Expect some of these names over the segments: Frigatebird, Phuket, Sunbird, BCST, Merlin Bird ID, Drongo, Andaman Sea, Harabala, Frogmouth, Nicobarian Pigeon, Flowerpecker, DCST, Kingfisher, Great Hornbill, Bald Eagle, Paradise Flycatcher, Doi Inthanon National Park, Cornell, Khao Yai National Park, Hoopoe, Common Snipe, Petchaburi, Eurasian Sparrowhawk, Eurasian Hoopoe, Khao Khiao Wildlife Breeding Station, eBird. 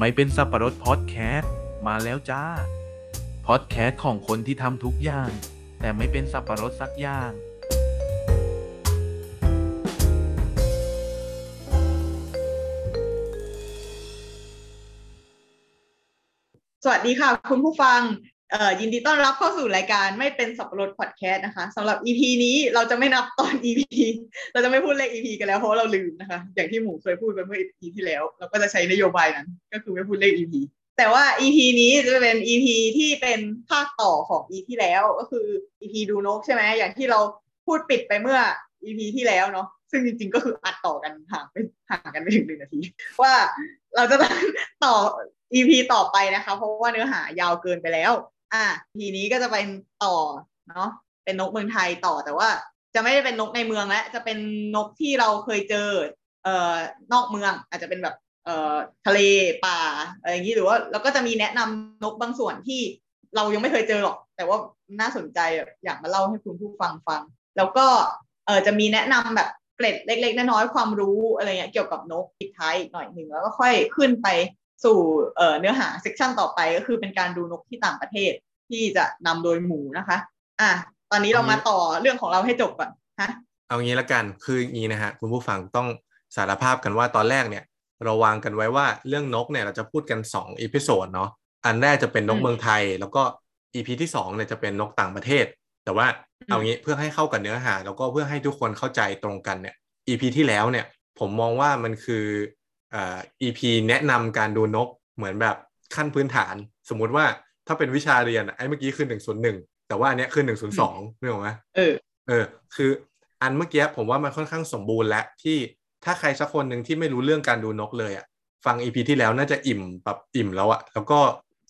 ไม่เป็นสับปะรดพอดแคสต์มาแล้วจ้าพอดแคสต์ของคนที่ทำทุกอย่างแต่ไม่เป็นสับปะรดสักอย่างสวัสดีค่ะคุณผู้ฟังยินดีต้อนรับเข้าสู่รายการไม่เป็นสับปะรดพอดแคสต์นะคะสำหรับ EP นี้เราจะไม่นับตอน EP เราจะไม่พูดเลข EP กันแล้วเพราะเราลืมนะคะอย่างที่หมูเคยพูดไปเมื่อ EP ที่แล้วเราก็จะใช้นโยบายนั้นก็คือไม่พูดเลข EP แต่ว่า EP นี้จะเป็น EP ที่เป็นภาคต่อของ EP ที่แล้วก็คือ EP ดูนกใช่ไหมอย่างที่เราพูดปิดไปเมื่อ EP ที่แล้วเนาะซึ่งจริงๆก็คืออัดต่อกันห่างกันไม่ถึง1นาทีว่าเราจะต่อ EP ต่อไปนะคะเพราะว่าเนื้อหายาวเกินไปแล้วทีนี้ก็จะเป็นต่อเนาะเป็นนกเมืองไทยต่อแต่ว่าจะไม่ได้เป็นนกในเมืองแล้วจะเป็นนกที่เราเคยเจอนอกเมืองอาจจะเป็นแบบทะเลป่าอะไรอย่างนี้หรือว่าเราก็จะมีแนะนำนกบางส่วนที่เรายังไม่เคยเจอหรอกแต่ว่าน่าสนใจอยากมาเล่าให้คุณผู้ฟังฟังแล้วก็จะมีแนะนำแบบเกร็ดเล็กๆน้อยๆความรู้อะไรเงี้ยเกี่ยวกับนกปิดท้ายอีกหน่อยนึงแล้วก็ค่อยขึ้นไปสู่เนื้อหาเซกชันต่อไปก็คือเป็นการดูนกที่ต่างประเทศที่จะนำโดยหมูนะคะตอนนี้เรามาต่อเรื่องของเราให้จบก่อนฮะเอางี้ละกันคืออย่างนี้นะฮะคุณผู้ฟังต้องสารภาพกันว่าตอนแรกเนี่ยเราวางกันไว้ว่าเรื่องนกเนี่ยเราจะพูดกัน2อีพิโซดเนาะอันแรกจะเป็นนกเมืองไทยแล้วก็ EP ที่2เนี่ยจะเป็นนกต่างประเทศแต่ว่าเอางี้เพื่อให้เข้ากับเนื้อหาแล้วก็เพื่อให้ทุกคนเข้าใจตรงกันเนี่ย EP ที่แล้วเนี่ยผมมองว่ามันคือEP แนะนำการดูนกเหมือนแบบขั้นพื้นฐานสมมุติว่าถ้าเป็นวิชาเรียนไอ้เมื่อกี้คือ101แต่ว่าอันเนี้ยคือ102นึกออกมั้ยคืออันเมื่อกี้ผมว่ามันค่อนข้างสมบูรณ์และที่ถ้าใครสักคนนึงที่ไม่รู้เรื่องการดูนกเลยอ่ะฟัง EP ที่แล้วน่าจะอิ่มแล้วอ่ะแล้วก็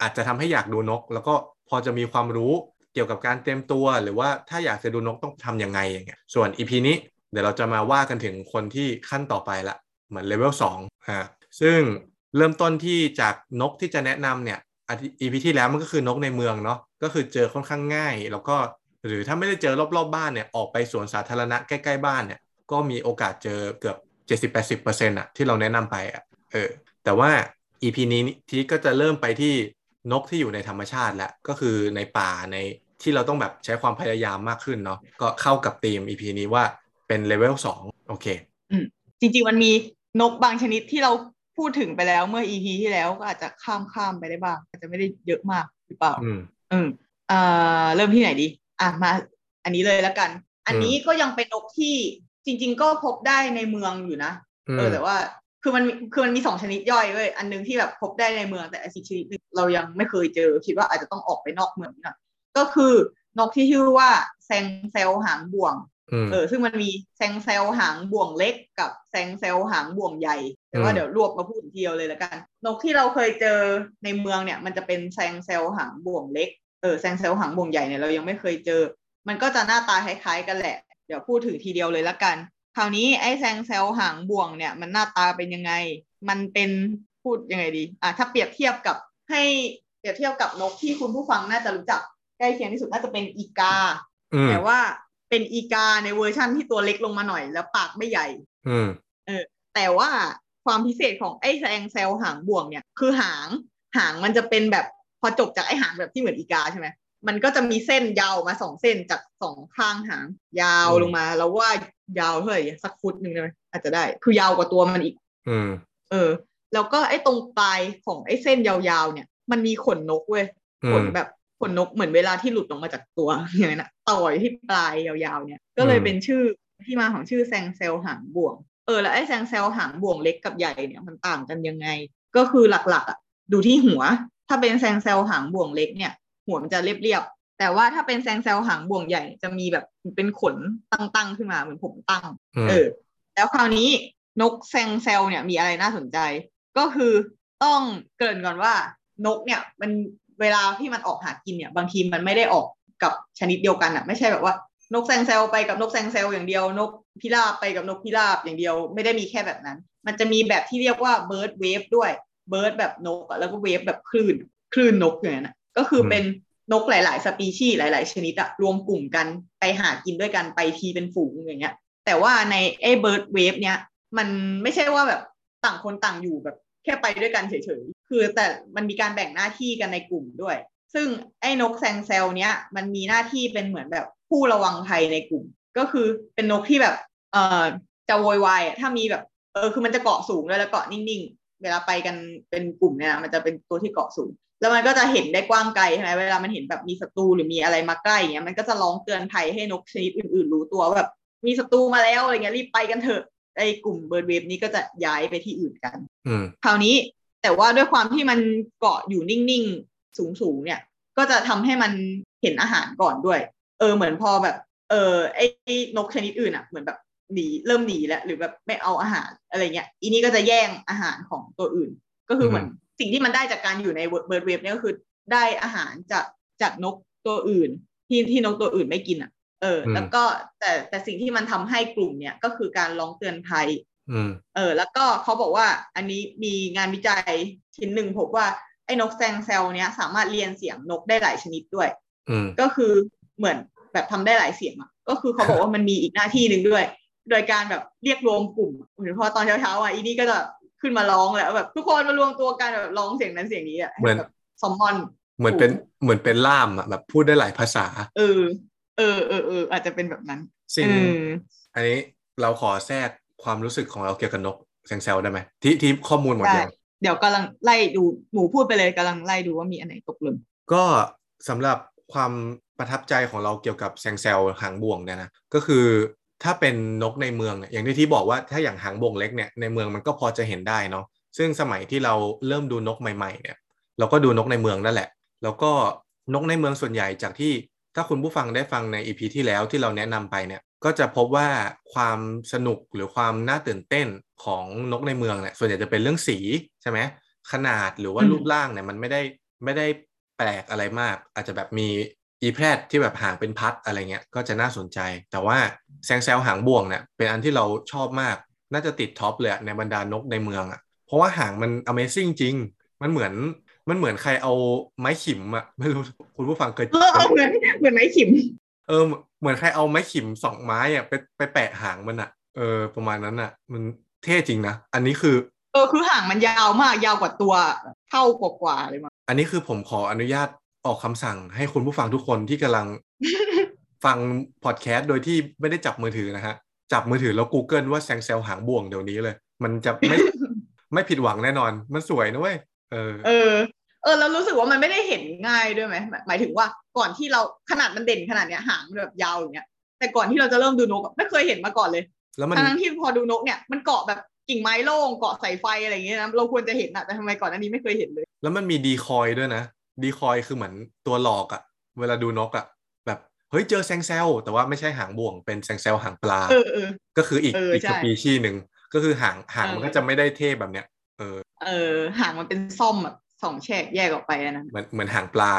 อาจจะทำให้อยากดูนกแล้วก็พอจะมีความรู้เกี่ยวกับการเตรียมตัวหรือว่าถ้าอยากจะดูนกต้องทำยังไงอย่างเงี้ยส่วน EP นี้เดี๋ยวเราจะมาว่ากันถึงคนที่ขั้นต่อไปละเหมือนเลเวล2ซึ่งเริ่มต้นที่จากนกที่จะแนะนำเนี่ย EP ที่แล้วมันก็คือนกในเมืองเนาะก็คือเจอค่อนข้างง่ายแล้วก็หรือถ้าไม่ได้เจอรอบๆบ้านเนี่ยออกไปสวนสาธารณะใกล้ๆบ้านเนี่ยก็มีโอกาสเจอเกือบ 70-80% ที่เราแนะนำไปแต่ว่า EP นี้ที่ก็จะเริ่มไปที่นกที่อยู่ในธรรมชาติแล้วก็คือในป่าในที่เราต้องแบบใช้ความพยายามมากขึ้นเนาะก็เข้ากับธีม EP นี้ว่าเป็นเลเวล2โอเคจริงๆมันมีนกบางชนิดที่เราพูดถึงไปแล้วเมื่อ EP ที่แล้วก็อาจจะข้ามไปได้บ้างอาจจะไม่ได้เยอะมากหรือเปล่าเริ่มที่ไหนดีมาอันนี้เลยละกันอันนี้ก็ยังเป็นนกที่จริงๆก็พบได้ในเมืองอยู่นะแต่ว่าคือมันมี2ชนิดย่อยเว้ยอันนึงที่แบบพบได้ในเมืองแต่อีกชนิดนึงเรายังไม่เคยเจอคิดว่าอาจจะต้องออกไปนอกเมืองหน่อยก็คือนกที่ชื่อว่าแซงเซลหางบ่วงซึ่งมันมีแซงเซลหางบ่วงเล็กกับแซงเซลหางบ่วงใหญ่แต่ว่าเดี๋ยวรวบมาพูดทีเดียวเลยละกันนกที่เราเคยเจอในเมืองเนี่ยมันจะเป็นแซงเซลหางบ่วงเล็กแซงเซลหางบ่วงใหญ่เนี่ยเรายังไม่เคยเจอมันก็จะหน้าตาคล้ายๆกันแหละเดี๋ยวพูดถึงทีเดียวเลยละกันคราวนี้ไอ้แซงเซลหางบ่วงเนี่ยมันหน้าตาเป็นยังไงมันเป็นพูดยังไงดีถ้าเปรียบเทียบกับให้เปรียบเทียบกับนกที่คุณผู้ฟังน่าจะรู้จักใกล้เคียงที่สุดน่าจะเป็นอีกาแต่ว่าเป็นอีกาในเวอร์ชันที่ตัวเล็กลงมาหน่อยแล้วปากไม่ใหญ่แต่ว่าความพิเศษของไอ้แซงเซลหางบ่วงเนี่ยคือหางมันจะเป็นแบบพอจบจากไอ้หางแบบที่เหมือนอีกาใช่ไหมมันก็จะมีเส้นยาวมา2เส้นจาก2ข้างหางยาวลงมาแล้วว่ายาวเท่าไหร่สักฟุตนึงได้ไหมอาจจะได้คือยาวกว่าตัวมันอีกแล้วก็ไอ้ตรงปลายของไอ้เส้นยาวๆเนี่ยมันมีขนนกเว้ยขนแบบขนนกเหมือนเวลาที่หลุดออกมาจากตัวอย่างนั้นนะต่อยที่ปลายยาวๆเนี่ยก็เลยเป็นชื่อที่มาของชื่อแซงเซลหางบ่วงแล้วไอ้แซงเซลหางบ่วงเล็กกับใหญ่เนี่ยมันต่างกันยังไงก็คือหลักๆดูที่หัวถ้าเป็นแซงเซลหางบ่วงเล็กเนี่ยหัวมันจะเรียบๆแต่ว่าถ้าเป็นแซงเซลหางบ่วงใหญ่จะมีแบบเป็นขนตั้งๆขึ้นมาเหมือนผมตั้งแล้วคราวนี้นกแซงเซลเนี่ยมีอะไรน่าสนใจก็คือต้องเกริ่นก่อนว่านกเนี่ยมันเวลาที่มันออกหากินเนี่ยบางทีมันไม่ได้ออกกับชนิดเดียวกันอ่ะไม่ใช่แบบว่านกแซงเซลไปกับนกแซงเซลอย่างเดียวนกพิราบไปกับนกพิราบอย่างเดียวไม่ได้มีแค่แบบนั้นมันจะมีแบบที่เรียกว่าเบิร์ดเวฟด้วยเบิร์ดแบบนกแล้วก็เวฟแบบคลื่นนกอย่างนั้นก็คือเป็นนกหลายๆสปีชีส์หลายๆชนิดอะรวมกลุ่มกันไปหากินด้วยกันไปทีเป็นฝูงอย่างเงี้ยแต่ว่าในไอ้เบิร์ดเวฟเนี้ยมันไม่ใช่ว่าแบบต่างคนต่างอยู่แบบแค่ไปด้วยกันเฉย คือแต่มันมีการแบ่งหน้าที่กันในกลุ่มด้วยซึ่งไอ้นกแซงเซลเนี้ยมันมีหน้าที่เป็นเหมือนแบบผู้ระวังภัยในกลุ่มก็คือเป็นนกที่แบบจะโวยวายถ้ามีแบบคือมันจะเกาะสูงแล้วเกาะนิ่งๆเวลาไปกันเป็นกลุ่มเนี่ยมันจะเป็นตัวที่เกาะสูงแล้วมันก็จะเห็นได้กว้างไกลใช่ไหมเวลามันเห็นแบบมีศัตรูหรือมีอะไรมาใกล้เงี้ยมันก็จะร้องเตือนภัยให้นกชนิดอื่นๆรู้ตัวว่าแบบมีศัตรูมาแล้วอะไรเงี้ยรีบไปกันเถอะไอ้กลุ่มเบิร์ดเวฟนี้ก็จะย้ายไปที่อื่นกันคราวนี้แต่ว่าด้วยความที่มันเกาะอยู่นิ่งๆสูงๆเนี่ยก็จะทำให้มันเห็นอาหารก่อนด้วยเหมือนพอแบบไอ้นกชนิดอื่นอ่ะเหมือนแบบหนีเริ่มหนีแล้วหรือแบบไม่เอาอาหารอะไรเงี้ยอีนี้ก็จะแย่งอาหารของตัวอื่นก็คือเหมือนสิ่งที่มันได้จากการอยู่ในเบิร์ดเวฟเนี่ยก็คือได้อาหารจากนกตัวอื่นที่นกตัวอื่นไม่กินอ่ะแล้วก็แต่สิ่งที่มันทำให้กลุ่มเนี่ยก็คือการร้องเตือนภัยแล้วก็เขาบอกว่าอันนี้มีงานวิจัยชิ้นหนึ่งพบว่าไอ้นกแซงเซลเนี้ยสามารถเรียนเสียงนกได้หลายชนิดด้วยก็คือเหมือนแบบทำได้หลายเสียงอ่ะก็คือเขาบอกว่ามันมีอีกหน้าที่หนึ่งด้วยโดยการแบบเรียกรวมกลุ่มเหมือนพอตอนเช้าๆอ่ะอีนี่ก็จะขึ้นมาร้องแล้วแบบทุกคนมารวมตัวกันแบบร้องเสียงนั้นเสียงนี้อ่ะเหมือนแบบซอมมอนเหมือนเป็นล่ามอ่ะแบบพูดได้หลายภาษาอาจจะเป็นแบบนั้นสิ่งอันนี้เราขอแทรกความรู้สึกของเราเกี่ยวกับนกแซงเซลได้ไหมที่ข้อมูลหมดยังเดี๋ยวกำลังไล่ดูหนูพูดไปเลยกำลังไล่ดูว่ามีอันไหนตกหล่นก็สำหรับความประทับใจของเราเกี่ยวกับแซงเซลหางบ่วงเนี่ยนะก็คือถ้าเป็นนกในเมืองอย่างที่บอกว่าถ้าอย่างหางบ่วงเล็กเนี่ยในเมืองมันก็พอจะเห็นได้เนาะซึ่งสมัยที่เราเริ่มดูนกใหม่ๆเนี่ยเราก็ดูนกในเมืองนั่นแหละแล้วก็นกในเมืองส่วนใหญ่จากที่ถ้าคุณผู้ฟังได้ฟังใน EP ที่แล้วที่เราแนะนำไปเนี่ยก็จะพบว่าความสนุกหรือความน่าตื่นเต้นของนกในเมืองเนี่ยส่วนใหญ่จะเป็นเรื่องสีใช่ไหมขนาดหรือว่ารูปร่างเนี่ยมันไม่ได้แปลกอะไรมากอาจจะแบบมีอีแพดที่แบบหางเป็นพัดอะไรเงี้ยก็จะน่าสนใจแต่ว่าแซงเซลหางบ่วงเนี่ยเป็นอันที่เราชอบมากน่าจะติดท็อปเลยในบรรดานกในเมืองอ่ะเพราะว่าหางมัน Amazing จริงมันเหมือนใครเอาไม้ขิมอ่ะไม่รู้คุณผู้ฟังเคยเหมือนไม้ขิมเหมือนใครเอาไม้ขิมสองไม้อ่ะไปแปะหางมันอ่ะประมาณนั้นอ่ะมันเท่จริงนะอันนี้คือคือหางมันยาวมากยาวกว่าตัวเท่ากว่าเลยมั้งอันนี้คือผมขออนุญาตออกคำสั่งให้คุณผู้ฟังทุกคนที่กำลัง ฟังพอดแคสต์โดยที่ไม่ได้จับมือถือนะฮะจับมือถือแล้ว Google ว่าแซงเซลหางบ่วงเดี๋ยวนี้เลยมันจะไม่ไม่ผิดหวังแน่นอนมันสวยนะเว้ยแล้วรู้สึกว่ามันไม่ได้เห็นง่ายด้วยไหมหมายถึงว่าก่อนที่เราขนาดมันเด่นขนาดเนี้ยหางแบบยาวอย่างเงี้ยแต่ก่อนที่เราจะเริ่มดูนกไม่เคยเห็นมาก่อนเลยทั้งที่พอดูนกเนี่ยมันเกาะแบบกิ่งไม้โล่งเกาะสายไฟอะไรอย่างเงี้ยนะเราควรจะเห็นอะแต่ทำไมก่อนอันนี้ไม่เคยเห็นเลยแล้วมันมีดีคอยด้วยนะดีคอยคือเหมือนตัวหลอกอะเวลาดูนกอะแบบเฮ้ยเจอแซงเซลแต่ว่าไม่ใช่หางบ่วงเป็นแซงเซลหางปลาก็คืออีกสปีชีส์นึงก็คือหางมันก็จะไม่ได้เท่แบบเนี้ยหางมันเป็นซ่อมแบบสองแฉกแยกออกไปนะเหมือนหางปลา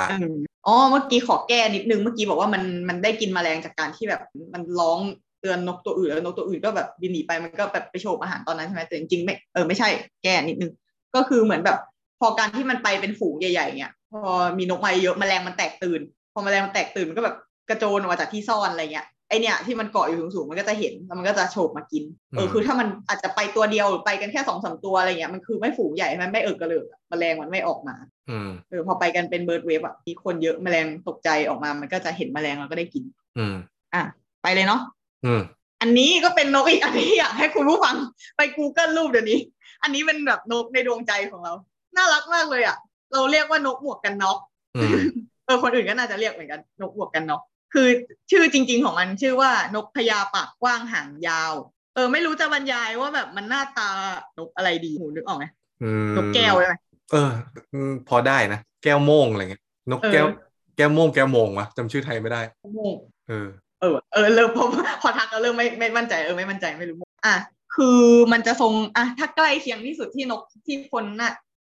อ๋อเมื่อกี้ขอแก้นิดนึงเมื่อกี้บอกว่ามันได้กินแมลงจากการที่แบบมันร้องเตือนนกตัวอื่นแล้วนกตัวอื่นก็แบบบินหนีไปมันก็แบบไปโฉบอาหารตอนนั้นใช่ไหมแต่จริงๆไม่ไม่ใช่แก้นิดนึงก็คือเหมือนแบบพอการที่มันไปเป็นฝูงใหญ่ๆเนี่ยพอมีนกมาเยอะแมลงมันแตกตื่นพอแมลงมันแตกตื่นมันก็แบบกระโจนออกมาจากที่ซ่อนอะไรเงี้ยไอเนี่ยที่มันเกาะอยู่สูงๆมันก็จะเห็นแล้วมันก็จะโฉบมากินคือถ้ามันอาจจะไปตัวเดียวหรือไปกันแค่ 2-3 ตัวอะไรเงี้ยมันคือไม่ฝูงใหญ่มันไม่กระเลิกแมลงมันไม่ออกมาพอไปกันเป็นเบิร์ดเวฟอ่ะมีคนเยอะแมลงตกใจออกมามันก็จะเห็นแมลงแล้วก็ได้กินไปเลยเนาะอันนี้ก็เป็นนกอีกอันนี้อยากให้คุณผู้ฟังไป Google รูปเดี๋ยวนี้อันนี้เป็นแบบนกในดวงใจของเราน่ารักมากเลยอ่ะเราเรียกว่านกหมวกกันน็อกคนอื่นก็น่าจะเรียกเหมือนกันนกหมวกกันน็อกคือชื่อจริงๆของมันชื่อว่านกพญาปากกว้างหางยาวไม่รู้จะบรรยายว่าแบบมันหน้าตานกอะไรดีหนูนึกออกไหมนกแก้วใช่ไหมพอได้นะแก้วโม่งอะไรเงี้ยนกแก้วโม่งแก้วโม่งวะจำชื่อไทยไม่ได้โม่งเริ่มพอทักก็เริ่มไม่มั่นใจไม่มั่นใจไม่รู้อ่ะคือมันจะทรงอ่ะถ้าใกล้เคียงที่สุดที่นกที่ค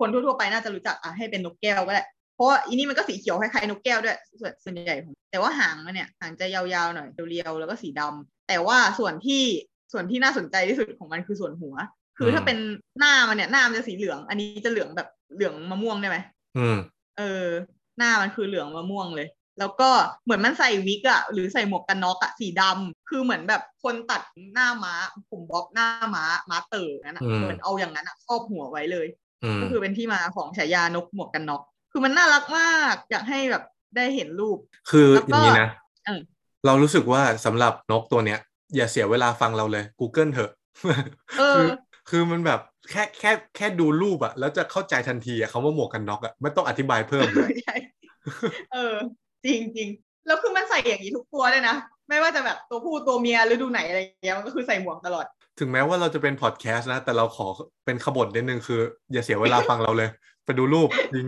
นทั่วๆไปน่าจะรู้จักอ่ะให้เป็นนกแก้วก็ได้เพราะอีนี่มันก็สีเขียวคล้ายๆนกแก้วด้วยส่วนใหญ่ของแต่ว่าหางมันเนี่ยหางจะยาวๆหน่อยเรียวๆแล้วก็สีดำแต่ว่าส่วนที่น่าสนใจที่สุดของมันคือส่วนหัวคือถ้าเป็นหน้ามันเนี่ยหน้ามันจะสีเหลืองอันนี้จะเหลืองแบบเหลืองมะม่วงได้ไหมหน้ามันคือเหลืองมะม่วงเลยแล้วก็เหมือนมันใส่วิกอะหรือใส่หมวกกันน็อกอะสีดำคือเหมือนแบบคนตัดหน้าม้าผมบ๊อบหน้าม้าเต๋อนั่นอะเหมือนเอาอย่างนั้นอะครอบหัวไว้เลย ก็คือเป็นที่มาของฉายานกหมวกกันน็อกคือมันน่ารักมากอยากให้แบบได้เห็นรูปคืออย่างนี้นะเรารู้สึกว่าสำหรับนกตัวเนี้ยอย่าเสียเวลาฟังเราเลย Google เถอะ คือมันแบบแค่ดูรูปอะแล้วจะเข้าใจทันทีอะเขาว่าหมวกกันน็อกอะไม่ต้องอธิบายเพิ่มเลย จริงจริงแล้วคือมันใส่อย่างนี้ทุกตัวเลยนะไม่ว่าจะแบบตัวผู้ตัวเมียหรือดูไหนอะไรอย่างเงี้ยมันก็คือใส่หมวกตลอดถึงแม้ว่าเราจะเป็นพอดแคสต์นะแต่เราขอเป็นขบถนิดนึงคืออย่าเสียเวลาฟังเราเลยไปดูรูปจริง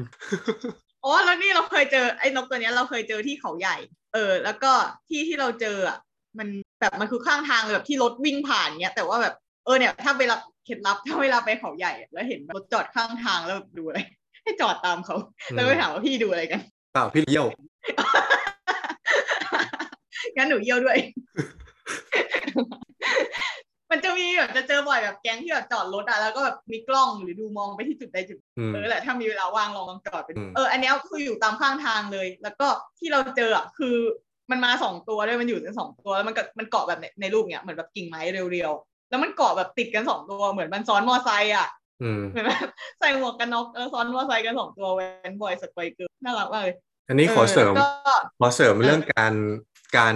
อ๋อแล้วนี่เราเคยเจอไอ้นกตัวนี้เราเคยเจอที่เขาใหญ่แล้วก็ที่เราเจออ่ะมันแบบมันคือข้างทางแบบที่รถวิ่งผ่านเงี้ยแต่ว่าแบบเนี่ยถ้าเวลาเคล็ดลับถ้าเวลาไปเขาใหญ่แล้วเห็นรถจอดข้างทางแล้วแบบดูอะไรให้จอดตามเขาแล้วไปถามว่าพี่ดูอะไรกันเปล่าพี่เยี่ยวงั้นหนูเยี่ยวด้วยมันจะมีแบบจะเจอบ่อยแบบแก๊งที่แบบจอดรถอะแล้วก็แบบมีกล้องหรือดูมองไปที่จุดใดจุดแหละถ้ามีเวลาว่างลองจอดไปอันนี้คืออยู่ตามข้างทางเลยแล้วก็ที่เราเจออะคือมันมา2ตัวด้วยมันอยู่กัน2ตัวแล้วมันเกาะแบบในรูปเนี้ยเหมือนแบบกิ่งไม้เรียวๆแล้วมันเกาะแบบติดกัน2ตัวเหมือนมันซ้อนมอไซค์อ่ะเหมือนแบบใส่หมวกกันน็อกซ้อนมอไซค์กัน2ตัวแว้นบอยสไปเกอร์น่ารักมากเลยอันนี้ขอเสริมเรื่องการ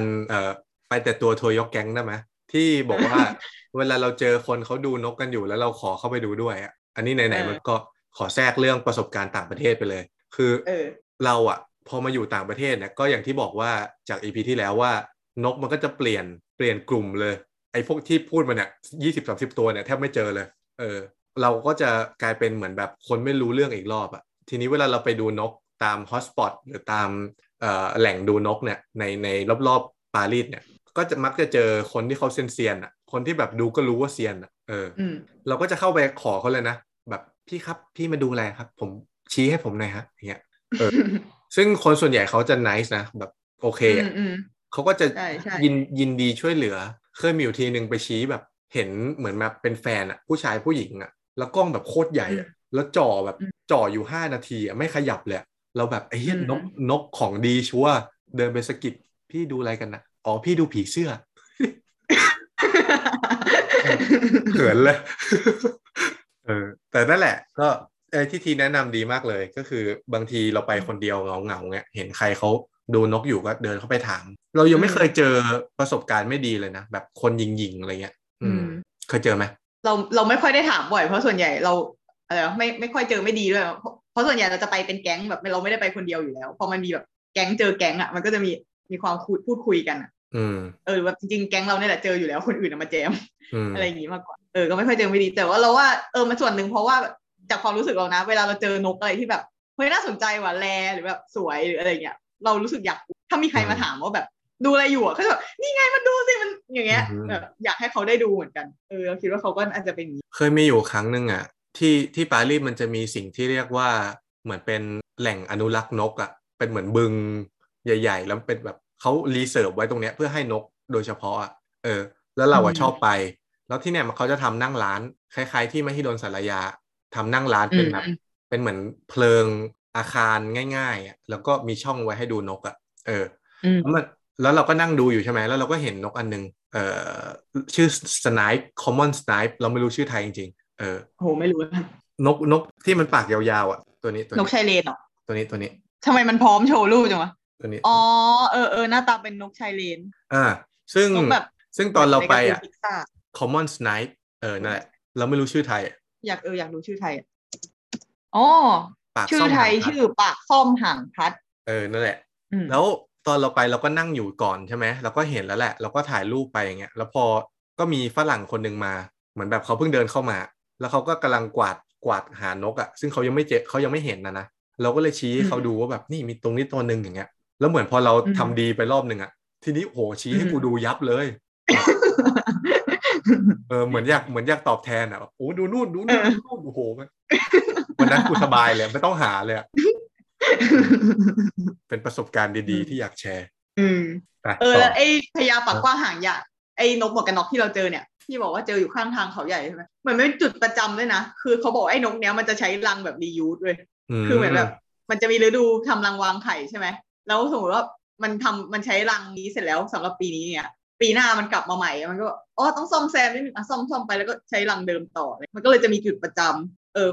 ไปแต่ตัวทัวร์ยกแก๊งได้มั้ยที่บอกว่าเวลาเราเจอคนเขาดูนกกันอยู่แล้วเราขอเข้าไปดูด้วยอ่ะอันนี้ไหนๆมันก็ขอแทรกเรื่องประสบการณ์ต่างประเทศไปเลยคือเราอ่ะพอมาอยู่ต่างประเทศเนี่ยก็อย่างที่บอกว่าจาก EP ที่แล้วว่านกมันก็จะเปลี่ยนกลุ่มเลยไอ้พวกที่พูดมาเนี่ย 20-30 ตัวเนี่ยแทบไม่เจอเลยเราก็จะกลายเป็นเหมือนแบบคนไม่รู้เรื่องอีกรอบอ่ะทีนี้เวลาเราไปดูนกตามฮอตสปอตหรือตามแหล่งดูนกเนี่ยในรอบๆปารีสเนี่ยก็จะมักจะเจอคนที่เขาเซียนๆอ่ะคนที่แบบดูก็รู้ว่าเซียนอ่ะเราก็จะเข้าไปขอเขาเลยนะแบบพี่ครับพี่มาดูอะไรครับผมชี้ให้ผมหน่อยฮะอย่างเงี้ยซึ่งคนส่วนใหญ่เขาจะ nice นะแบบโอเคอ่ะเขาก็จะยินดีช่วยเหลือเคยมีอยู่ทีนึงไปชี้แบบเห็นเหมือนแบบเป็นแฟนอ่ะผู้ชายผู้หญิงอ่ะแล้วกล้องแบบโคตรใหญ่อ่ะแล้วจ่ออยู่5นาทีอ่ะไม่ขยับเลยเราแบบไอ้เหี้ยนกของดีชัวเดินไปสะกิดพี่ดูอะไรกันนะอ๋อพี่ดูผีเสื้อเขินเลยแต่นั่นแหละก็ที่ทีแนะนำดีมากเลยก็คือบางทีเราไปคนเดียวเหงาๆเงี้ยเห็นใครเขาดูนกอยู่ก็เดินเข้าไปถามเรายังไม่เคยเจอประสบการณ์ไม่ดีเลยนะแบบคนยิงๆอะไรเงี้ยเคยเจอไหมเราไม่ค่อยได้ถามบ่อยเพราะส่วนใหญ่เราไม่ค่อยเจอไม่ดีด้วยเพราะส่วนใหญ่เราจะไปเป็นแก๊งแบบเราไม่ได้ไปคนเดียวอยู่แล้วพอมันมีแบบแก๊งเจอแก๊งอ่ะมันก็จะมีความพูดคุยกันอ่ะแบบจริงๆแก๊งเราเนี่ยแหละเจออยู่แล้วคนอื่นมาแจมอะไรอย่างงี้มากกว่าก็ไม่ค่อยเจอไม่ดีแต่ว่าเราว่ามันส่วนหนึ่งเพราะว่าจากความรู้สึกเรานะเวลาเราเจอนกอะไรที่แบบเฮ้ยน่าสนใจว่ะแลหรือแบบสวยหรืออะไรเงี้ยเรารู้สึกอยากถ้ามีใครมาถามว่าแบบดูอะไรอยู่อ่ะก็แบบนี่ไงมันดูสิมันอย่างเงี้ยแบบอยากให้เขาได้ดูเหมือนกันเราคิดว่าเขาก็อาจจะเป็นอย่างงี้เคยมีอยู่ครั้งนึงอ่ะที่ปารีสมันจะมีสิ่งที่เรียกว่าเหมือนเป็นแหล่งอนุรักษ์นกอ่ะเป็นเหมือนบึงใหญ่ๆแล้วเป็นแบบเขารีเสิร์ฟไว้ตรงเนี้ยเพื่อให้นกโดยเฉพาะอ่ะแล้วเราอ่ะชอบไปแล้วที่เนี่ยมันเขาจะทำนั่งร้านคล้ายๆที่มหิดลศาลายาทำนั่งร้านเป็นแบบเป็นเหมือนเพลิงอาคารง่ายๆอ่ะแล้วก็มีช่องไว้ให้ดูนกอ่ะแล้วเราก็นั่งดูอยู่ใช่ไหมแล้วเราก็เห็นนกอันนึงชื่อสไนป์ common snipe เราไม่รู้ชื่อไทยจริงๆโหไม่รู้นกที่มันปากยาวๆอ่ะตัวนี้นกชายเลนเหรอตัวนี้ทำไมมันพร้อมโชว์รูปจังวะตัวนี้อ๋อหน้าตาเป็นนกชายเลนซึ่งตอนเราไปอ่ะ common snipe นั่นแหละเราไม่รู้ชื่อไทยอยากรู้ชื่อไทยอ๋อชื่อไทยชื่อปากส้มหางพัดนั่นแหละแล้วตอนเราไปเราก็นั่งอยู่ก่อนใช่ไหมเราก็เห็นแล้วแหละเราก็ถ่ายรูปไปอย่างเงี้ยแล้วพอก็มีฝรั่งคนหนึ่งมาเหมือนแบบเขาเพิ่งเดินเข้ามาแล้วเขาก็กำลังกวาดหานกอ่ะซึ่งเขายังไม่เจอเขายังไม่เห็นนะเราก็เลยชี้ให้เขาดูว่าแบบนี่มีตรงนี้ตัวนึงอย่างเงี้ยแล้วเหมือนพอเราทำดีไปรอบนึงอ่ะทีนี้โหชี้ให้กูดูยับเลยเหมือนอยากตอบแทนอ่ะโอ้ดูนู่นโอ้โหวันนั้นกูสบายเลยไม่ต้องหาเลยเป็นประสบการณ์ดีๆที่อยากแชร์แล้วไอ้พญาปากกว้างหางใหญ่ไอ้นกหมวกกันน็อกที่เราเจอเนี่ยที่บอกว่าเจออยู่ข้างทางเขาใหญ่ใช่ไหมเหมือนไม่เป็นจุดประจำด้วยนะคือเขาบอกไอ้นกเนี้ยมันจะใช้รังแบบรียูสด้วยคือเหมือนแบบมันจะมีฤดูทำรังวางไข่ใช่ไหมแล้วสมมติว่ามันใช้รังนี้เสร็จแล้วสำหรับปีนี้เนี่ยปีหน้ามันกลับมาใหม่มันก็ต้องซ่อมแซมนิดนึงซ่อมไปแล้วก็ใช้รังเดิมต่อมันก็เลยจะมีจุดประจ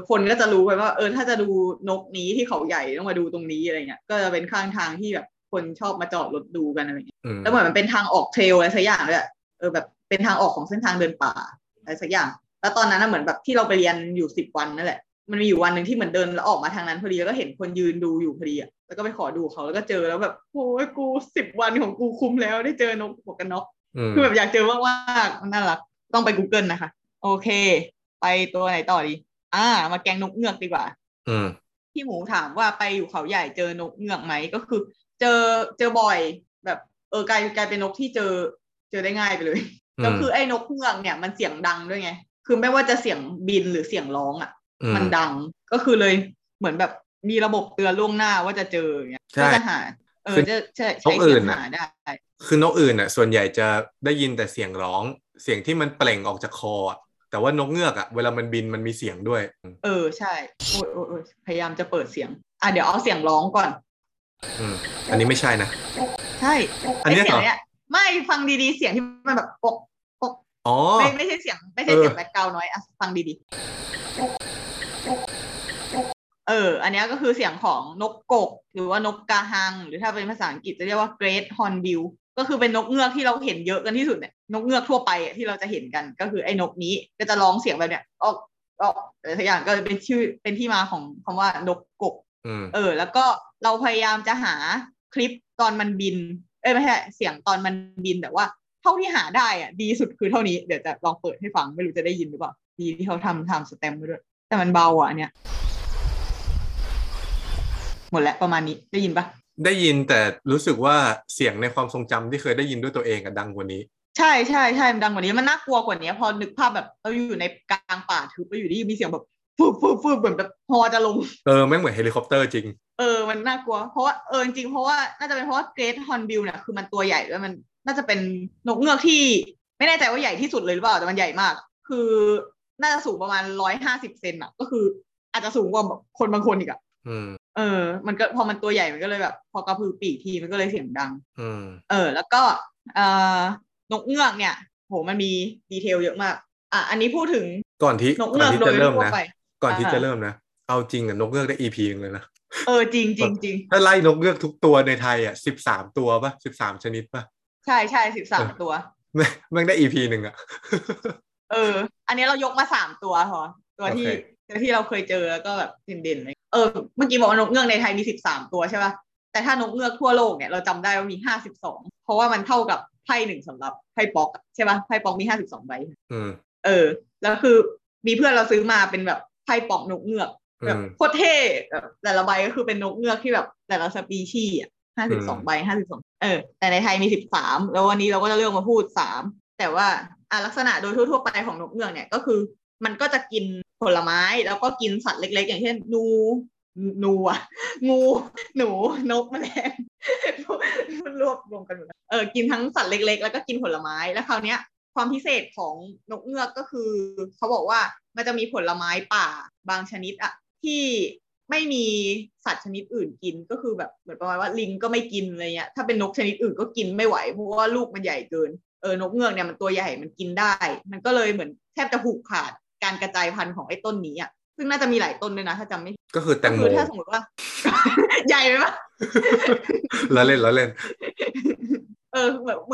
คนก็จะรู้ไปว่าถ้าจะดูนกนี้ที่เขาใหญ่ต้องมาดูตรงนี้อะไรเงี้ยก็จะเป็นข้างทางที่แบบคนชอบมาจอดรถดูกันอะไรเงี้ยแล้วเหมือนมันเป็นทางออกเทรลอะไรสักอย่างเลยแบบเป็นทางออกของเส้นทางเดินป่าอะไรสักอย่างแล้วตอนนั้นเหมือนแบบที่เราไปเรียนอยู่10วันนั่นแหละมันมีอยู่วันนึงที่เหมือนเดินแล้วออกมาทางนั้นพอดีแล้วก็เห็นคนยืนดูอยู่พอดีอ่ะแล้วก็ไปขอดูเขาแล้วก็เจอแล้วแบบโอ้ยกู10วันของกูคุ้มแล้วได้เจอนกหมวกกันน็อกคือแบบอยากเจอมากๆน่ารักต้องไป Google นะคะโอเคไปตัวไหนต่อดีมาแกงนกเงือกดีกว่าที่หมูถามว่าไปอยู่เขาใหญ่เจอนกเงือกไหมก็คือเจอบ่อยแบบกลายเป็นนกที่เจอได้ง่ายไปเลยก็คือไอ้นกเงือกเนี่ยมันเสียงดังด้วยไงคือไม่ว่าจะเสียงบินหรือเสียงร้องอ่ะมันดังก็คือเลยเหมือนแบบมีระบบเตือนล่วงหน้าว่าจะเจออย่างเงี้ยก็จะหาจะใช้เสียงหาได้คือนกอื่นอ่ะส่วนใหญ่จะได้ยินแต่เสียงร้องเสียงที่มันเปล่งออกจากคอแต่ว่านกเงือกอ่ะเวลามันบินมันมีเสียงด้วยใช่โอ้ยพยายามจะเปิดเสียงเดี๋ยวเอาเสียงร้องก่อนอันนี้ไม่ใช่นะใช่อันนี้เสียงเนี่ยไม่ฟังดีๆเสียงที่มันแบบปกไม่ใช่เสียงแบ็คกราวด์น้อยอ่ะฟังดีๆอันนี้ก็คือเสียงของนกกกหรือว่านกกาฮังหรือถ้าเป็นภาษาอังกฤษจะเรียกว่า Great Hornbill ก็คือเป็นนกเงือกที่เราเห็นเยอะกันที่สุดเนี่ยนกเงือกทั่วไปที่เราจะเห็นกันก็คือไอ้นกนี้ก็จะร้องเสียงแบบเนี้ยออกอะไรสักอย่างก็เป็นชื่อเป็นที่มาของคำว่านกกกแล้วก็เราพยายามจะหาคลิปตอนมันบินไม่ใช่เสียงตอนมันบินแต่ว่าเท่าที่หาได้ดีสุดคือเท่านี้เดี๋ยวจะลองเปิดให้ฟังไม่รู้จะได้ยินหรือเปล่าดีที่เขาทำสแตมป์ด้วยแต่มันเบาอันเนี้ยหมดแล้วประมาณนี้ได้ยินปะได้ยินแต่รู้สึกว่าเสียงในความทรงจำที่เคยได้ยินด้วยตัวเองดังกว่านี้ใช่ใช่ใช่ดังกว่านี้มันน่ากลัวกว่านี้พอนึกภาพแบบเราอยู่ในกลางป่าทึบเราอยู่ได้ยินมีเสียงแบบฟูฟูฟูเหมือนแบบฮอจะลงไม่เหมือนเฮลิคอปเตอร์จริงมันน่ากลัวเพราะว่าจริงเพราะว่าน่าจะเป็นเพราะว่าเกรทฮอร์นบิลเนี่ยคือมันตัวใหญ่ด้วยมันน่าจะเป็นนกเงือกที่ไม่แน่ใจว่าใหญ่ที่สุดเลยหรือเปล่าแต่มันใหญ่มากคือน่าจะสูงประมาณ150เซนก็คืออาจจะสูงกว่าคนบางคนอีกมันก็พอมันตัวใหญ่มันก็เลยแบบพอกระพือปีกทีมันก็เลยเสียงดังแล้วก็นกเงือกเนี่ยโหมันมีดีเทลเยอะมากอันนี้พูดถึงก่อนที่นกเงือกโดยทั่วไปก่อนที่จะเริ่มนะเอาจริงนกเงือกได้ EP นึงเลยนะจริงจริงจริงถ้าไล่นกเงือกทุกตัวในไทย13ตัวป่ะ13ชนิดป่ะใช่ใช่13ตัวมันได้ EP นึงอันนี้เรายกมา3ตัวพอตัวที่เราเคยเจอแล้วก็แบบเด่นๆเลยเมื่อกี้บอกว่านกเงือกในไทยมี13ตัวใช่ป่ะแต่ถ้านกเงือกทั่วโลกเนี่ยเราจำได้ว่ามี52เพราะว่ามันเท่ากับไพ่1สำหรับไพ่ป๊อกใช่ป่ะไพ่ป๊อกมี52ใบแล้วคือมีเพื่อนเราซื้อมาเป็นแบบไพ่ป๊อกนกเงือกแบบโคตรเท่แต่ละใบก็คือเป็นนกเงือกที่แบบแต่ละสปีชีส์52ใบ52แต่ในไทยมี13แล้ววันนี้เราก็จะเลือกมาพูด3แต่ว่าลักษณะโดยทั่วๆไปของนกเงือกเนี่ยก็คือมันก็จะกินผลไม้แล้วก็กินสัตว์เล็กๆอย่างเช่นงูหนูนกแมลงรวบรวมกันหมดกินทั้งสัตว์เล็กๆแล้วก็กินผลไม้แล้วคราวเนี้ยความพิเศษของนกเงือกก็คือเขาบอกว่ามันจะมีผลไม้ป่าบางชนิดที่ไม่มีสัตว์ชนิดอื่นกินก็คือแบบเหมือนประมาณว่าลิงก็ไม่กินอะไรเงี้ยถ้าเป็นนกชนิดอื่นก็กินไม่ไหวเพราะว่าลูกมันใหญ่เกินนกเงือกเนี่ยมันตัวใหญ่มันกินได้มันก็เลยเหมือนแทบจะผูกขาดการกระจายพันธุ์ของไอ้ต้นนี้ซึ่งน่าจะมีหลายต้นด้วยนะถ้าจำไม่ก็คือแตงโมถ้าสมมติว่าใหญ่ไหมวะเราเล่นเห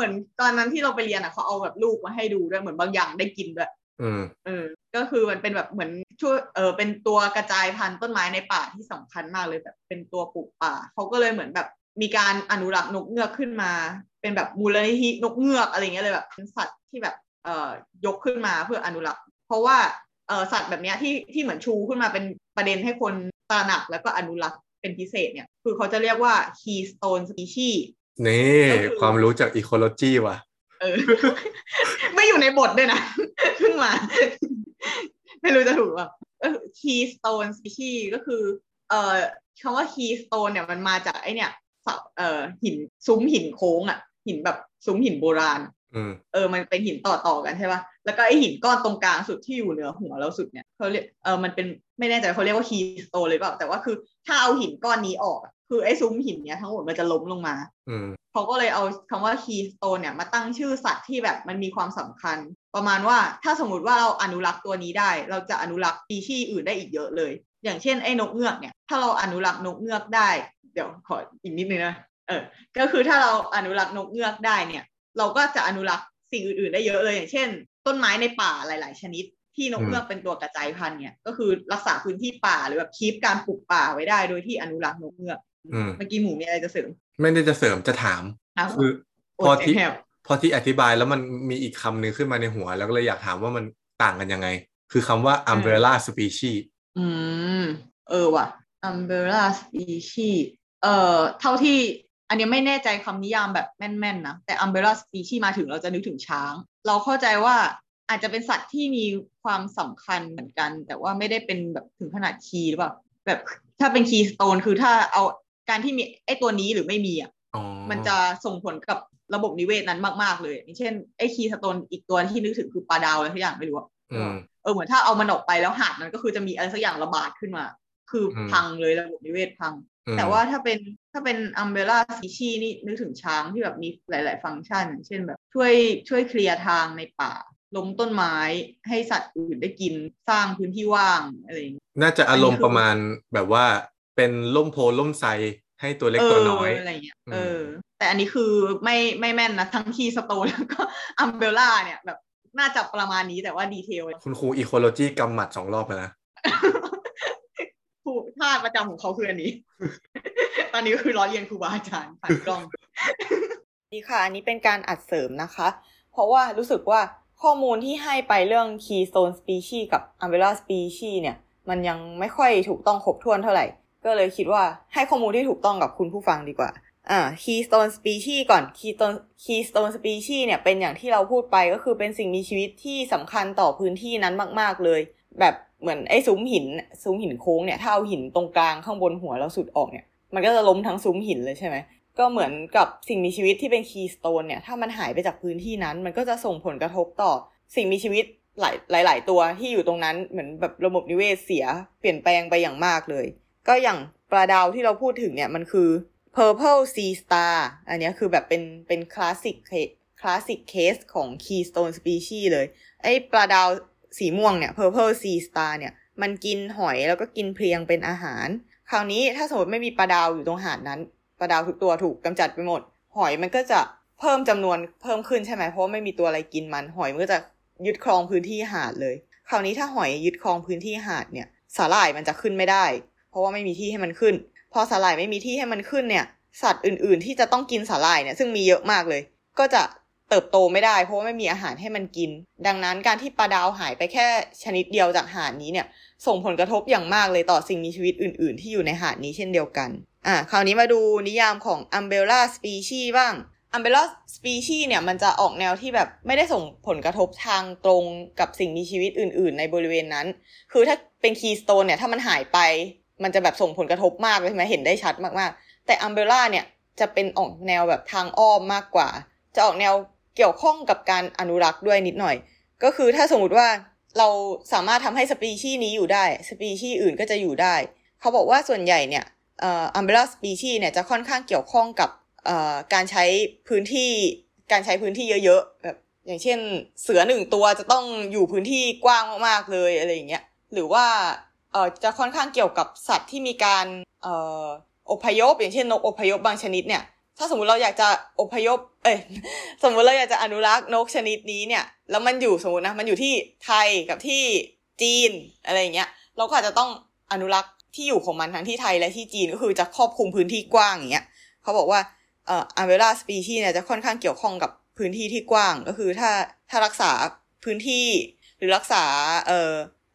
มือนตอนนั้นที่เราไปเรียนเขาเอาแบบลูกมาให้ดูด้วยเหมือนบางอย่างได้กินด้วยก็คือมันเป็นแบบเหมือนช่วยเป็นตัวกระจายพันธุ์ต้นไม้ในป่าที่สำคัญมากเลยแบบเป็นตัวปลูกป่าเขาก็เลยเหมือนแบบมีการอนุรักษ์นกเงือกขึ้นมาเป็นแบบมูลนิธินกเงือกอะไรเงี้ยเลยแบบเป็นสัตว์ที่แบบยกขึ้นมาเพื่ออนุรักษ์เพราะว่าสัตว์แบบนี้ที่เหมือนชูขึ้นมาเป็นประเด็นให้คนตระหนักแล้วก็อนุรักษ์เป็นพิเศษเนี่ยคือเขาจะเรียกว่า keystone species นี่ความรู้จาก ecology ว่ะไม่อยู่ในบทด้วยนะเพิ่งมาไม่รู้จะถูกป่ะ keystone species ก็คือคำว่า keystone เนี่ยมันมาจากไอ้เนี่ยหินซุ้มหินโค้งหินแบบซุ้มหินโบราณมันเป็นหินต่อๆกันใช่ป่ะแล้วก็ไอหินก้อนตรงกลางสุดที่อยู่เหนือหัวเราสุดเนี่ยเขาเรียกมันเป็นไม่แน่ใจเขาเรียกว่าคีสโตนเลยเปล่าแต่ว่าคือถ้าเอาหินก้อนนี้ออกคือไอซุ้มหินเนี้ยทั้งหมดมันจะล้มลงมาเขาก็เลยเอาคำว่าคีสโตนเนี่ยมาตั้งชื่อสัตว์ที่แบบมันมีความสำคัญ ประมาณว่าถ้าสมมติว่าเราอนุรักษ์ตัวนี้ได้เราจะอนุรักษ์สปีชีส์อื่นได้อีกเยอะเลยอย่างเช่นไอ้นกเงือกเนี่ยถ้าเราอนุรักษ์นกเงือกได้เดี๋ยวขออีกนิดนึงนะก็คือถ้าเราอนุรักษ์นกเงือกได้เนี่ยเราก็จะอนุรักษ์สิ่งอื่นๆได้เยอะเลยอย่างเช่นต้นไม้ในป่าหลายๆชนิดที่นกเงือกเป็นตัวกระจายพันธุ์เนี่ยก็คือรักษาพื้นที่ป่าหรือแบบคีปการปลูกป่าไว้ได้โดยที่อนุรักษ์นกเงือกเมื่อกี้หมูมีอะไรจะเสริมไม่ได้จะเสริมจะถามคือพอที่อธิบายแล้วมันมีอีกคำหนึ่งขึ้นมาในหัวแล้วก็เลยอยากถามว่ามันต่างกันยังไงคือคำว่า umbrella species ว่ะ umbrella species เท่าที่อันนี้ไม่แน่ใจคำนิยามแบบแม่นๆนะแต่ umbrella species มาถึงเราจะนึกถึงช้างเราเข้าใจว่าอาจจะเป็นสัตว์ที่มีความสำคัญเหมือนกันแต่ว่าไม่ได้เป็นแบบถึงขนาดคีย์หรือเปล่าแบบถ้าเป็นคีย์สโตนคือถ้าเอาการที่มีไอ้ตัวนี้หรือไม่มีอ่ะมันจะส่งผลกับระบบนิเวศนั้นมากๆเลยอย่างเช่นไอ้คีย์สโตนอีกตัวที่นึกถึงคือปลาดาวอะไรสักอย่างไม่รู้เหมือนถ้าเอามันออกไปแล้วหาดนั้นก็คือจะมีอะไรสักอย่างระบาดขึ้นมาคือพังเลยระบบนิเวศพังแต่ว่าถ้าเป็นอัมเบร่าซีชีนี่นึกถึงช้างที่แบบมีหลายๆฟังก์ชันอย่างเช่นแบบช่วยเคลียร์ทางในป่าล้มต้นไม้ให้สัตว์อื่นได้กินสร้างพื้นที่ว่างอะไรน่าจะอารมณ์ประมาณแบบว่าเป็นล่มโพล่มไทรให้ตัวเล็กตัวน้อยอะไรอย่างเงี้ยแต่อันนี้คือไม่แม่นนะทั้งที่สโตนแล้วก็อัมเบลล่าเนี่ยแบบน่าจะประมาณนี้แต่ว่าดีเทลคุณครูอีโคโลจีกำหมัด2รอบไปแล้วครูท่าประจำของเขาคืออันนี้ตอนนี้คือล้อเลียนครูบาอาจารย์ผ่านกล้องดีค่ะอันนี้เป็นการอัดเสริมนะคะเพราะว่ารู้สึกว่าข้อมูลที่ให้ไปเรื่อง Keystone Species กับ Umbrella Species เนี่ยมันยังไม่ค่อยถูกต้องครบถ้วนเท่าไหร่ก็เลยคิดว่าให้ข้อมูลที่ถูกต้องกับคุณผู้ฟังดีกว่าKeystone Species ก่อน Keystone Species เนี่ยเป็นอย่างที่เราพูดไปก็คือเป็นสิ่งมีชีวิตที่สำคัญต่อพื้นที่นั้นมากๆเลยแบบเหมือนไอ้ซุ้มหินโค้งเนี่ยถ้าเอาหินตรงกลางข้างบนหัวแล้วสุดออกเนี่ยมันก็จะล้มทั้งซุ้มหินเลยใช่ไหมก็เหมือนกับสิ่งมีชีวิตที่เป็นคีย์สโตนเนี่ยถ้ามันหายไปจากพื้นที่นั้นมันก็จะส่งผลกระทบต่อสิ่งมีชีวิตหลายตัวที่อยู่ตรงนั้นเหมือนแบบระบบนิเวศเสียเปลี่ยนแปลงไปอย่างมากเลยก็อย่างปลาดาวที่เราพูดถึงเนี่ยมันคือ Purple Sea Star อันนี้คือแบบเป็นคลาสสิกเคสของ Keystone Species เลยไอ้ปลาดาวสีม่วงเนี่ย Purple Sea Star เนี่ยมันกินหอยแล้วก็กินเพลียงเป็นอาหารคราวนี้ถ้าสมมติไม่มีปลาดาวอยู่ตรงหาดนั้นปลาดาวทุกตัวถูกกำจัดไปหมดหอยมันก็จะเพิ่มจำนวนเพิ่มขึ้นใช่ไหมเพราะไม่มีตัวอะไรกินมันหอยมันก็จะยึดครองพื้นที่หาดเลยคราวนี้ถ้าหอยยึดครองพื้นที่หาดเนี่ยสาหร่ายมันจะขึ้นไม่ได้เพราะว่าไม่มีที่ให้มันขึ้นพอสาหร่ายไม่มีที่ให้มันขึ้นเนี่ยสัตว์อื่นๆที่จะต้องกินสาหร่ายเนี่ยซึ่งมีเยอะมากเลยก็จะเติบโตไม่ได้เพราะว่าไม่มีอาหารให้มันกินดังนั้นการที่ปลาดาวหายไปแค่ชนิดเดียวจากหาดนี้เนี่ยส่งผลกระทบอย่างมากเลยต่อสิ่งมีชีวิตอื่นๆที่อยู่ในหาดนี้เช่นเดียวกันคราวนี้มาดูนิยามของ Umbrella Species บ้าง Umbrella Species เนี่ยมันจะออกแนวที่แบบไม่ได้ส่งผลกระทบทางตรงกับสิ่งมีชีวิตอื่นๆในบริเวณนั้นคือถ้าเป็น Keystone เนี่ยถ้ามันหายไปมันจะแบบส่งผลกระทบมากเลยใช่ไหมเห็นได้ชัดมากๆแต่ Umbrella เนี่ยจะเป็นออกแนวแบบทางอ้อมมากกว่าจะออกแนวเกี่ยวข้องกับการอนุรักษ์ด้วยนิดหน่อยก็คือถ้าสมมติว่าเราสามารถทำให้สปีชีส์นี้อยู่ได้สปีชีส์อื่นก็จะอยู่ได้เขาบอกว่าส่วนใหญ่เนี่ยumbrella species เนี่ยจะค่อนข้างเกี่ยวข้องกับการใช้พื้นที่เยอะๆแบบอย่างเช่นเสือ1ตัวจะต้องอยู่พื้นที่กว้างมากๆเลยอะไรอย่างเงี้ยหรือว่าจะค่อนข้างเกี่ยวกับสัตว์ที่มีการอพยพอย่างเช่นนกอพยพบางชนิดเนี่ยถ้าสมมุติเราอยากจะอพยพสมมุติเราอยากจะอนุรักษ์นกชนิดนี้เนี่ยแล้วมันอยู่สมมุตินะมันอยู่ที่ไทยกับที่จีนอะไรอย่างเงี้ยเราก็อาจจะต้องอนุรักษ์ที่อยู่ของมันทั้งที่ไทยและที่จีนก็คือจะครอบคลุมพื้นที่กว้างอย่างเงี้ยเขาบอกว่าumbrella species เนี่ยจะค่อนข้างเกี่ยวข้องกับพื้นที่ที่กว้างก็คือถ้ารักษาพื้นที่หรือรักษา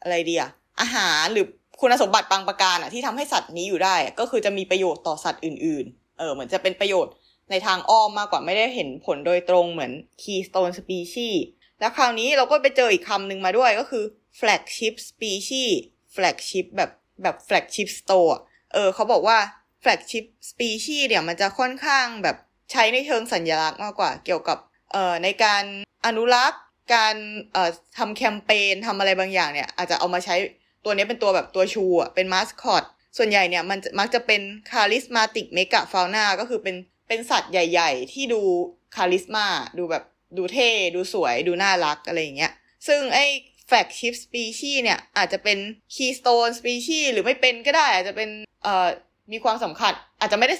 อะไรดีอ่ะอาหารหรือคุณสมบัติบางประการอ่ะที่ทำให้สัตว์นี้อยู่ได้ก็คือจะมีประโยชน์ต่อสัตว์อื่นๆเหมือนจะเป็นประโยชน์ในทางอ้อมมากกว่าไม่ได้เห็นผลโดยตรงเหมือน keystone species แล้วคราวนี้เราก็ไปเจออีกคำหนึ่งมาด้วยก็คือ flagship species flagship แบบ flagship store เขาบอกว่า flagship species เนี่ยมันจะค่อนข้างแบบใช้ในเชิงสัญลักษณ์มากกว่าเกี่ยวกับในการอนุรักษ์การทำแคมเปญทำอะไรบางอย่างเนี่ยอาจจะเอามาใช้ตัวนี้เป็นตัวแบบตัวชูเป็นมาสคอตส่วนใหญ่เนี่ยมันมักจะเป็น charismatic mega fauna ก็คือเป็นสัตว์ใหญ่ๆที่ดูคาริสมาดูแบบ ดูเท่ดูสวยดูน่ารักอะไรอย่างเงี้ยซึ่งไอ้แฟลกชิพสปีชีส์เนี่ยอาจจะเป็นคีย์สโตนสปีชีส์หรือไม่เป็นก็ได้อาจจะเป็นมีความสำคัญอาจจะไม่ได้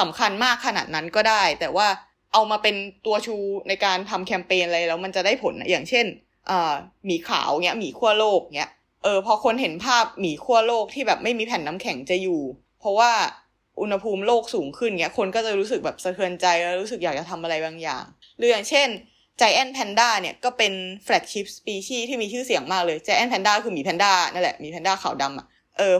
สำคัญมากขนาดนั้นก็ได้แต่ว่าเอามาเป็นตัวชูในการทำแคมเปญอะไรแล้วมันจะได้ผลอย่างเช่นหมีขาวเงี้ยหมีขั้วโลกเงี้ยพอคนเห็นภาพหมีขั้วโลกที่แบบไม่มีแผ่นน้ำแข็งจะอยู่เพราะว่าอุณหภูมิโลกสูงขึ้นเงี้ยคนก็จะรู้สึกแบบสะเทือนใจแล้วรู้สึกอยากจะทำอะไรบางอย่างหรืออย่างเช่น Giant Panda เนี่ยก็เป็น flagship species ที่มีชื่อเสียงมากเลย Giant Panda คือหมีแพนด้านั่นแหละหมีแพนด้าขาวดำอ่ะ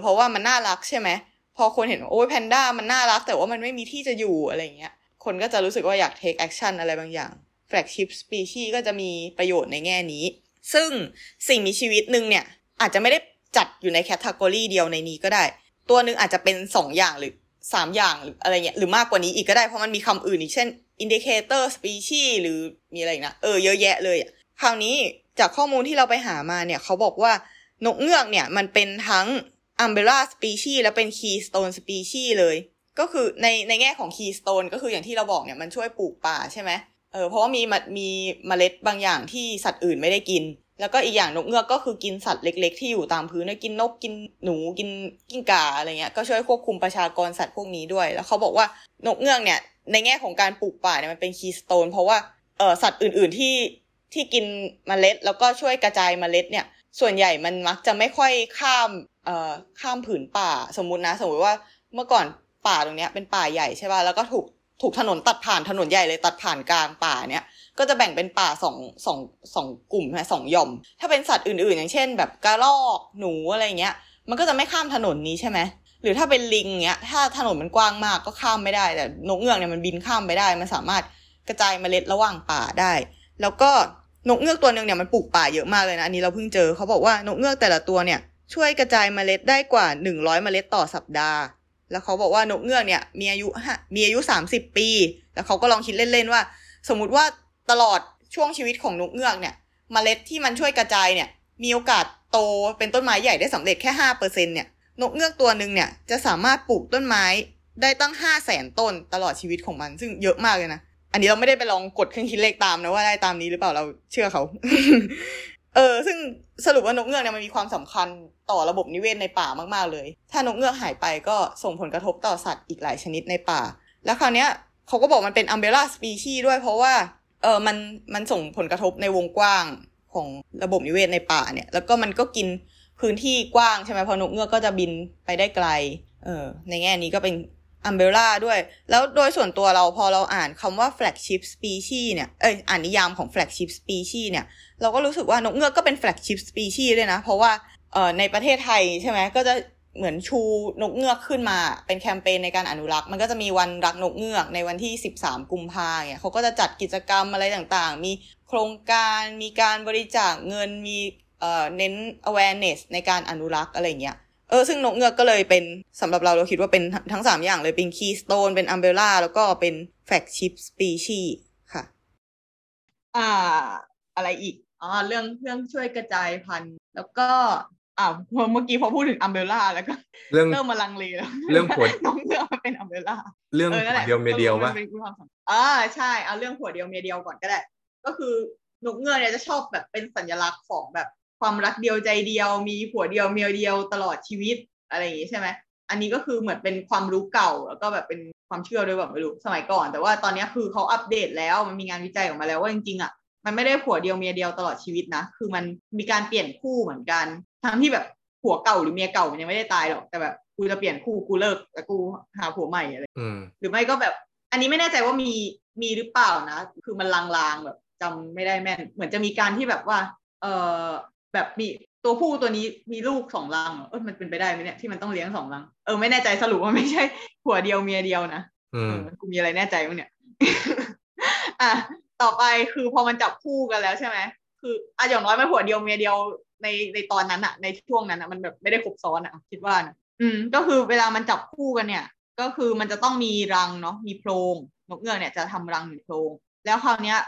เพราะว่ามันน่ารักใช่ไหมพอคนเห็นโอ้ยแพนด้ามันน่ารักแต่ว่ามันไม่มีที่จะอยู่อะไรเงี้ยคนก็จะรู้สึกว่าอยาก take action อะไรบางอย่าง flagship species ก็จะมีประโยชน์ในแง่นี้ซึ่งสิ่งมีชีวิตนึงเนี่ยอาจจะไม่ได้จัดอยู่ในแคตตากรีเดียวในนี้ก็ได้ตัวนึงอาจจะเป็น2อย่างหรือ3อย่างหรืออะไรเงี้ยหรือมากกว่านี้อีกก็ได้เพราะมันมีคำอื่นอีกเช่น indicator species หรือมีอะไรอีกนะเยอะแยะเลยคราวนี้จากข้อมูลที่เราไปหามาเนี่ยเขาบอกว่านกเงือกเนี่ยมันเป็นทั้ง umbrella species และเป็น keystone species เลยก็คือในแง่ของ keystone ก็คืออย่างที่เราบอกเนี่ยมันช่วยปลูกป่าใช่ไหมเพราะว่ามีเมล็ดบางอย่างที่สัตว์อื่นไม่ได้กินแล้วก็อีกอย่างนกเงือกก็คือกินสัตว์เล็กๆที่อยู่ตามพื้นกินนกกินหนูกินกิ้งก่าอะไรเงี้ยก็ช่วยควบคุมประชากรสัตว์พวกนี้ด้วยแล้วเขาบอกว่านกเงือกเนี่ยในแง่ของการปลูกป่าเนี่ยมันเป็นคีย์สโตนเพราะว่าสัตว์อื่นๆที่กินเมล็ดแล้วก็ช่วยกระจายเมล็ดเนี่ยส่วนใหญ่มันมักจะไม่ค่อยข้ามผืนป่าสมมุติว่าเมื่อก่อนป่าตรงเนี้ยเป็นป่าใหญ่ใช่ป่ะแล้วก็ถูกถนนตัดผ่านถนนใหญ่เลยตัดผ่านกลางป่าเนี่ยก็จะแบ่งเป็นป่า2กลุ่มนะ2หย่อมถ้าเป็นสัตว์อื่นๆอย่างเช่นแบบกระรอกหนูอะไรเงี้ยมันก็จะไม่ข้ามถนนนี้ใช่มั้ยหรือถ้าเป็นลิงเงี้ยถ้าถนนมันกว้างมากก็ข้ามไม่ได้แต่นกเงือกเนี่ยมันบินข้ามไปได้มันสามารถกระจายเมล็ดระหว่างป่าได้แล้วก็นกเงือกตัวนึงเนี่ยมันปลูกป่าเยอะมากเลยนะอันนี้เราเพิ่งเจอเขาบอกว่านกเงือกแต่ละตัวเนี่ยช่วยกระจายเมล็ดได้กว่า100เมล็ดต่อสัปดาห์แล้วเขาบอกว่านกเงือกเนี่ยมีอายุ30ปีแล้วเขาก็ลองคิดเล่นๆว่าสมมุติว่าตลอดช่วงชีวิตของนกเงือกเนี่ยเมล็ดที่มันช่วยกระจายเนี่ยมีโอกาสโตเป็นต้นไม้ใหญ่ได้สำเร็จแค่ 5% เนี่ยนกเงือกตัวนึงเนี่ยจะสามารถปลูกต้นไม้ได้ตั้ง 500,000 ต้นตลอดชีวิตของมันซึ่งเยอะมากเลยนะอันนี้เราไม่ได้ไปลองกดเครื่องคิดเลขตามนะว่าได้ตามนี้หรือเปล่าเราเชื่อเขา ซึ่งสรุปว่านกเงือกเนี่ยมันมีความสำคัญต่อระบบนิเวศในป่ามากๆเลยถ้านกเงือกหายไปก็ส่งผลกระทบต่อสัตว์อีกหลายชนิดในป่าแล้วคราวเนี้ยเขาก็บอกมันเป็น umbrella species ด้วยเพราะว่ามันส่งผลกระทบในวงกว้างของระบบนิเวศในป่าเนี่ยแล้วก็มันก็กินพื้นที่กว้างใช่ไหมพอนกเงือกก็จะบินไปได้ไกลในแง่นี้ก็เป็น umbrella ด้วยแล้วโดยส่วนตัวเราพอเราอ่านคำว่า flagship species เนี่ยอ่านนิยามของ flagship species เนี่ยเราก็รู้สึกว่านกเงือกก็เป็น flagship species ด้วยนะเพราะว่าในประเทศไทยใช่ไหมก็จะเหมือนชูนกเงือกขึ้นมาเป็นแคมเปญในการอนุรักษ์มันก็จะมีวันรักนกเงือกในวันที่13กุมภาพันธ์เนี่ยเขาก็จะจัดกิจกรรมอะไรต่างๆมีโครงการมีการบริจาคเงินมีเน้น awareness ในการอนุรักษ์อะไรเงี้ยซึ่งนกเงือกก็เลยเป็นสำหรับเราคิดว่าเป็นทั้ง3อย่างเลยเป็น keystone เป็น umbrella แล้วก็เป็น flagship species ค่ะอะไรอีกเรื่องช่วยกระจายพันธุ์แล้วก็เมื่อกี้พอพูดถึงอัมเบล่าแล้วก็เริ่มมาลังเลแล้วเรื่องผัวน้องเรื่องมันเป็นอัมเบล่าเรื่องผัวเดียวเมียเดียวป่ะใช่เอาเรื่องผัวเดียวเมียเดียวก่อนก็ได้ก็คือนกเงือกเนี่ยจะชอบแบบเป็นสัญลักษณ์ของแบบความรักเดียวใจเดียวมีผัวเดียวเมียเดียวตลอดชีวิตอะไรอย่างงี้ใช่ไหมอันนี้ก็คือเหมือนเป็นความรู้เก่าแล้วก็แบบเป็นความเชื่อด้วยแบบไม่รู้สมัยก่อนแต่ว่าตอนนี้คือเขาอัปเดตแล้วมันมีงานวิจัยออกมาแล้วว่าจริงๆอ่ะมันไม่ได้ผัวเดียวเมียเดียวตลอดชีวิตนะคือมันมีการเปลี่ยนคู่เหมือนกันทั้งที่แบบผัวเก่าหรือเมียเก่ามันยังไม่ได้ตายหรอกแต่แบบกูจะเปลี่ยนคู่กูเลิกแล้วกูหาผัวใหม่อะไรหรือไม่ก็แบบอันนี้ไม่แน่ใจว่ามีหรือเปล่านะคือมันลางๆแบบจำไม่ได้แม่นเหมือนจะมีการที่แบบว่าแบบมีตัวผู้ตัวนี้มีลูกสองรังมันเป็นไปได้ไหมเนี่ยที่มันต้องเลี้ยงสองรังไม่แน่ใจสรุปว่าไม่ใช่ผัวเดียวเมียเดียวนะกูมีอะไรแน่ใจมั้งเนี่ย ต่อไปคือพอมันจับคู่กันแล้วใช่ไหมคืออย่างน้อยมันผัวเดียวเมียเดียวในตอนนั้นอะในช่วงนั้นอะมันแบบไม่ได้ครบซ้อนอะคิดว่านะก็คือเวลามันจับคู่กันเนี่ยก็คือมันจะต้องมีรังเนาะมีโพรงนกเงือกเนี่ยจะทำรังอยู่โพรงแล้วคราวเนี้ย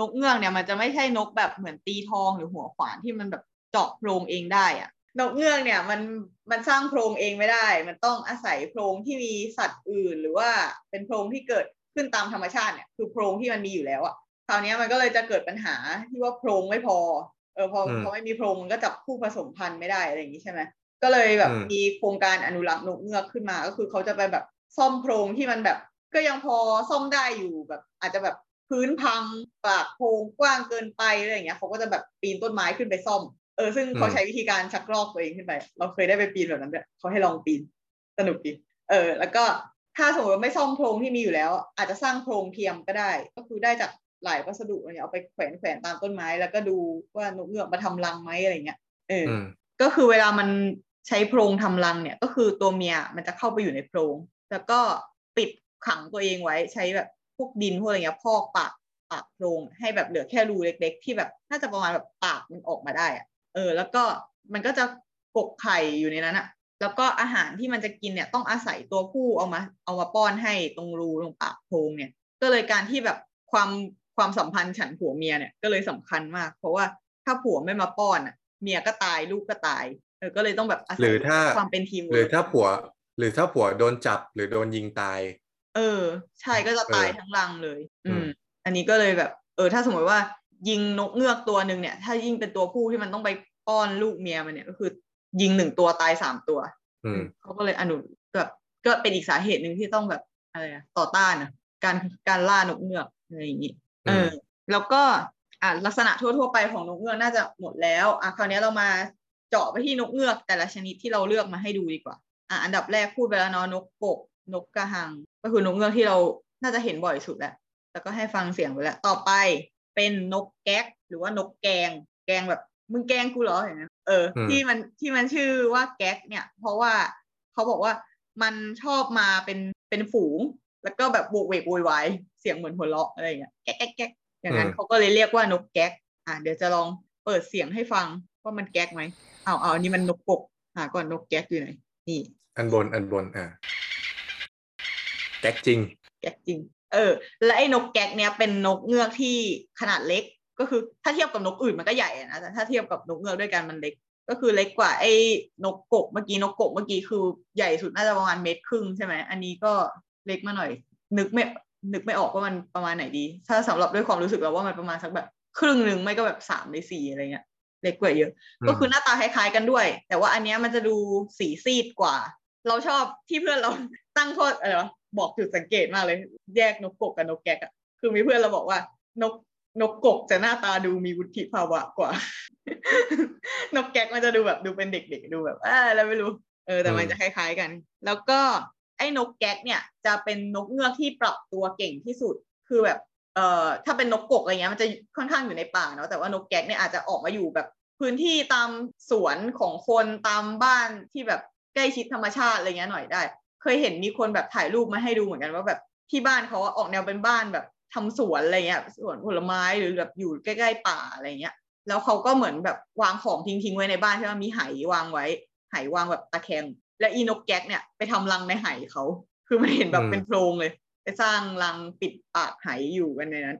นกเงือกเนี่ยมันจะไม่ใช่นกแบบเหมือนตีทองหรือหัวขวานที่มันแบบเจาะโพรงเองได้อะนกเงือกเนี่ยมันสร้างโพรงเองไม่ได้มันต้องอาศัยโพรงที่มีสัตว์อื่นหรือว่าเป็นโพรงที่เกิดขึ้นตามธรรมชาติเนี่ยคือโพรงที่มันมีอยู่แล้วอะ คราวนี้มันก็เลยจะเกิดปัญหาที่ว่าโพรงไม่พอพอไม่มีโพรงมันก็จับคู่ผสมพันธุ์ไม่ได้อะไรอย่างนี้ใช่ไหมก็เลยแบบมีโครงการอนุรักษ์นกเงือกขึ้นมาก็คือเขาจะไปแบบซ่อมโพรงที่มันแบบก็ยังพอซ่อมได้อยู่แบบอาจจะแบบพื้นพังปากโพรงกว้างเกินไปอะไรอย่างเงี้ยเขาก็จะแบบปีนต้นไม้ขึ้นไปซ่อมซึ่งเขาใช้วิธีการชักลอกตัวเองขึ้นไปเราเคยได้ไปปีนแบบนั้นด้วยเขาให้ลองปีนสนุกดีแล้วก็ถ้าสมมติว่าไม่ซ่อมโพรงที่มีอยู่แล้วอาจจะสร้างโพรงเทียมก็ได้ก็คือได้จากหลายวัสดุอะไรเงี้ยเอาไปแขวนตามต้นไม้แล้วก็ดูว่านกเงือกมาทำรังไหมอะไรเงี้ยก็คือเวลามันใช้โพรงทำรังเนี่ยก็คือตัวเมียมันจะเข้าไปอยู่ในโพรงแล้วก็ปิดขังตัวเองไว้ใช้แบบพวกดินพวกอะไรเงี้ยพอกปากโพรงให้แบบเหลือแค่รูเล็กๆที่แบบน่าจะประมาณแบบปากมันออกมาได้อะแล้วก็มันก็จะกกไข่อยู่ในนั้นอะแล้วก็อาหารที่มันจะกินเนี่ยต้องอาศัยตัวผู้เอามาป้อนให้ตรงรูตรงปากโพรงเนี่ยก็เลยการที่แบบความสัมพันธ์ฉันผัวเมียเนี่ยก็เลยสำคัญมากเพราะว่าถ้าผัวไม่มาป้อนอะเมียก็ตายลูกก็ตายก็เลยต้องแบบอาศัยความเป็นทีมหรือถ้าผัวโดนจับหรือโดนยิงตายใช่ก็จะตายทั้งรังเลยอันนี้ก็เลยแบบถ้าสมมติว่ายิงนกเงือกตัวนึงเนี่ยถ้ายิ่งเป็นตัวผู้ที่มันต้องไปป้อนลูกเมียมันเนี่ยก็คือยิง1ตัวตาย3ตัวเขาก็เลยอนุแบบก็เป็นอีกสาเหตุนึงที่ต้องแบบอะไรนะต่อต้านการล่านกเงือกอะไรอย่างนี้แล้วก็ลักษณะทั่วๆไปของนกเงือกน่าจะหมดแล้วคราวนี้เรามาเจาะไปที่นกเงือกแต่ละชนิดที่เราเลือกมาให้ดูดีกว่าอันดับแรกพูดไปแล้วเนาะนกกกนกกระหังก็คือนกเงือกที่เราน่าจะเห็นบ่อยสุดแหละแล้วก็ให้ฟังเสียงไปแล้วต่อไปเป็นนกแก๊กหรือว่านกแกงแบบมึงแกงกูเหรออย่างนั้นที่มันชื่อว่าแก๊กเนี่ยเพราะว่าเขาบอกว่ามันชอบมาเป็นฝูงแล้วก็แบบโวกเวกโวยวายเสียงเหมือนหัวเราะอะไรอย่างเงี้ยแก๊กแก๊กอย่างนั้นเขาก็เลยเรียกว่านกแก๊กเดี๋ยวจะลองเปิดเสียงให้ฟังว่ามันแก๊กไหมเอานี่มันนกกกก่อนนกแก๊กอยู่ไหนนี่อันบนแก๊กจริงและไอ้นกแก๊กเนี้ยเป็นนกเงือกที่ขนาดเล็กก็คือถ้าเทียบกับนกอื่นมันก็ใหญ่นะแต่ถ้าเทียบกับนกเงือกด้วยกันมันเล็กก็คือเล็กกว่าไอ้นกกบเมื่อกี้คือใหญ่สุดน่าจะประมาณเมตรครึ่งใช่ไหมอันนี้ก็เล็กมาหน่อยนึกไม่ออกว่ามันประมาณไหนดีถ้าสำหรับด้วยความรู้สึกเราว่ามันประมาณสักแบบครึ่งนึงไม่ก็แบบ3/4อะไรเงี้ยเล็กกว่าเยอะก็คือหน้าตาคล้ายๆกันด้วยแต่ว่าอันเนี้ยมันจะดูสีซีดกว่าเราชอบที่เพื่อนเราตั้งโทษอะไรวะบอกจุดสังเกตมากเลยแยกนกกกกับนกแก๊กอ่ะคือมีเพื่อนเราบอกว่านกกกจะหน้าตาดูมีวุฒิภาวะกว่า นกแก๊กมันจะดูแบบดูเป็นเด็กๆดูแบบเราไม่รู้แต่มันจะคล้ายๆกันแล้วก็ไอ้นกแก๊กเนี่ยจะเป็นนกเงือกที่ปรับตัวเก่งที่สุดคือแบบถ้าเป็นนกกกอะไรเงี้ยมันจะค่อนข้างอยู่ในป่าเนาะแต่ว่านกแก๊กเนี่ยอาจจะออกมาอยู่แบบพื้นที่ตามสวนของคนตามบ้านที่แบบใกล้ชิดธรรมชาติอะไรเงี้ยหน่อยได้เคยเห็นมีคนแบบถ่ายรูปมาให้ดูเหมือนกันว่าแบบที่บ้านเขาออกแนวเป็นบ้านแบบทำสวนอะไรเงี้ยสวนผลไม้หรือแบบอยู่ใกล้ๆป่าอะไรเงี้ยแล้วเขาก็เหมือนแบบวางของทิ้งๆไว้ในบ้านใช่ไหมมีไหวางไว้ไหวางแบบตะแคงและอีนกแก๊กเนี่ยไปทำรังในไหเขาคือมันเห็นแบบเป็นโพรงเลยไปสร้างรังปิดปากไหอยู่กันในนั้น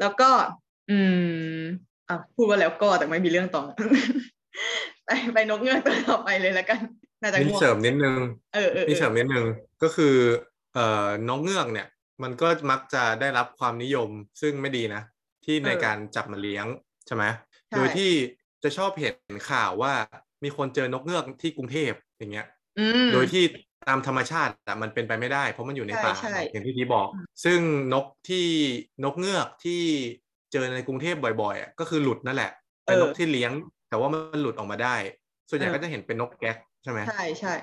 แล้วก็พูดว่าแล้วก็แต่ไม่มีเรื่องต่อ ไปนกเงือกตัวต่อไปเลยแล้วกันน่าจะเสริมนิดนึงนี่เสริมนิดนึงก็คือนกเงือกเนี่ยมันก็มักจะได้รับความนิยมซึ่งไม่ดีนะที่ในการจับมาเลี้ยงใช่ไหมโดยที่จะชอบเห็นข่าวว่ามีคนเจอนกเงือกที่กรุงเทพอย่างเงี้ยโดยที่ตามธรรมชาติแต่มันเป็นไปไม่ได้เพราะมันอยู่ในป่าอย่างที่พี่บอกซึ่งนกเงือกที่เจอในกรุงเทพบ่อยๆก็คือหลุดนั่นแหละเป็นนกที่เลี้ยงแต่ว่ามันหลุดออกมาได้ส่วนใหญ่ก็จะเห็นเป็นนกแก๊กใช่ไหมใช่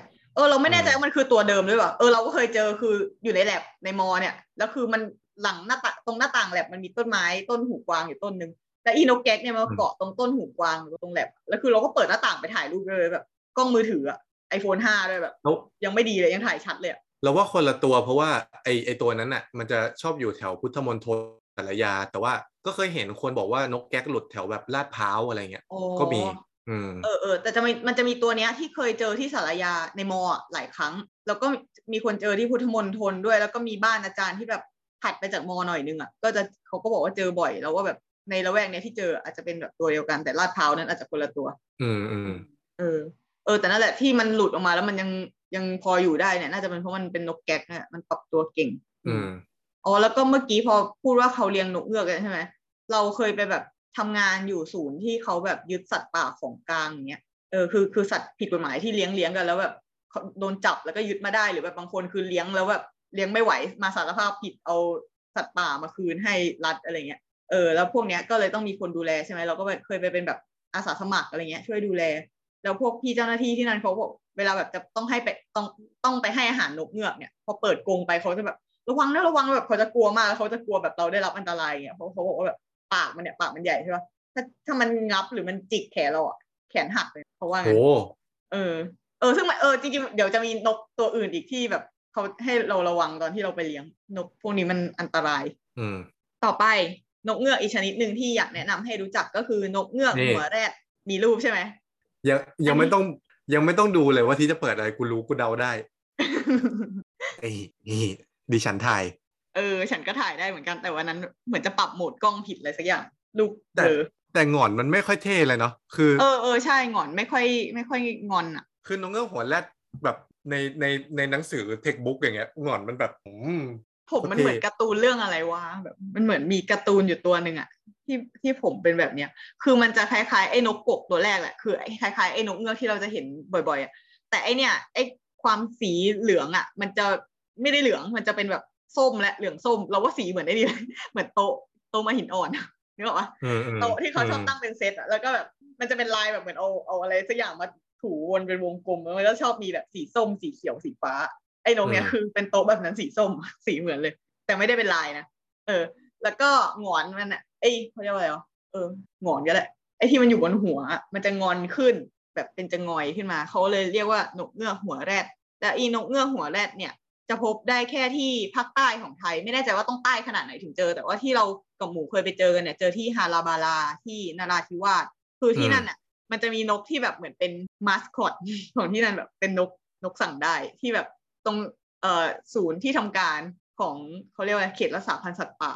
เราไม่แน่ใจว่ามันคือตัวเดิมด้วยป่ะเราก็เคยเจอคืออยู่ในแลบในมอเนี่ยแล้วคือมันหลังหน้าตรงหน้าต่างแลบมันมีต้นไม้ต้นหูกวางอยู่ต้นนึงแต่อีนกแก๊กเนี่ยมันเกาะตรงต้นหูกวางตรงแลบแล้วคือเราก็เปิดหน้าต่างไปถ่ายรูปเลยแบบกล้องมือถือiPhone 5ด้วยแบบยังไม่ดีเลยยังถ่ายชัดเลยเราว่าคนละตัวเพราะว่าไอตัวนั้นน่ะมันจะชอบอยู่แถวพุทธมณฑลสารยาแต่ว่าก็เคยเห็นคนบอกว่านกแก๊กหลุดแถวแบบลาดพร้าวอะไรเงี้ยก็มีแต่มันจะมีตัวเนี้ยที่เคยเจอที่สารยาในมอหลายครั้งแล้วก็มีคนเจอที่พุทธมณฑลด้วยแล้วก็มีบ้านอาจารย์ที่แบบถัดไปจากมอหน่อยนึงก็จะเขาก็บอกว่าเจอบ่อยแล้วว่าแบบในละแวกเนี้ยที่เจออาจจะเป็นแบบตัวเดียวกันแต่ลาดพร้าวนั้นอาจจะคนละตัวแต่นั่นแหละที่มันหลุดออกมาแล้วมันยังพออยู่ได้เนี่ยน่าจะเป็นเพราะมันเป็นนกแก๊กเนี่ยมันปรับตัวเก่ง อ๋อแล้วก็เมื่อกี้พอพูดว่าเขาเลี้ยงนกเงือกใช่ไหมเราเคยไปแบบทำงานอยู่ศูนย์ที่เขาแบบยึดสัตว์ป่าของกลางอย่างเงี้ยคือสัตว์ผิดกฎหมายที่เลี้ยงกันแล้วแบบโดนจับแล้วก็ยึดมาได้หรือแบบบางคนคือเลี้ยงแล้วแบบเลี้ยงไม่ไหวมาสารภาพผิดเอาสัตว์ป่ามาคืนให้รัฐอะไรเงี้ยแล้วพวกเนี้ยก็เลยต้องมีคนดูแลใช่ไหมเราก็เคยไปเป็นแบบอาสาสมัครอะไรเงี้ยช่วยดูแลแล้วพวกพี่เจ้าหน้าที่ที่นั่นเขาบอกเวลาแบบจะต้องให้ไปต้องไปให้อาหารนกเงือกเนี่ยพอเปิดกรงไปเขาจะแบบระวังนะระวังแบบเขาจะกลัวมากแล้วเขาจะกลัวแบบเราได้รับอันตรายเนี่ยเพราะเขาบอกว่าแบบปากมันใหญ่ใช่ป่ะถ้ามันงับหรือมันจิกแขนเราอ่ะแขนหักเลยเพราะว่าไงซึ่งจริงๆเดี๋ยวจะมีนกตัวอื่นอีกที่แบบเขาให้เราระวังตอนที่เราไปเลี้ยงนกพวกนี้มันอันตรายต่อไปนกเงือกอีกชนิดหนึ่งที่อยากแนะนำให้รู้จักก็คือนกเงือกหัวแรดมีรูปใช่ไหมยังไม่ต้องดูเลยว่าที่จะเปิดอะไรกูรู้กูเดาได้ นี่ดิฉันถ่ายฉันก็ถ่ายได้เหมือนกันแต่วันนั้นเหมือนจะปรับโหมดกล้องผิดอะไรสักอย่างรูปแต่หงอนมันไม่ค่อยเท่เลยเนาะคือใช่หงอนไม่ค่อยงอนอ่ะคือนกเงือกหัวแรดแบบในหนังสือเทคบุ๊กอย่างเงี้ยหงอนมันแบบผมมันเหมือนการ์ตูนเรื่องอะไรวะแบบมันเหมือนมีการ์ตูนอยู่ตัวหนึ่งอะที่ผมเป็นแบบเนี้ยคือมันจะคล้ายๆไอ้นกกบตัวแรกแหละคือคล้ายๆไอ้นกเงือกที่เราจะเห็นบ่อยๆอะแต่ไอเนี้ยไอความสีเหลืองอะมันจะไม่ได้เหลืองมันจะเป็นแบบส้มและเหลืองส้มเราว่าสีเหมือนได้ดีเหมือนโตมาหินอ่อนนึกออกปะโตที่เขาชอบตั้งเป็นเซตอะแล้วก็แบบมันจะเป็นลายแบบเหมือนเอาอะไรสักอย่างมาถูวนเป็นวงกลมแล้วก็ชอบมีแบบสีส้มสีเขียวสีฟ้าไอ้นกเนี่ยคือเป็นโต๊ะแบบนั้นสีส้มสีเหมือนเลยแต่ไม่ได้เป็นลายนะแล้วก็หงอนมันอ่ะไอ้เขาเรียกว่าอะไรหงอนก็แหละไอ้ที่มันอยู่บนหัวมันจะงอนขึ้นแบบเป็นจะงอยขึ้นมาเขาเลยเรียกว่านกเงือกหัวแรดแต่อีนกเงือกหัวแรดเนี่ยจะพบได้แค่ที่ภาคใต้ของไทยไม่แน่ใจว่าต้องใต้ขนาดไหนถึงเจอแต่ว่าที่เรากับหมูเคยไปเจอกันเนี่ยเจอที่ฮาราบาลาที่นราธิวาสคือที่นั่นอ่ะมันจะมีนกที่แบบเหมือนเป็นมาสคอตของที่นั่นแบบเป็นนกสั่งได้ที่แบบตรงศูนย์ที่ทำการของเขาเรียกว่าเขตรักษาพันธุ์สัตว์ป่า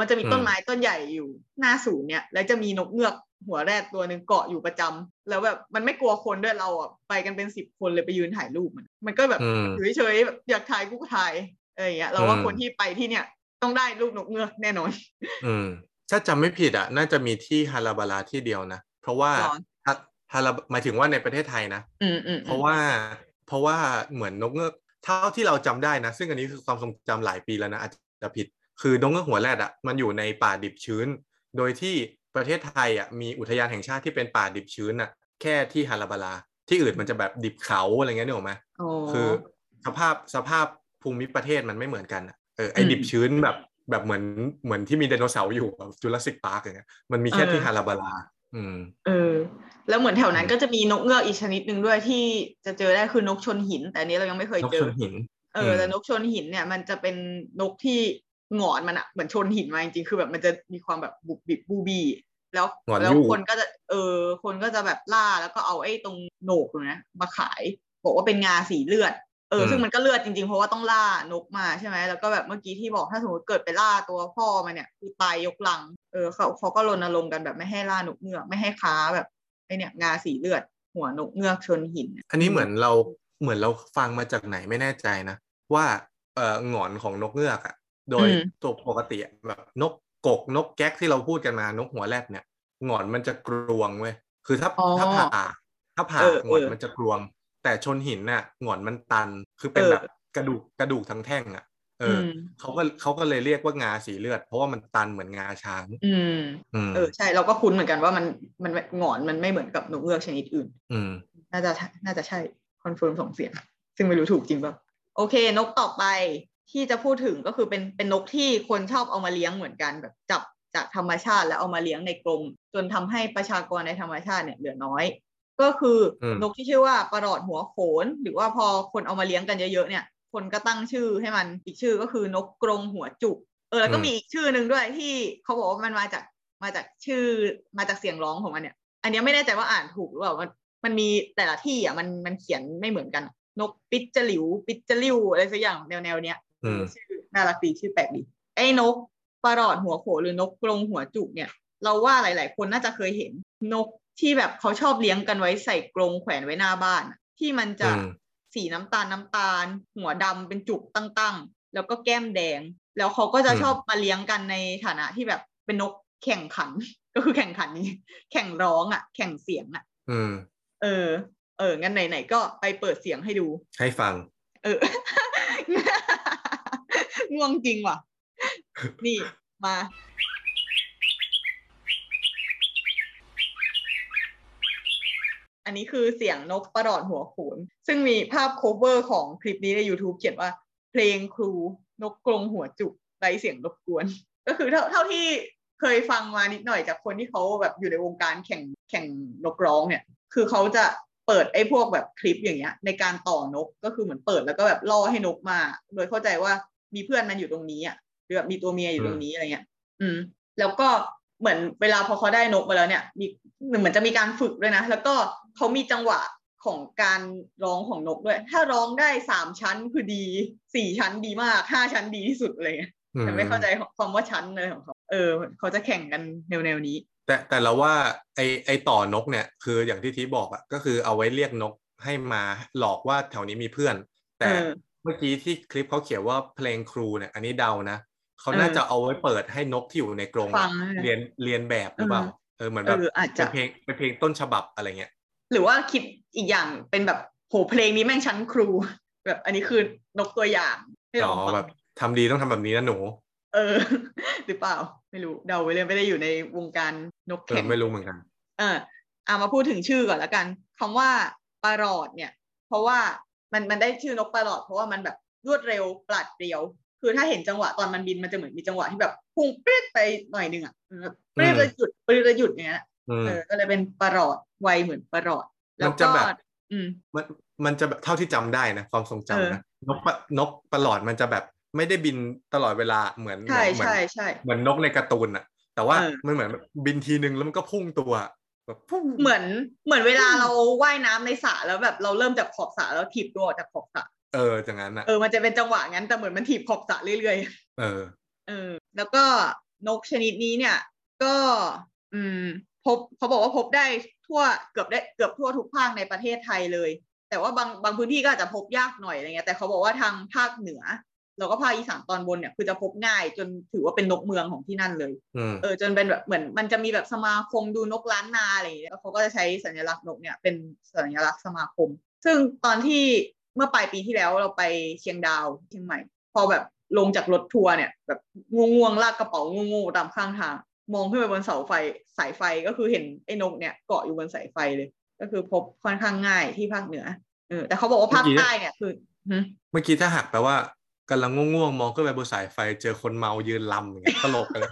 มันจะมีต้นไม้ต้นใหญ่อยู่หน้าศูนย์เนี่ยแล้วจะมีนกเงือกหัวแรดตัวหนึ่งเกาะอยู่ประจำแล้วแบบมันไม่กลัวคนด้วยเราอ่ะไปกันเป็น10คนเลยไปยืนถ่ายรูปมันก็แบบเฉยๆแบบอยากถ่ายกูก็ถ่ายอะไรอย่างเงี้ยเราว่าคนที่ไปที่เนี่ยต้องได้รูปนกเงือกแน่นอนถ้าจำไม่ผิดอ่ะน่าจะมีที่ฮาราบาลาที่เดียวนะเพราะว่าหมายถึงว่าในประเทศไทยนะเพราะว่าเหมือนนกเงือกเท่าที่เราจำได้นะซึ่งอันนี้คือความทรงจำหลายปีแล้วนะอาจจะผิดคือนกเงือกหัวแรดอ่ะมันอยู่ในป่าดิบชื้นโดยที่ประเทศไทยอ่ะมีอุทยานแห่งชาติที่เป็นป่าดิบชื้นอ่ะแค่ที่ฮาราบาลาที่อื่นมันจะแบบดิบเขาอะไรเงี้ยนี่หรอไหมคือสภาพภูมิประเทศมันไม่เหมือนกันไอ้ดิบชื้นแบบเหมือนที่มีไดโนเสาร์อยู่จูราสสิคพาร์คอย่างเงี้ยมันมีแค่ที่ฮาราบาลาแล้วเหมือนแถวนั้นก็จะมีนกเงือกอีกชนิดหนึ่งด้วยที่จะเจอได้คือนกชนหินแต่อันนี้เรายังไม่เคยเจอนกชนหินแต่นกชนหินเนี่ยมันจะเป็นนกที่หงอนมันอะเหมือนชนหินมาจริงๆคือแบบมันจะมีความแบบบุบบิบบูบีแล้วคนก็จะคนก็จะแบบล่าแล้วก็เอาไอ้ตรงโหนกนะมาขายบอกว่าเป็นงาสีเลือดซึ่งมันก็เลือดจริงๆเพราะว่าต้องล่านกมาใช่ไหมแล้วก็แบบเมื่อกี้ที่บอกถ้าสมมติเกิดไปล่าตัวพ่อมันเนี่ยคือตายยกลังเขาก็รณรงค์กันแบบไม่ให้ล่านกเงือกไม่ให้ค้าแบบไอเนี่ยงาสีเลือดหัวนกเงือกชนหินอันนี้เหมือนเราฟังมาจากไหนไม่แน่ใจนะว่าหงอนของนกเงือกอ่ะโดยตัวปกติแบบนกกกนกแก๊กที่เราพูดกันมานกหัวแรดเนี่ยหงอนมันจะกรวงเว้ยคือถ้าผ่าหงอนมันจะกรวงแต่ชนหินน่ะหงอนมันตันคือเป็นแบบกระดูกทั้งแท่งอ่ะเขาก็เลยเรียกว่างาสีเลือดเพราะว่ามันตันเหมือนงาช้างใช่เราก็คุ้นเหมือนกันว่ามันหงอนมันไม่เหมือนกับนกเงือกชนิดอื่นน่าจะใช่คอนเฟิร์มสองเสียงซึ่งไม่รู้ถูกจริงป่ะโอเคนกต่อไปที่จะพูดถึงก็คือเป็นนกที่คนชอบเอามาเลี้ยงเหมือนกันแบบจับจากธรรมชาติแล้วเอามาเลี้ยงในกรงจนทำให้ประชากรในธรรมชาติเนี่ยเหลือน้อยก็คือนกที่ชื่อว่าประหลอดหัวโขนหรือว่าพอคนเอามาเลี้ยงกันเยอะๆเนี่ยคนก็ตั้งชื่อให้มันอีกชื่อก็คือนกกรงหัวจุกแล้วก็มีอีกชื่อหนึ่งด้วยที่เขาบอกว่ามันมาจากชื่อมาจากเสียงร้องของมันเนี่ยอันนี้ไม่แน่ใจว่าอ่านถูกหรือเปล่ามันมีแต่ละที่อ่ะมันเขียนไม่เหมือนกันนกปิดจลิวปิดจลิวอะไรสักอย่างแนวเนี้ยชื่อน่ารักดีชื่อแปลกดีไอ้นกประหลอดหัวโขนหรือนกกรงหัวจุกเนี่ยเราว่าหลายๆคนน่าจะเคยเห็นนกที่แบบเขาชอบเลี้ยงกันไว้ใส่กรงแขวนไว้หน้าบ้านที่มันจะสีน้ำตาลหัวดำเป็นจุกตั้งๆแล้วก็แก้มแดง แล้วเขาก็จะชอบมาเลี้ยงกันในฐานะที่แบบเป็นนกแข่งขันก็คือแข่งขันนี่แข่งร้องอ่ะแข่งเสียงอ่ะงั้นไหนๆก็ไปเปิดเสียงให้ดูให้ฟังง่วงจริงว่ะนี่มาอันนี้คือเสียงนกประหลอดหัวโขนซึ่งมีภาพโคเวอร์ของคลิปนี้ใน YouTube เขียนว่าเพลงครูนกกรงหัวจุกไร้เสียงรบกวนก็คือเท่าที่เคยฟังมานิดหน่อยจากคนที่เขาแบบอยู่ในวงการแข่งนกร้องเนี่ยคือเขาจะเปิดไอ้พวกแบบคลิปอย่างเงี้ยในการต่อนกก็คือเหมือนเปิดแล้วก็แบบล่อให้นกมาโดยเข้าใจว่ามีเพื่อนมันอยู่ตรงนี้อ่ะหรือแบบมีตัวเมียอยู่ตรงนี้อะไรเงี้ยแล้วก็เหมือนเวลาพอเขาได้นกมาแล้วเนี่ยมีเหมือนจะมีการฝึกด้วยนะแล้วก็เขามีจังหวะของการร้องของนกด้วยถ้าร้องได้3ชั้นคือดี4ชั้นดีมาก5ชั้นดีที่สุดอะไรเงี้ยแต่ไม่เข้าใจความว่าชั้นอะไรของเขาเขาจะแข่งกันแนวนี้แต่เราว่าไอต่อนกเนี่ยคืออย่างที่ทีบอกอะก็คือเอาไว้เรียกนกให้มาหลอกว่าแถวนี้มีเพื่อนแต่เมื่อกี้ที่คลิปเขาเขียนว่าเพลงครูเนี่ยอันนี้เดานะเขาน่าจะเอาไว้เปิดให้นกที่อยู่ในกรงเรียนแบบหรือเปล่าเหมือนแบบเป็นเพลงต้นฉบับอะไรเงี้ยหรือว่าคิดอีกอย่างเป็นแบบโหเพลงนี้แม่งชั้นครูแบบอันนี้คือนกตัวอย่างให้ลองฟังแบบทำดีต้องทำแบบนี้นะหนูหรือเปล่าไม่รู้เดาไปเลยไม่ได้อยู่ในวงการนกแข่งไม่รู้เหมือนกันมาพูดถึงชื่อก่อนละกันคำว่าปารอดเนี่ยเพราะว่ามันได้ชื่อนกปารอดเพราะว่ามันแบบรวดเร็วปลัดเปรียวคือถ้าเห็นจังหวะตอนมันบินมันจะเหมือนมีจังหวะที่แบบพุ่งปรี๊ดไปหน่อยนึงอ่ะปรี๊ดแล้วหยุดปรี๊ดแล้วหยุดอย่างเงี้ยก็เลยเป็นปารอดไวเหมือนปารอดแล้วก็มันจะแบบเท่าที่จำได้นะความทรงจำนะนกปารอดมันจะแบบไม่ได้บินตลอดเวลาเหมือนนกในการ์ตูนอะแต่ว่ามันเหมือนบินทีนึงแล้วมันก็พุ่งตัวแบบเหมือนเวลาเราว่ายน้ำในสระแล้วแบบเราเริ่มจากขอบสระแล้วถีบตัวออกจากขอบสระอย่างนั้นอะมันจะเป็นจังหวะงั้นแต่เหมือนมันถีบขอบสระเรื่อยๆแล้วก็นกชนิดนี้เนี่ยก็พบเขาบอกว่าพบได้ทั่วเกือบทั่วทุกภาคในประเทศไทยเลยแต่ว่าบางพื้นที่ก็อาจจะพบยากหน่อยอะไรเงี้ยแต่เขาบอกว่าทางภาคเหนือแล้วก็ภาคอีสานตอนบนเนี่ยคือจะพบง่ายจนถือว่าเป็นนกเมืองของที่นั่นเลยจนเป็นแบบเหมือนมันจะมีแบบสมาคมดูนกล้านนาอะไรอย่างเงี้ยเขาก็จะใช้สัญลักษณ์นกเนี่ยเป็นสัญลักษณ์สมาคมซึ่งตอนที่เมื่อปลายปีที่แล้วเราไปเชียงใหม่พอแบบลงจากรถทัวร์เนี่ยแบบง่วงลากกระเป๋าง่วงตามข้างทางมองขึ้นไปบนเสาไฟสายไฟก็คือเห็นไอ้นกเนี่ยเกาะอยู่บนสายไฟเลยก็คือพบค่อนข้างง่ายที่ภาคเหนือแต่เขาบอกว่าภาคใต้เนี่ยคือเมื่อกี้ถ้าหักแปลว่ากำลังง่วงมองขึ้นไปบนสายไฟเจอคนเมายืนลำอย่างเงี้ยตลกเลย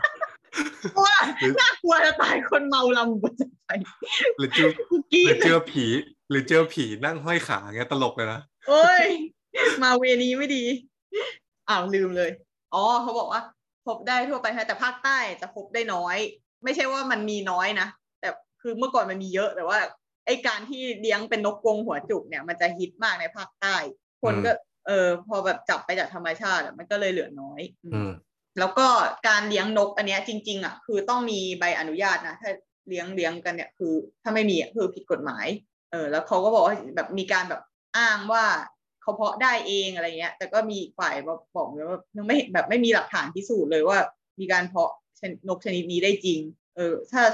ว่าน่ากลัวจะตายคนเมาลำบนสายไฟหรือเจอผีหรือเจอผีนั่งห้อยขาเงี้ยตลกเลยนะโอ้ยมาเวนี้ไม่ดีลืมเลยเขาบอกว่าพบได้ทั่วไปแต่ภาคใต้จะพบได้น้อยไม่ใช่ว่ามันมีน้อยนะแต่คือเมื่อก่อนมันมีเยอะแต่ว่าไอ้การที่เลี้ยงเป็นนกกรงหัวจุกเนี่ยมันจะฮิตมากในภาคใต้คนก็พอแบบจับไปจากธรรมชาติมันก็เลยเหลือน้อยแล้วก็การเลี้ยงนกอันเนี้ยจริงๆคือต้องมีใบอนุญาตนะถ้าเลี้ยงกันเนี่ยคือถ้าไม่มีคือผิดกฎหมายแล้วเขาก็บอกว่าแบบมีการแบบอ้างว่าเขาเพาะได้เองอะไรเงี้ยแต่ก็มีฝ่ายบอกว่ายังไม่แบบไม่มีหลักฐานพิสูจน์เลยว่ามีการเพาะนกชนิดนี้ได้จริง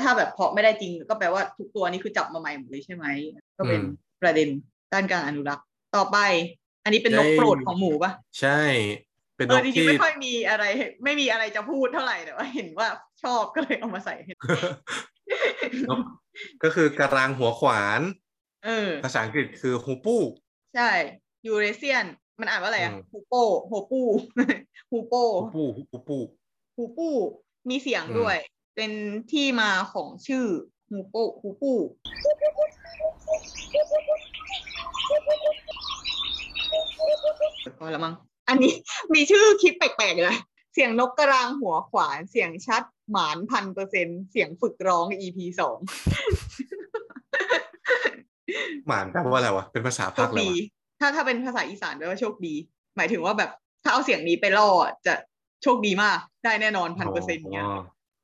ถ้าแบบเพาะไม่ได้จริงก็แปลว่าทุกตัวนี้คือจับมาใหม่หมดเลยใช่ไหมก็เป็นประเด็นด้านการอนุรักษ์ต่อไปอันนี้เป็นนกโปรดของหมูป่ะใช่เป็นนกที่ไม่ค่อยมีอะไรไม่มีอะไรจะพูดเท่าไหร่แต่ว่าเห็นว่าชอบก็เลยเอามาใส่ก็คือกระรางหัวขวานภาษาอังกฤษคือฮูปูใช่ยูเรเซียนมันอ่านว่าอะไรฮูปูมีเสียงด้วยเป็นที่มาของชื่อฮูปูพอละมั้งอันนี้มีชื่อคลิปแปลกๆเลยเสียงนกกระรางหัวขวานเสียงชัดหมาน 1,000% เสียงฝึกร้อง EP 2 หมานแปลว่าอะไรวะเป็นภาษาภาคอะไรวะถ้าเป็นภาษาอีสานแปลว่าโชคดีหมายถึงว่าแบบถ้าเอาเสียงนี้ไปล่อจะโชคดีมากได้แน่นอน 1,000% เนี่ย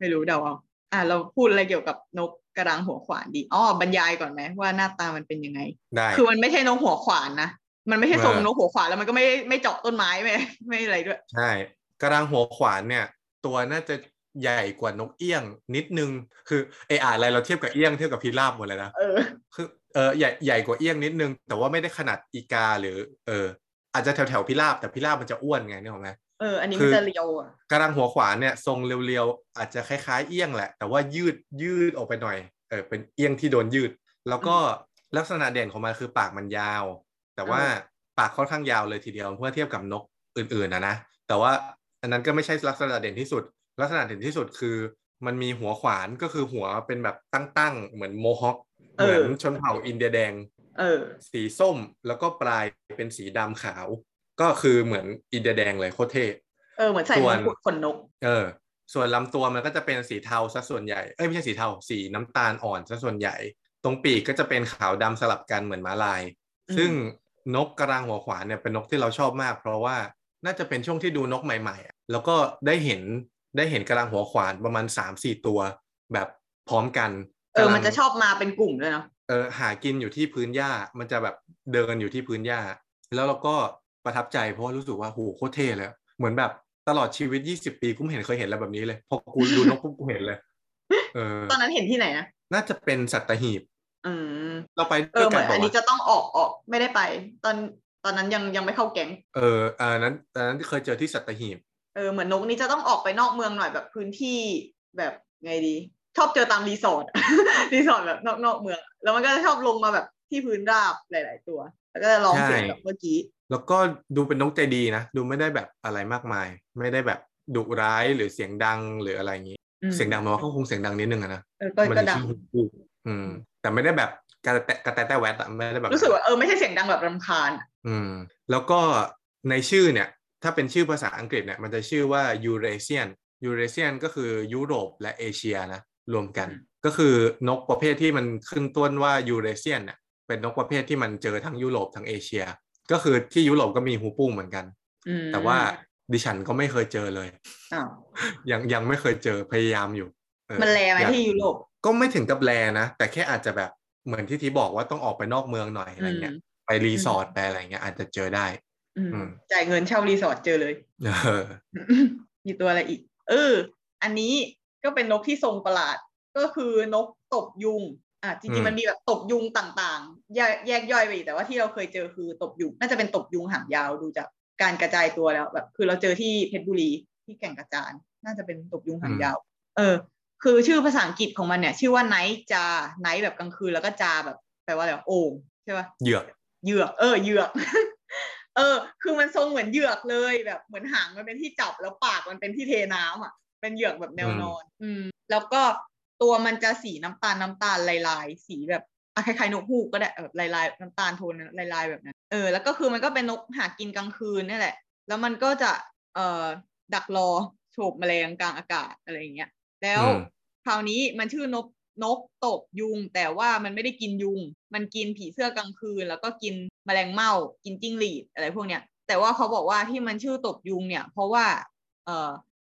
ไม่รู้เดาเอาเราพูดอะไรเกี่ยวกับนกกระรางหัวขวานดีบรรยายก่อนไหมว่าหน้าตามันเป็นยังไงได้คือมันไม่ใช่นกหัวขวานนะมันไม่ใช่ทรงนกหัวขวานแล้วมันก็ไม่เจาะต้นไม้ไม่อะไรด้วยใช่ก กระรางหัวขวานเนี่ยตัวน่าจะใหญ่กว่านกเอี้ยงนิดนึงคืออะไรเราเทียบกับเอี้ยงเทียบกับพิราบหมดเลยนะคือใหญ่กว่าเอี้ยงนิดนึงแต่ว่าไม่ได้ขนาดอีกาหรืออาจจะแถวพิราบแต่พิราบมันจะอ้วนไงนี่หรอไหมอันนี้มันจะเรียวอ่ะกระรางหัวขวานเนี่ยทรงเรียวๆอาจจะคล้ายๆเอี้ยงแหละแต่ว่ายืดออกไปหน่อยเป็นเอี้ยงที่โดนยืดแล้วก็ลักษณะเด่นของมันคือปากมันยาวแต่ว่าปากค่อนข้างยาวเลยทีเดียวเมื่อเทียบกับนกอื่นๆนะแต่ว่าอันนั้นก็ไม่ใช่ลักษณะเด่นที่สุดลักษณะเด่นที่สุดคือมันมีหัวขวานก็คือหัวเป็นแบบตั้งๆเหมือนโมฮอคเหมือนชนเผ่าอินเดียแดงสีส้มแล้วก็ปลายเป็นสีดำขาวก็คือเหมือนอินเดียแดงเลยโคตรเท่เหมือนใส่มงกุฎขนนกส่วนลำตัวมันก็จะเป็นสีเทาซะส่วนใหญ่ไม่ใช่สีเทาสีน้ำตาลอ่อนซะส่วนใหญ่ตรงปีกก็จะเป็นขาวดำสลับกันเหมือนม้าลายซึ่งนกกระรางหัวขวานเนี่ยเป็นนกที่เราชอบมากเพราะว่าน่าจะเป็นช่วงที่ดูนกใหม่ๆแล้วก็ได้เห็นกระรางหัวขวานประมาณ 3-4 ตัวแบบพร้อมกันมันจะชอบมาเป็นกลุ่มด้วยเนาะหากินอยู่ที่พื้นหญ้ามันจะแบบเดินอยู่ที่พื้นหญ้าแล้วเราก็ประทับใจเพราะรู้สึกว่าโหโคตรเท่เลยเหมือนแบบตลอดชีวิต20ปีกูไม่เห็นเคยเห็นอะไรแบบนี้เลยพอกูดูนกปุ๊บกูเห็นเลยตอนนั้นเห็นที่ไหนนะน่าจะเป็นสัตหีบเราไปด้วยกันอันนี้จะต้องออกไม่ได้ไปตอนนั้นยังไม่เข้าแก๊งอันนั้นเคยเจอที่สัตหีบเหมือนนกนี้จะต้องออกไปนอกเมืองหน่อยแบบพื้นที่แบบไงดีชอบเจอตามรีสอร์ทแบบนอกเมืองแล้วมันก็จะชอบลงมาแบบที่พื้นราบหลายๆตัวแล้วก็จะร้องเพลงแบบเมื่อกี้แล้วก็ดูเป็นนกใจดีนะดูไม่ได้แบบอะไรมากมายไม่ได้แบบดุร้ายหรือเสียงดังหรืออะไรอย่างนี้เสียงดังมันก็คงเสียงดังนิดนึงนะมันจะชื่อฮูกแต่ไม่ได้แบบกระแตะแวดอะไม่ได้แบบรู้สึกว่าไม่ใช่เสียงดังแบบรำคาญแล้วก็ในชื่อเนี่ยถ้าเป็นชื่อภาษาอังกฤษเนี่ยมันจะชื่อว่ายูเรเซียนก็คือยุโรปและเอเชียนะรวมกันก็คือนกประเภทที่มันขึ้นต้นว่ายูเรเซียนเนี่ยเป็นนกประเภทที่มันเจอทั้งยุโรปทั้งเอเชียก็คือที่ยุโรปก็มีฮูปุ้งเหมือนกันแต่ว่าดิฉันก็ไม่เคยเจอเลยยังไม่เคยเจอพยายามอยู่มันแลไหมที่ยุโรปก็ไม่ถึงกับแลนะแต่แค่อาจจะแบบเหมือนที่บอกว่าต้องออกไปนอกเมืองหน่อยอะไรเงี้ยไปรีสอร์ทไปอะไรเงี้ยอาจจะเจอได้จ่ายเงินเช่ารีสอร์ทเจอเลยมีตัวอะไรอีกอันนี้ก็เป็นนกที่ทรงประหลาดก็คือนกตบยุงจริงๆมันมีแบบตบยุงต่างๆแยกย่อยไปอีกแต่ว่าที่เราเคยเจอคือตบยุงน่าจะเป็นตบยุงหางยาวดูจากการกระจายตัวแล้วแบบคือเราเจอที่เพชรบุรีที่แก่งกระจานน่าจะเป็นตบยุงหางยาวคือชื่อภาษาอังกฤษของมันเนี่ยชื่อว่าไนท์จาไนท์แบบกลางคืนแล้วก็จาแบบแปลว่าอะไรโอ่งใช่ป่ะเหยือกเหยือก คือมันทรงเหมือนเหยือกเลยแบบเหมือนหางมันเป็นที่จับแล้วปากมันเป็นที่เทน้ำอ่ะเป็นเหยือกแบบแนวนอนแล้วก็ตัวมันจะสีน้ำตาลลายๆสีแบบคล้ายๆนกฮูกก็ได้แบบลายๆน้ำตาลโทนลายๆแบบนั้นแล้วก็คือมันก็เป็นนกหากินกลางคืนนี่แหละแล้วมันก็จะดักรอโฉบแมลงกลางอากาศอะไรอย่างเงี้ยแล้วคราวนี้มันชื่อนกตบยุงแต่ว่ามันไม่ได้กินยุงมันกินผีเสื้อกลางคืนแล้วก็กินแมลงเม่ากินจิ้งหรีดอะไรพวกเนี้ยแต่ว่าเขาบอกว่าที่มันชื่อตบยุงเนี่ยเพราะว่า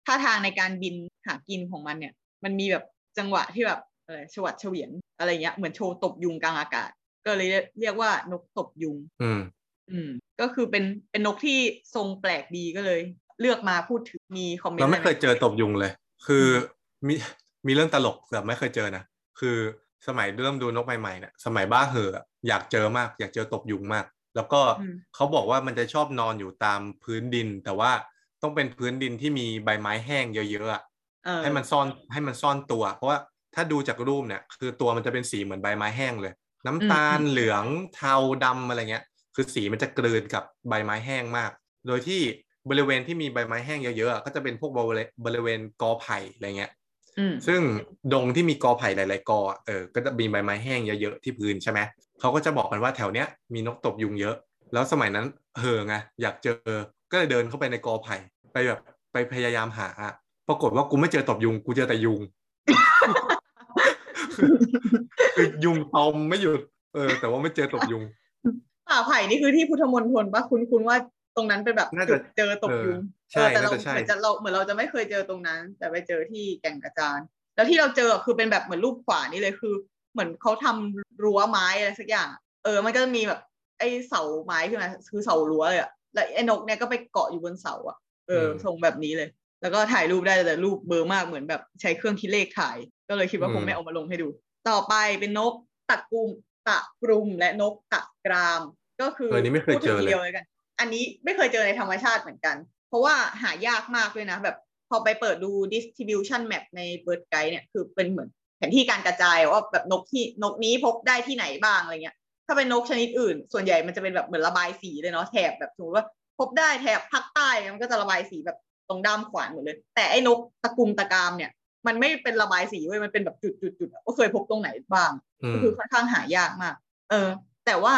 ท่าทางในการบินหากินของมันเนี่ยมันมีแบบจังหวะที่แบบอะไรชวัดเฉวียนอะไรเงี้ยเหมือนโชว์ตบยุงกลางอากาศก็เลยเรียกว่านกตบยุงก็คือเป็นนกที่ทรงแปลกดีก็เลยเลือกมาพูดถึงมีคอมเมนต์เราไม่เคยเจอตบยุงเลยคือมีเรื่องตลกแต่ไม่เคยเจอนะคือสมัยเริ่มดูนกใหม่ๆเนี่ยสมัยบ้าเหอะอยากเจอมากอยากเจอตบยุงมากแล้วก็เขาบอกว่ามันจะชอบนอนอยู่ตามพื้นดินแต่ว่าต้องเป็นพื้นดินที่มีใบไม้แห้งเยอะๆให้มันซ่อนตัวเพราะว่าถ้าดูจากรูปเนี่ยคือตัวมันจะเป็นสีเหมือนใบไม้แห้งเลยน้ำตาลเหลืองเทาดำอะไรเงี้ยคือสีมันจะกลืนกับใบไม้แห้งมากโดยที่บริเวณที่มีใบไม้แห้งเยอะๆก็จะเป็นพวกบริเวณกอไผ่อะไรเงี้ยซึ่งดงที่มีกอไผ่หลายๆกอก็จะมีใบไม้แห้งเยอะๆที่พื้นใช่ไหมเขาก็จะบอกกันว่าแถวเนี้ยมีนกตบยุงเยอะแล้วสมัยนั้นไงอยากเจอก็เลยเดินเข้าไปในกอไผ่ไปแบบไปพยายามหาปรากฏว่ากูไม่เจอตบยุงกูเจอแต่ยุง คือยุงตอมไม่หยุดแต่ว่าไม่เจอตบยุงป่าไผ่นี่คือที่พุทธมณฑลป่ะคุณว่าตรงนั้นเป็นแบบเจอตบยุงแต่เราเหมือนเราจะไม่เคยเจอตรงนั้นแต่ไปเจอที่แก่งกระจานแล้วที่เราเจอคือเป็นแบบเหมือนรูปขวานี่เลยคือเหมือนเขาทำรั้วไม้อะไรสักอย่างมันก็จะมีแบบไอ้เสาไม้ขึ้นมาคือเสารั้วเลยอ่ะแล้วไอ้นกเนี่ยก็ไปเกาะอยู่บนเสาอ่ะ ทรงแบบนี้เลยแล้วก็ถ่ายรูปได้แต่รูปเบลอมากเหมือนแบบใช้เครื่องคิดเลขถ่ายก็เลยคิดว่าคงไม่เอามาลงให้ดูต่อไปเป็นนกตะกรุมและนกตะกรามก็คืออันนี้ไม่เคยเจอเลยกันอันนี้ไม่เคยเจอในธรรมชาติเหมือนกันเพราะว่าหายากมากด้วยนะแบบพอไปเปิดดู distribution map ใน bird guide เนี่ยคือเป็นเหมือนแผนที่การกระจายว่าแบบนกที่นกนี้พบได้ที่ไหนบ้างอะไรเงี้ยถ้าเป็นนกชนิดอื่นส่วนใหญ่มันจะเป็นแบบเหมือนระบายสีเลยเนาะแถบแบบสมมติว่าพบได้แถบภาคใต้มันก็จะระบายสีแบบตรงด้ามขวานหมดเลยแต่ไอ้นกตะกรุมตะกรามเนี่ยมันไม่เป็นระบายสีเว้ยมันเป็นแบบจุดๆก็เคยพบตรงไหนบ้างก็คือค่อนข้างหายากมากแต่ว่า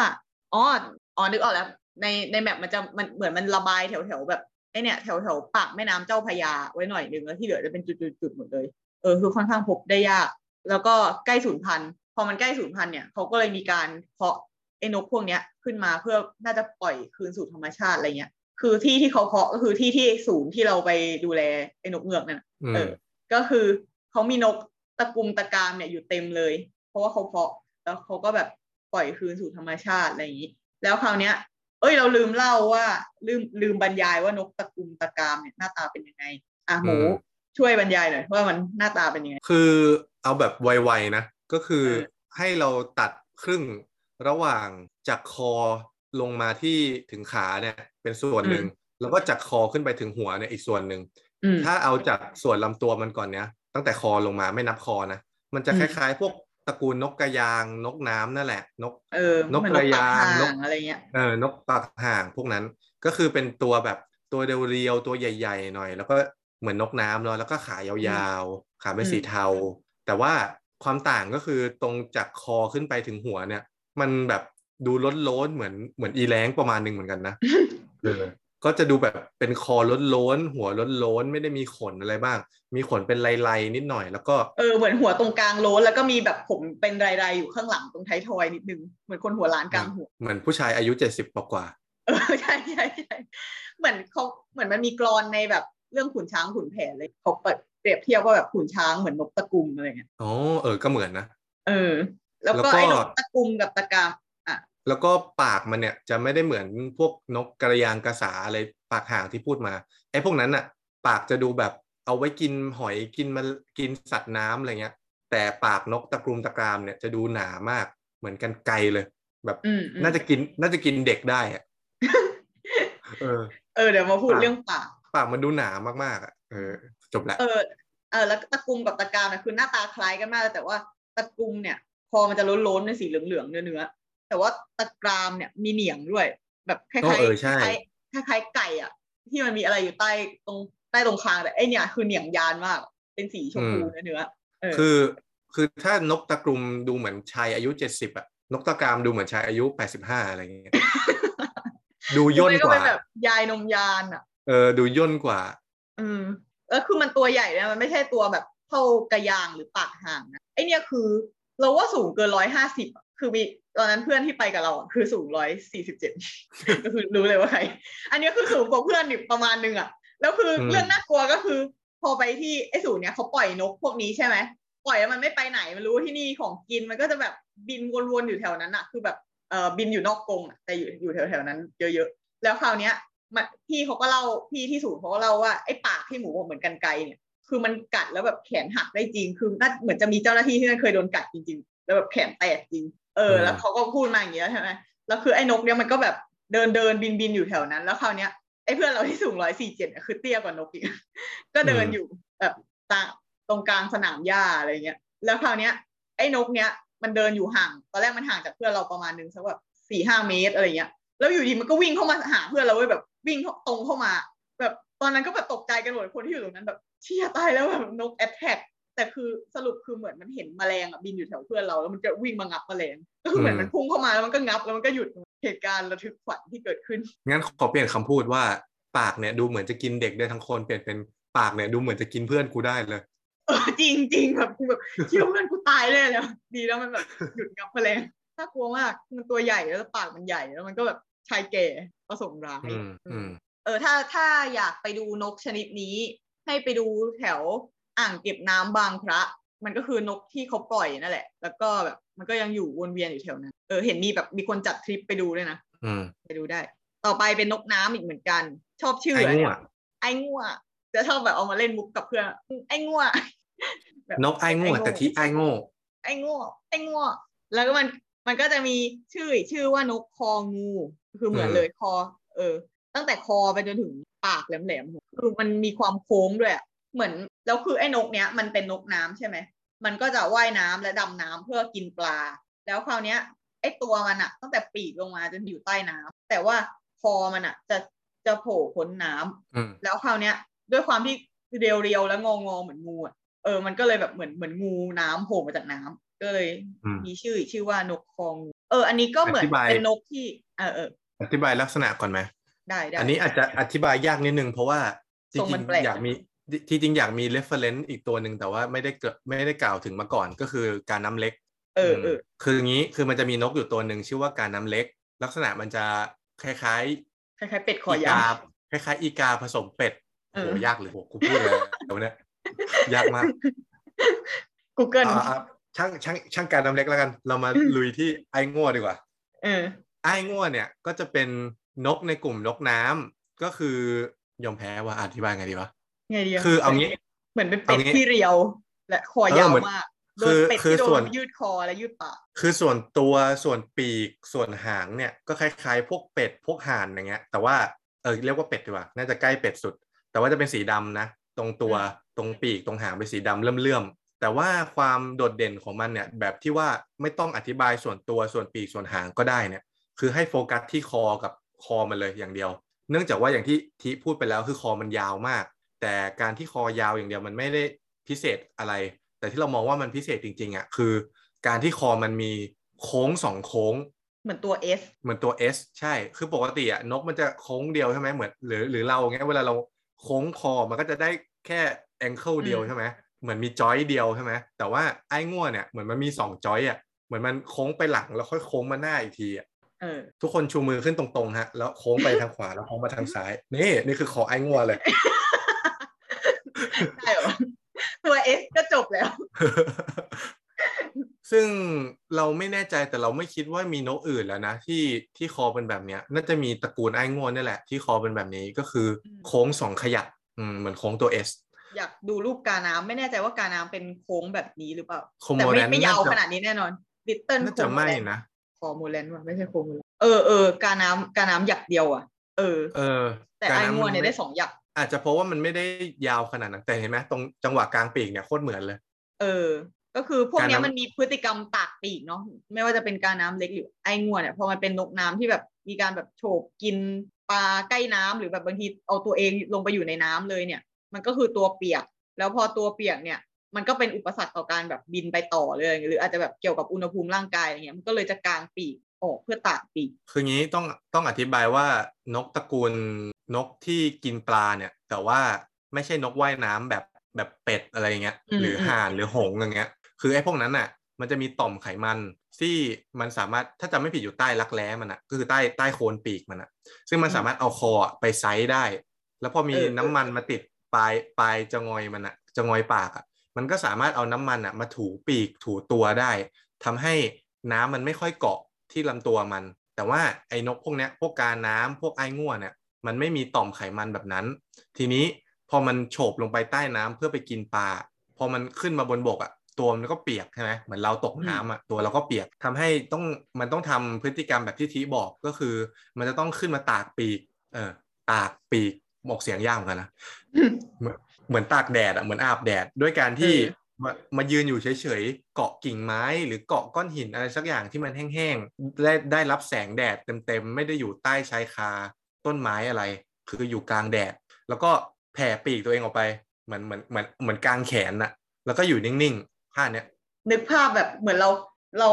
อ๋อนึกออกแล้วในแมปมันเหมือนมันระบายแถวแบบไอ้เนี่ยแถวปากแม่น้ำเจ้าพระยาไว้หน่อยนึงแล้วที่เหลือจะเป็นจุดหมดเลยคือค่อนข้างพบได้ยากแล้วก็ใกล้สูญพันธุ์พอมันใกล้สูญพันธุ์เนี่ยเขาก็เลยมีการเพาะไอ้นกพวกเนี้ยขึ้นมาเพื่อน่าจะปล่อยคืนสู่ธรรมชาติอะไรเงี้ยคือที่ที่เขาเพาะก็คือที่ศูนย์ที่เราไปดูแลไอ้นกเงือกนั่นก็คือเขามีนกตะกรุมตะกรามเนี่ยอยู่เต็มเลยเพราะว่าเขาเพาะแล้วเขาก็แบบปล่อยคืนสู่ธรรมชาติอะไรอย่างนี้แล้วคราวเนี้ยเราลืมเล่าว่าลืมบรรยายว่านกตะกรุมตะกรามเนี่ยหน้าตาเป็นยังไงหมูช่วยบรรยายหน่อยว่ามันหน้าตาเป็นยังไงคือเอาแบบไวๆนะก็คือให้เราตัดครึ่งระหว่างจากคอลงมาที่ถึงขาเนี่ยเป็นส่วนหนึ่งแล้วก็จากคอขึ้นไปถึงหัวเนี่ยอีกส่วนหนึ่งถ้าเอาจากส่วนลำตัวมันก่อนเนี้ยตั้งแต่คอลงมาไม่นับคอนะมันจะคล้ายๆพวกตระกูลนกกระยางนกน้ำนั่นแหละนกกระยางนกอะไรเงี้ยนกปากห่างพวกนั้นก็คือเป็นตัวแบบตัวเรียวๆตัวใหญ่ๆหน่อยแล้วก็เหมือนนกน้ำเนาะแล้วก็ขายาวๆขาเป็นสีเทาแต่ว่าความต่างก็คือตรงจากคอขึ้นไปถึงหัวเนี่ยมันแบบดูล้นๆเหมือนอีแล้งประมาณนึงเหมือนกันนะ ก็จะดูแบบเป็นคอล้นๆหัวล้นๆไม่ได้มีขนอะไรบ้างมีขนเป็นลายๆนิดหน่อยแล้วก็เหมือนหัวตรงกลางล้นแล้วก็มีแบบผมเป็นลายๆอยู่ข้างหลังตรงท้ายทอยนิดนึงเหมือนคนหัวล้านกลางหัวเหมือนผู้ชายอายุ70กว่าใช่ๆๆเหมือนมันมีกลอนในแบบเรื่องขุนช้างขุนแผนเลยเขาเปรียบเทียบว่าแบบขุนช้างเหมือนนกตะกรุมอะไรเงี้ยก็เหมือนนะแล้วก็ไอ้นกตะกรุมกับตะกามแล้วก็ปากมันเนี่ยจะไม่ได้เหมือนพวกนกกระยางกระสาอะไรปากห่างที่พูดมาไอ้พวกนั้นน่ะปากจะดูแบบเอาไว้กินหอยกินสัตว์น้ำอะไรเงี้ยแต่ปากนกตะกรุมตะกรามเนี่ยจะดูหนามากเหมือนกันไกลเลยแบบน่าจะกินเด็กได้อะ เดี๋ยวมาพูดเรื่องปากมันดูหนามากๆอ่ะจบแล้วแล้วตะกรุมกับตะกรามเนี่ยคือหน้าตาคล้ายกันมากแต่ว่าตะกรุมเนี่ยคอมันจะล้นๆในสีเหลืองๆเนื้อแต่ว่าตะกรามเนี่ยมีเหนียงด้วยแบบคล้ายไก่อ่ะที่มันมีอะไรอยู่ใต้ตรงคางแต่ไอเนี่ยคือเหนียงยานมากเป็นสีชมพูเนื้อคือถ้านกตะกรุมดูเหมือนชายอายุ70อ่ะนกตะกรามดูเหมือนชายอายุ85อะไรอย่างเงี้ย ดูย่นกว่ามันก็เป็นแบบยายนมยานอ่ะดูย่นกว่าแล้วคือมันตัวใหญ่นะมันไม่ใช่ตัวแบบเท่ากระยางหรือปากห่างนะไอเนี่ยคือเราว่าสูงเกิน150คือมีตอนนั้นเพื่อนที่ไปกับเราคือสูง147ก็คือรู้เลยว่าใครอันนี้คือสูงกว่าเพื่อนอีกประมาณนึงอ่ะแล้วคือเรื่องน่ากลัวก็คือพอไปที่ไอ้ศูนย์เนี้ยเขาปล่อยนกพวกนี้ใช่ไหมปล่อยแล้วมันไม่ไปไหนมันรู้ที่นี่ของกินมันก็จะแบบบินวนๆอยู่แถวนั้นอ่ะคือแบบบินอยู่นอกกรงอ่ะแต่อยู่แถวๆนั้นเยอะๆแล้วคราวเนี้ยพี่เขาก็เล่าพี่ที่ศูนย์เขาก็เล่าว่าไอ้ปากที่หมูเหมือนกันไกลเนี่ยคือมันกัดแล้วแบบแขนหักได้จริงคือน่าเหมือนจะมีเจ้าหน้าที่ที่นั่นเคยโดนกัดจริงๆแล้วแบบแขนแตกจริงแล้วเขาก็พูดมาอย่างเงี้ยใช่ไหมแล้วคือไอ้นกเนี่ยมันก็แบบเดินบินอยู่แถวนั้นแล้วคราวเนี้ยไอ้เพื่อนเราที่สูง147คือเตี้ยกว่านกอีกก็เดินอยู่แบบตรงกลางสนามหญ้าอะไรเงี้ยแล้วคราวเนี้ยไอ้นกเนี้ยมันเดินอยู่ห่างตอนแรกมันห่างจากเพื่อนเราประมาณนึงสักแบบ 4-5 เมตรอะไรเงี้ยแล้วอยู่ดีมันก็วิ่งเข้ามาหาเพื่อนเราเว้ยแบบวิ่งตรงเข้ามาแบบตอนนั้นก็แบบตกใจกันหมดคนที่อยู่ตรงนั้นแบบเชี่ยตายแล้วแบบนกแอทแทคแต่คือสรุปคือเหมือนมันเห็นแมลงบินอยู่แถวเพื่อนเราแล้วมันจะวิ่งมางับแมลงก็คือเหมือนมันพุ่งเข้ามาแล้วมันก็งับแล้วมันก็หยุดเหตุการณ์ระทึกขวัญที่เกิดขึ้นงั้นขอเปลี่ยนคำพูดว่าปากเนี่ยดูเหมือนจะกินเด็กได้ทั้งคนเปลี่ยนเป็นปากเนี่ยดูเหมือนจะกินเพื่อนกูได้เลยจริงจริงแบบกูแบบเชี่ยเพื่อนกูตายเลยแล้วดีแล้วมันแบบหยุดงับแมลงน่ากลัวมากมันตัวใหญ่แล้วปากมันใหญ่แล้วมันก็แบบชายแก่ผสมร้ายถ้าอยากไปดูนกชนิดนี้ให้ไปดูแถวอ่างเก็บน้ำบางพระมันก็คือนกที่เขาปล่อยนั่นแหละแล้วก็แบบมันก็ยังอยู่วนเวียนอยู่แถวนั้นเห็นมีแบบมีคนจัดทริปไปดูด้วยนะไปดูได้ต่อไปเป็นนกน้ำอีกเหมือนกันชอบชื่อไอ้เนี่ยไอ งัวจะชอบแบบเอามาเล่นมุกกับเพื่อนไอ้งัวนกไอ้งัวแต่ที่ไอ้งัวไอ้งัวไอ้งัวแล้วก็มันก็จะมีชื่อว่านกคองูคือเหมือนเลยคอตั้งแต่คอไปจนถึงปากแหลมๆคือมันมีความโค้งด้วยเหมือนแล้วคือไอ้นกเนี้ยมันเป็นนกน้ำใช่ไหมมันก็จะว่ายน้ำและดำน้ำเพื่อกินปลาแล้วคราวเนี้ยไอ้ตัวมันอะตั้งแต่ปีกลงมาจนอยู่ใต้น้ำแต่ว่าคอมันอะจะโผล่พ้นน้ำแล้วคราวเนี้ยด้วยความที่เรียวๆแล้วงอๆเหมือนงูอะมันก็เลยแบบเหมือนงูน้ำโผล่มาจากน้ำก็เลยมีชื่อว่านกคองูอันนี้ก็เหมือนเป็นนกที่อธิบายลักษณะก่อนไหมได้อันนี้อาจจะอธิบายยากนิดนึงเพราะว่าจริงๆอยากมีที่จริงอยากมี reference อีกตัวหนึ่งแต่ว่าไม่ได้กล่าวถึงมาก่อนก็คือการน้ำเล็กคืองี้คือมันจะมีนกอยู่ตัวหนึ่งชื่อว่าการน้ำเล็กลักษณะมันจะคล้ายเป็ดคอยาวคล้ายอีกาผสมเป็ดโหยากเลยโหกูพูดเลยเดี๋ยวนี้ยากมาก Google ช่างการน้ำเล็กแล้วกันเรามาลุยที่ไอ้งั่วดีกว่าไอ้งั่วเนี่ยก็จะเป็นนกในกลุ่มนกน้ำก็คือยอมแพ้ว่าอธิบายไงดีวะคือเอางี้เหมือนเป็นเป็ดที่เรียวและคอยาวมากโดนเป็ดที่โดนยืดคอและยืดปากคือส่วนตัวส่วนปีกส่วนหางเนี่ยก็คล้ายๆพวกเป็ดพวกห่านอย่างเงี้ยแต่ว่าเรียกว่าเป็ดดีกว่าน่าจะใกล้เป็ดสุดแต่ว่าจะเป็นสีดำนะตรงตัวตรงปีกตรงหางเป็นสีดำเลื่อมๆแต่ว่าความโดดเด่นของมันเนี่ยแบบที่ว่าไม่ต้องอธิบายส่วนตัวส่วนปีกส่วนหางก็ได้เนี่ยคือให้โฟกัสที่คอกับคอมันเลยอย่างเดียวเนื่องจากว่าอย่างที่ทีพูดไปแล้วคือคอมันยาวมากแต่การที่คอยาวอย่างเดียวมันไม่ได้พิเศษอะไรแต่ที่เรามองว่ามันพิเศษจริงๆอ่ะคือการที่คอมันมีโค้งสองโค้งเหมือนตัว S ใช่คือปกติอ่ะนกมันจะโค้งเดียวใช่ไหมเหมือนหรือเราอย่างเงี้ยเวลาเราโค้งคอมันก็จะได้แค่แองเกิลเดียวใช่ไหมเหมือนมีจอยเดียวใช่ไหมแต่ว่าไอ้งั่วเนี่ยเหมือนมันมีสองจอยอ่ะเหมือนมันโค้งไปหลังแล้วค่อยโค้งมาหน้าอีกทีอ่ะทุกคนชูมือขึ้นตรงๆฮะแล้วโค้งไปทางขวาแล้วโค้งมาทางซ้ายนี่คือคอไอ้งั่วเลยใช่หรอตัว S ก็จบแล้วซึ่งเราไม่แน่ใจแต่เราไม่คิดว่ามีนกอื่นแล้วนะที่คอเป็นแบบเนี้ยน่าจะมีตระกูลไอ้งั่วนี่แหละที่คอเป็นแบบนี้ก็คือโค้งสองขยักเหมือนโค้งตัว S อยากดูรูปกาน้ำไม่แน่ใจว่ากาน้ำเป็นโค้งแบบนี้หรือเปล่าแต่ไม่ยาวขนาดนี้แน่นอนลิตเติ้ลน่าจะไม่นะคอโมเลนว่ะไม่ใช่โค้งโมเลนกาน้ำหยักเดียวอ่ะแต่ไอ้งั่วเนี่ยได้สองหยักอาจจะเพราะว่ามันไม่ได้ยาวขนาดนั้นแต่เห็นไหมตรงจังหวะกลางปีกเนี่ยโคตรเหมือนเลยก็คือพวกนี้มันมีพฤติกรรมตากปีกเนาะไม่ว่าจะเป็นกาน้ำเล็กหรือไอ้งั่วเนี่ยพอมันเป็นนกน้ำที่แบบมีการแบบโฉบกินปลาใกล้น้ำหรือแบบบางทีเอาตัวเองลงไปอยู่ในน้ำเลยเนี่ยมันก็คือตัวเปียกแล้วพอตัวเปียกเนี่ยมันก็เป็นอุปสรรคต่อการแบบบินไปต่อเลยหรืออาจจะแบบเกี่ยวกับอุณหภูมิร่างกายอะไรเงี้ยมันก็เลยจะกางปีกออกเพื่อตากปีกคืองี้ต้องอธิบายว่านกตระกูลนกที่กินปลาเนี่ยแต่ว่าไม่ใช่นกว่ายน้ำแบบเป็ดอะไรเงี้ยหรือห่านหรือหงส์อย่างเงี้ยคือไอ้พวกนั้นน่ะมันจะมีต่อมไขมันที่มันสามารถถ้าจำไม่ผิดอยู่ใต้รักแร้มันน่ะก็คือใต้โคนปีกมันน่ะซึ่งมันสามารถเอาคอไปไซด์ได้แล้วพอมีน้ำมันมาติดปลายจะงอยมันน่ะจะงอยปากอ่ะมันก็สามารถเอาน้ำมันน่ะมาถูปีกถูตัวได้ทำให้น้ำมันไม่ค่อยเกาะที่ลำตัวมันแต่ว่าไอ้นกพวกเนี้ยพวกกาน้ำพวกไอ้งั่วเนี่ยมันไม่มีต่อมไขมันแบบนั้นทีนี้พอมันโฉบลงไปใต้น้ำเพื่อไปกินปลาพอมันขึ้นมาบนบกอ่ะตัวมันก็เปียกใช่ไหมเหมือนเราตกน้ำอ่ะตัวเราก็เปียกทำให้มันต้องทำพฤติกรรมแบบที่ทีบอกก็คือมันจะต้องขึ้นมาตากปีกตากปีกออกเสียงยากเหมือนกันนะ เหมือนตากแดดอ่ะเหมือนอาบแดดด้วยการที่มายืนอยู่เฉยๆเกาะกิ่งไม้หรือเกาะก้อนหินอะไรสักอย่างที่มันแห้งๆได้รับแสงแดดเต็มๆไม่ได้อยู่ใต้ชายคาต้นไม้อะไรคืออยู่กลางแดดแล้วก็แผ่ปีกตัวเองออกไปเหมือนกลางแขนน่ะแล้วก็อยู่นิ่งๆท่าเนี้ยนึกภาพแบบเหมือนเรา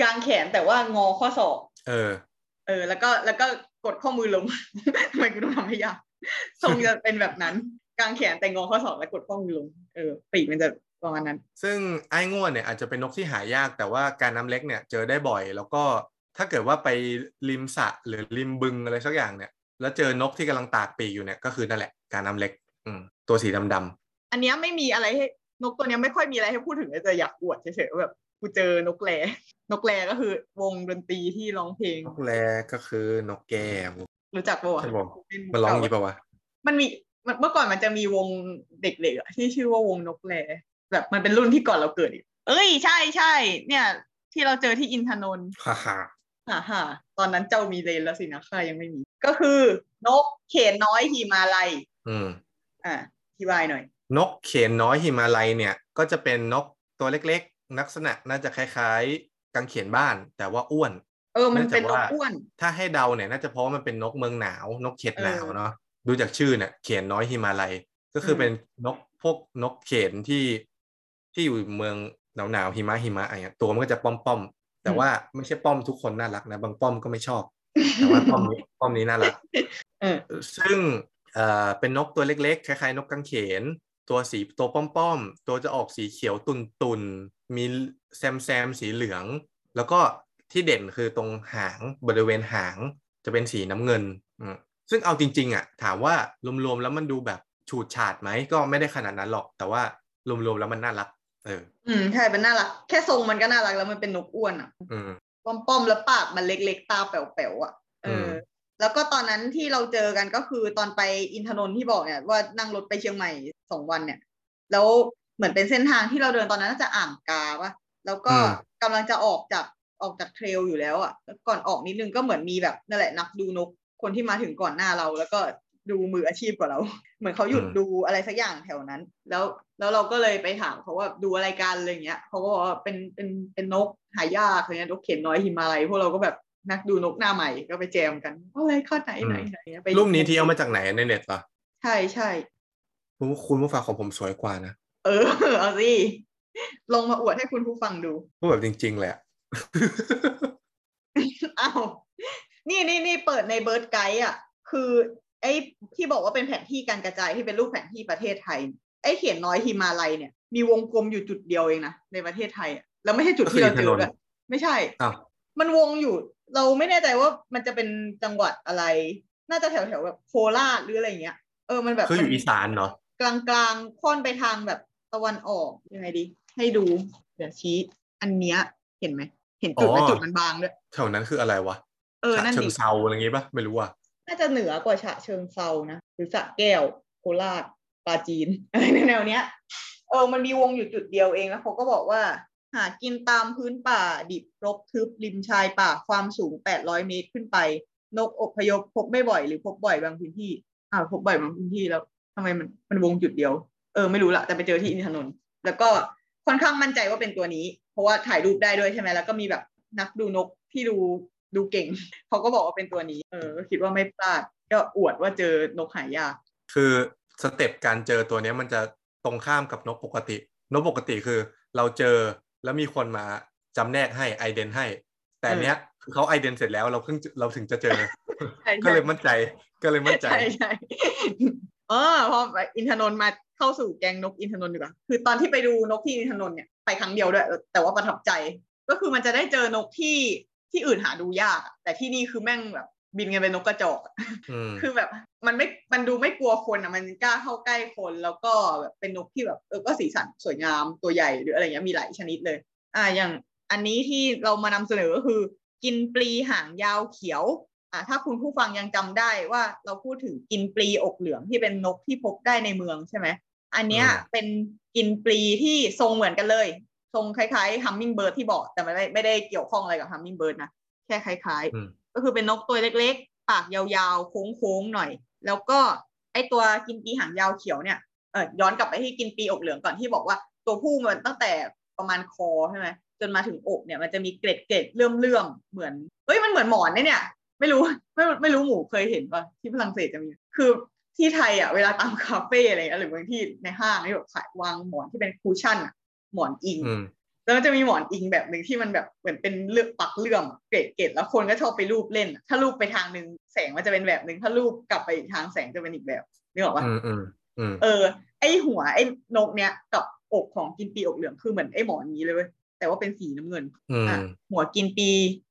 กลางแขนแต่ว่างอข้อศอกแล้วก็กดข้อมือลงทำไมกูต้องทำให้ยากทรงจะเป็นแบบนั้นกลางแขนแต่งอข้อศอกและกดข้อมือลงปีกมันจะประมาณนั้นซึ่งไอ้งั่วเนี่ยอาจจะเป็นนกที่หายากแต่ว่าการน้ำเล็กเนี่ยเจอได้บ่อยแล้วก็ถ้าเกิดว่าไปริมสระหรือริมบึงอะไรสักอย่างเนี่ยแล้วเจอนกที่กำลังตากปีกอยู่เนี่ยก็คือนั่นแหละกาน้ำเล็กตัวสีดำๆอันนี้ไม่มีอะไรให้นกตัวนี้ไม่ค่อยมีอะไรให้พูดถึงเลยจะอยากอวดเฉยๆแบบกูเจอนกแร้นกแร้ก็คือวงดนตรีที่ร้องเพลงนกแร้ก็คือนกแก้วรู้จักป่ะวะมันร้องอย่างนี้ป่ะวะมันมี เมื่อก่อนมันจะมีวงเด็กๆที่ชื่อว่าวงนกแลแบบมันเป็นรุ่นที่ก่อนเราเกิดอีกเอ้ยใช่ๆเนี่ยที่เราเจอที่อินทนนท์ฮ่าตอนนั้นเจ้ามีเลนแล้วสินะข้ายังไม่มีก็คือนกเขนน้อยหิมาลัยอธิบายหน่อยนกเขนน้อยหิมาลัยเนี่ยก็จะเป็นนกตัวเล็กๆลักษณะน่าจะคล้ายๆกังเขนบ้านแต่ว่าอ้วนมันเป็นนกอ้วนถ้าให้เดาเนี่ยน่าจะเพราะมันเป็นนกเมืองหนาวนกเขตหนาวเนาะดูจากชื่อเนี่ยเขนน้อยหิมาลัยก็คือเป็นนกพวกนกเขนที่อยู่เมืองหนาวหิมะอะไรเงี้ยตัวมันก็จะป้อมๆแต่ว่าไม่ใช่ป้อมทุกคนน่ารักนะบางป้อมก็ไม่ชอบแต่ว่าป้อมนี้น่ารักซึ่งเป็นนกตัวเล็กๆคล้ายๆนกกังเขนตัวป้อมๆตัวจะออกสีเขียวตุ่นๆมีแซมสีเหลืองแล้วก็ที่เด่นคือตรงหางบริเวณหางจะเป็นสีน้ำเงินซึ่งเอาจริงๆอ่ะถามว่ารวมๆแล้วมันดูแบบฉูดฉาดไหมก็ไม่ได้ขนาดนั้นหรอกแต่ว่ารวมๆแล้วมันน่ารักใช่เป็นน่ารักแค่ทรงมันก็น่ารักแล้วมันเป็นนกอ้วนอ่ะป้อมๆแล้วปากมันเล็กๆตาแป๋วๆอ่ะแล้วก็ตอนนั้นที่เราเจอกันก็คือตอนไปอินทนนท์ที่บอกเนี่ยว่านั่งรถไปเชียงใหม่2วันเนี่ยแล้วเหมือนเป็นเส้นทางที่เราเดินตอนนั้นน่าจะอ่างกาป่ะแล้วก็กำลังจะออกจากเทรลอยู่แล้วอ่ะแล้วก่อนออกนิดนึงก็เหมือนมีแบบนั่นแหละนักดูนกคนที่มาถึงก่อนหน้าเราแล้วก็ดูมืออาชีพกว่าเราเหมือนเขาหยุดดูอะไรสักอย่างแถวนั้นแล้วเราก็เลยไปถามเขาว่าดูอะไรกันอะไรเงี้ยเขาก็บอกว่าเป็นนกหายากอะไรเงี้ยนกเขนน้อยหิมาลัยพวกเราก็แบบนักดูนกหน้าใหม่ก็ไปแจมกันอะไรข้อไหนไปรูปนี้ที่เอามาจากไหนในเน็ตป่ะใช่คุณผู้ฟังของผมสวยกว่านะเอาสิลงมาอวดให้คุณผู้ฟังดูพูดแบบจริงๆแหละอ้าวนี่เปิดในเบิร์ดไกด์อ่ะคือไอ้ที่บอกว่าเป็นแผนที่การกระจายที่เป็นรูปแผนที่ประเทศไทยไอ้เขนน้อยหิมาลัยเนี่ยมีวงกลมอยู่จุดเดียวเองนะในประเทศไทยแล้วไม่ใช่จุดที่เราเจอด้วยไม่ใช่มันวงอยู่เราไม่แน่ใจว่ามันจะเป็นจังหวัดอะไรน่าจะแถวแบบโคราชหรืออะไรเงี้ยมันแบบคืออยู่อีสานเนาะกลางๆค่อนไปทางแบบตะวันออกยังไงดีให้ดูเดี๋ยวชี้อันเนี้ยเห็นไหมเห็นจุดและจุดมันบางด้วยแถวนั้นคืออะไรวะฉะเชิงเทราอะไรเงี้ยป่ะไม่รู้อ่ะน่าจะเหนือกว่าฉะเชิงเทรานะหรือสระแก้วโคราชปราจีนอะไรแนวเนี้ยมันมีวงอยู่จุดเดียวเองแล้วเขาก็บอกว่าหากินตามพื้นป่าดิบรกทึบริมชายป่าความสูง800เมตรขึ้นไปนกอพยพพบไม่บ่อยหรือพบบ่อยบางพื้นที่พบบ่อยบางพื้นที่แล้วทำไมมันวงจุดเดียวไม่รู้ละแต่ไปเจอที่อินทนนท์แล้วก็ค่อนข้างมั่นใจว่าเป็นตัวนี้เพราะว่าถ่ายรูปได้ด้วยใช่ไหมแล้วก็มีแบบนักดูนกที่ดูเก่งเขาก็บอกว่าเป็นตัวนี้คิดว่าไม่พลาดก็อวดว่าเจอนกหายากคือสเต็ปการเจอตัวนี้มันจะตรงข้ามกับนกปกติคือเราเจอแล้วมีคนมาจำแนกให้ไอเดนให้แต่เนี้ยคือเขาไอเดนเสร็จแล้วเราถึงจะเจอก็เลยมั่นใจใช่พออินทนนท์มาเข้าสู่แกงนกอินทนนท์ดีกว่าคือตอนที่ไปดูนกที่อินทนนท์เนี่ยไปครั้งเดียวด้วยแต่ว่าประทับใจก็คือมันจะได้เจอนกที่อื่นหาดูยากแต่ที่นี่คือแม่งแบบบินกันเป็นนกกระจอกคือแบบมันดูไม่กลัวคนอ่ะมันกล้าเข้าใกล้คนแล้วก็แบบเป็นนกที่แบบก็สีสันสวยงามตัวใหญ่หรืออะไรเงี้ยมีหลายชนิดเลยอย่างอันนี้ที่เรามานำเสนอก็คือกินปลีหางยาวเขียวถ้าคุณผู้ฟังยังจำได้ว่าเราพูดถึงกินปลีอกเหลืองที่เป็นนกที่พบได้ในเมืองใช่ไหมอันเนี้ยเป็นกินปลีที่ทรงเหมือนกันเลยทรงคล้ายๆฮัมมิงเบิร์ดที่บอกแต่ไม่ได้เกี่ยวข้องอะไรกับฮัมมิงเบิร์ดนะแค่คล้ายๆก็คือเป็นนกตัวเล็กๆปากยาวๆโค้งๆหน่อยแล้วก็ไอตัวกินปีหางยาวเขียวเนี่ยย้อนกลับไปที่กินปีอกเหลืองก่อนที่บอกว่าตัวผู้มันตั้งแต่ประมาณคอใช่ไหมจนมาถึงอกเนี่ยมันจะมีเกล็ดเลื่อมๆเหมือนมันเหมือนหมอนเนี่ยไม่รู้หมูเคยเห็นป่ะที่ฝรั่งเศสจะมีคือที่ไทยเวลาตามคาเฟ่อะไรหรือบางที่ในห้างนี่แบบขายวางหมอนที่เป็นคูชั่นหมอนอิงแล้วมันจะมีหมอนอิงแบบหนึ่งที่มันแบบเหมือนเป็นเลือกปักเลื่อมเกล็ดแล้วคนก็ชอบไปรูปเล่นถ้ารูปไปทางนึงแสงมันจะเป็นแบบนึงถ้ารูปกลับไปอีกทางแสงจะเป็นอีกแบบนึกออกปะไอหัวไอนกเนี้ยกับอกของกินปีอกเหลืองคือเหมือนไอหมอนนี้เลยแต่ว่าเป็นสีน้ำเงินหัวกินปี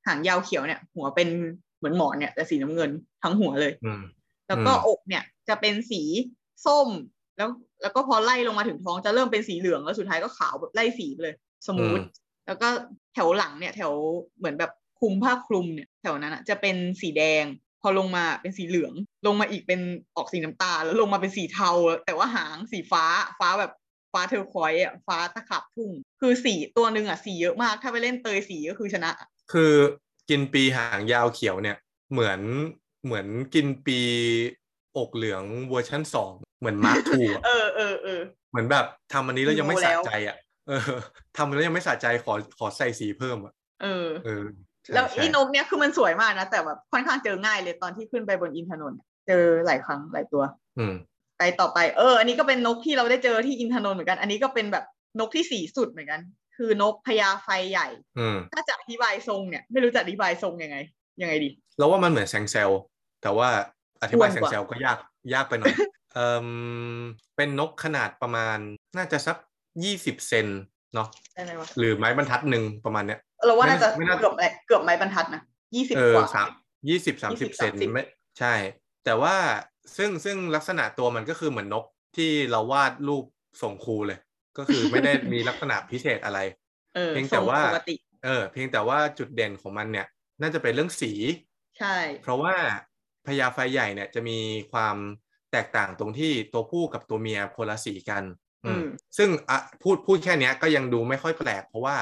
หางยาวเขียวเนี่ยหัวเป็นเหมือนหมอนเนี่ยแต่สีน้ำเงินทั้งหัวเลยแล้วก็อกเนี่ยจะเป็นสีส้มแล้วก็พอไล่ลงมาถึงท้องจะเริ่มเป็นสีเหลืองแล้วสุดท้ายก็ขาวแบบไล่สีเลยสมูทแล้วก็แถวหลังเนี่ยแถวเหมือนแบบคลุมผ้าคลุมเนี่ยแถวนั้นจะเป็นสีแดง พอลงมาเป็นสีเหลืองลงมาอีกเป็นออกสีน้ำตาลแล้วลงมาเป็นสีเทาแต่ว่าหางสีฟ้าแบบฟ้าเทอร์ควอยซ์อ่ะฟ้าตะขับพุ่งคือสีตัวนึงอ่ะสีเยอะมากถ้าไปเล่นเตยสีก็คือชนะคือกินปีหางยาวเขียวเนี่ยเหมือนกินปีอกเหลืองเวอร์ชั่น2เหมือนมาร์คทูเหมือนแบบทำอันนี้แล้วยังไม่สะใจอ่ะทำแล้วยังไม่สะใจขอใส่สีเพิ่มอ่ะแล้วอีนกเนี่ยคือมันสวยมากนะแต่แบบค่อนข้างเจอง่ายเลยตอนที่ขึ้นไปบนอินทนนท์เจอหลายครั้งหลายตัวไปต่อไปอันนี้ก็เป็นนกที่เราได้เจอที่อินทนนท์เหมือนกันอันนี้ก็เป็นแบบนกที่สีสุดเหมือนกันคือนกพญาไฟใหญ่ถ้าจะอธิบายทรงเนี่ยไม่รู้จะอธิบายทรงยังไงดีเราว่ามันเหมือนแซงเซลแต่ว่าอธิบายแซงเซลก็ยากไปหน่อย เป็นนกขนาดประมาณน่าจะสัก20เซนเนาะหรือไม้บรรทัดหนึ่งประมาณเนี้ยเราว่าน่าจะเกือบไม้บรรทัดนะ20กว่า20-30 เซนไม่ใช่แต่ว่าซึ่งลักษณะตัวมันก็คือเหมือนนกที่เราวาดรูปส่งครูเลยก็คือไม่ได้มีลักษณะพิเศษอะไรเพียงแต่ว่าจุดเด่นของมันเนี่ยน่าจะเป็นเรื่องสีใช่เพราะว่าพญาไฟใหญ่เนี่ยจะมีความแตกต่างตรงที่ตัวผู้กับตัวเมียคนละสีกันซึ่งพูดแค่นี้ก็ยังดูไม่ค่อยแปลกเพราะว่า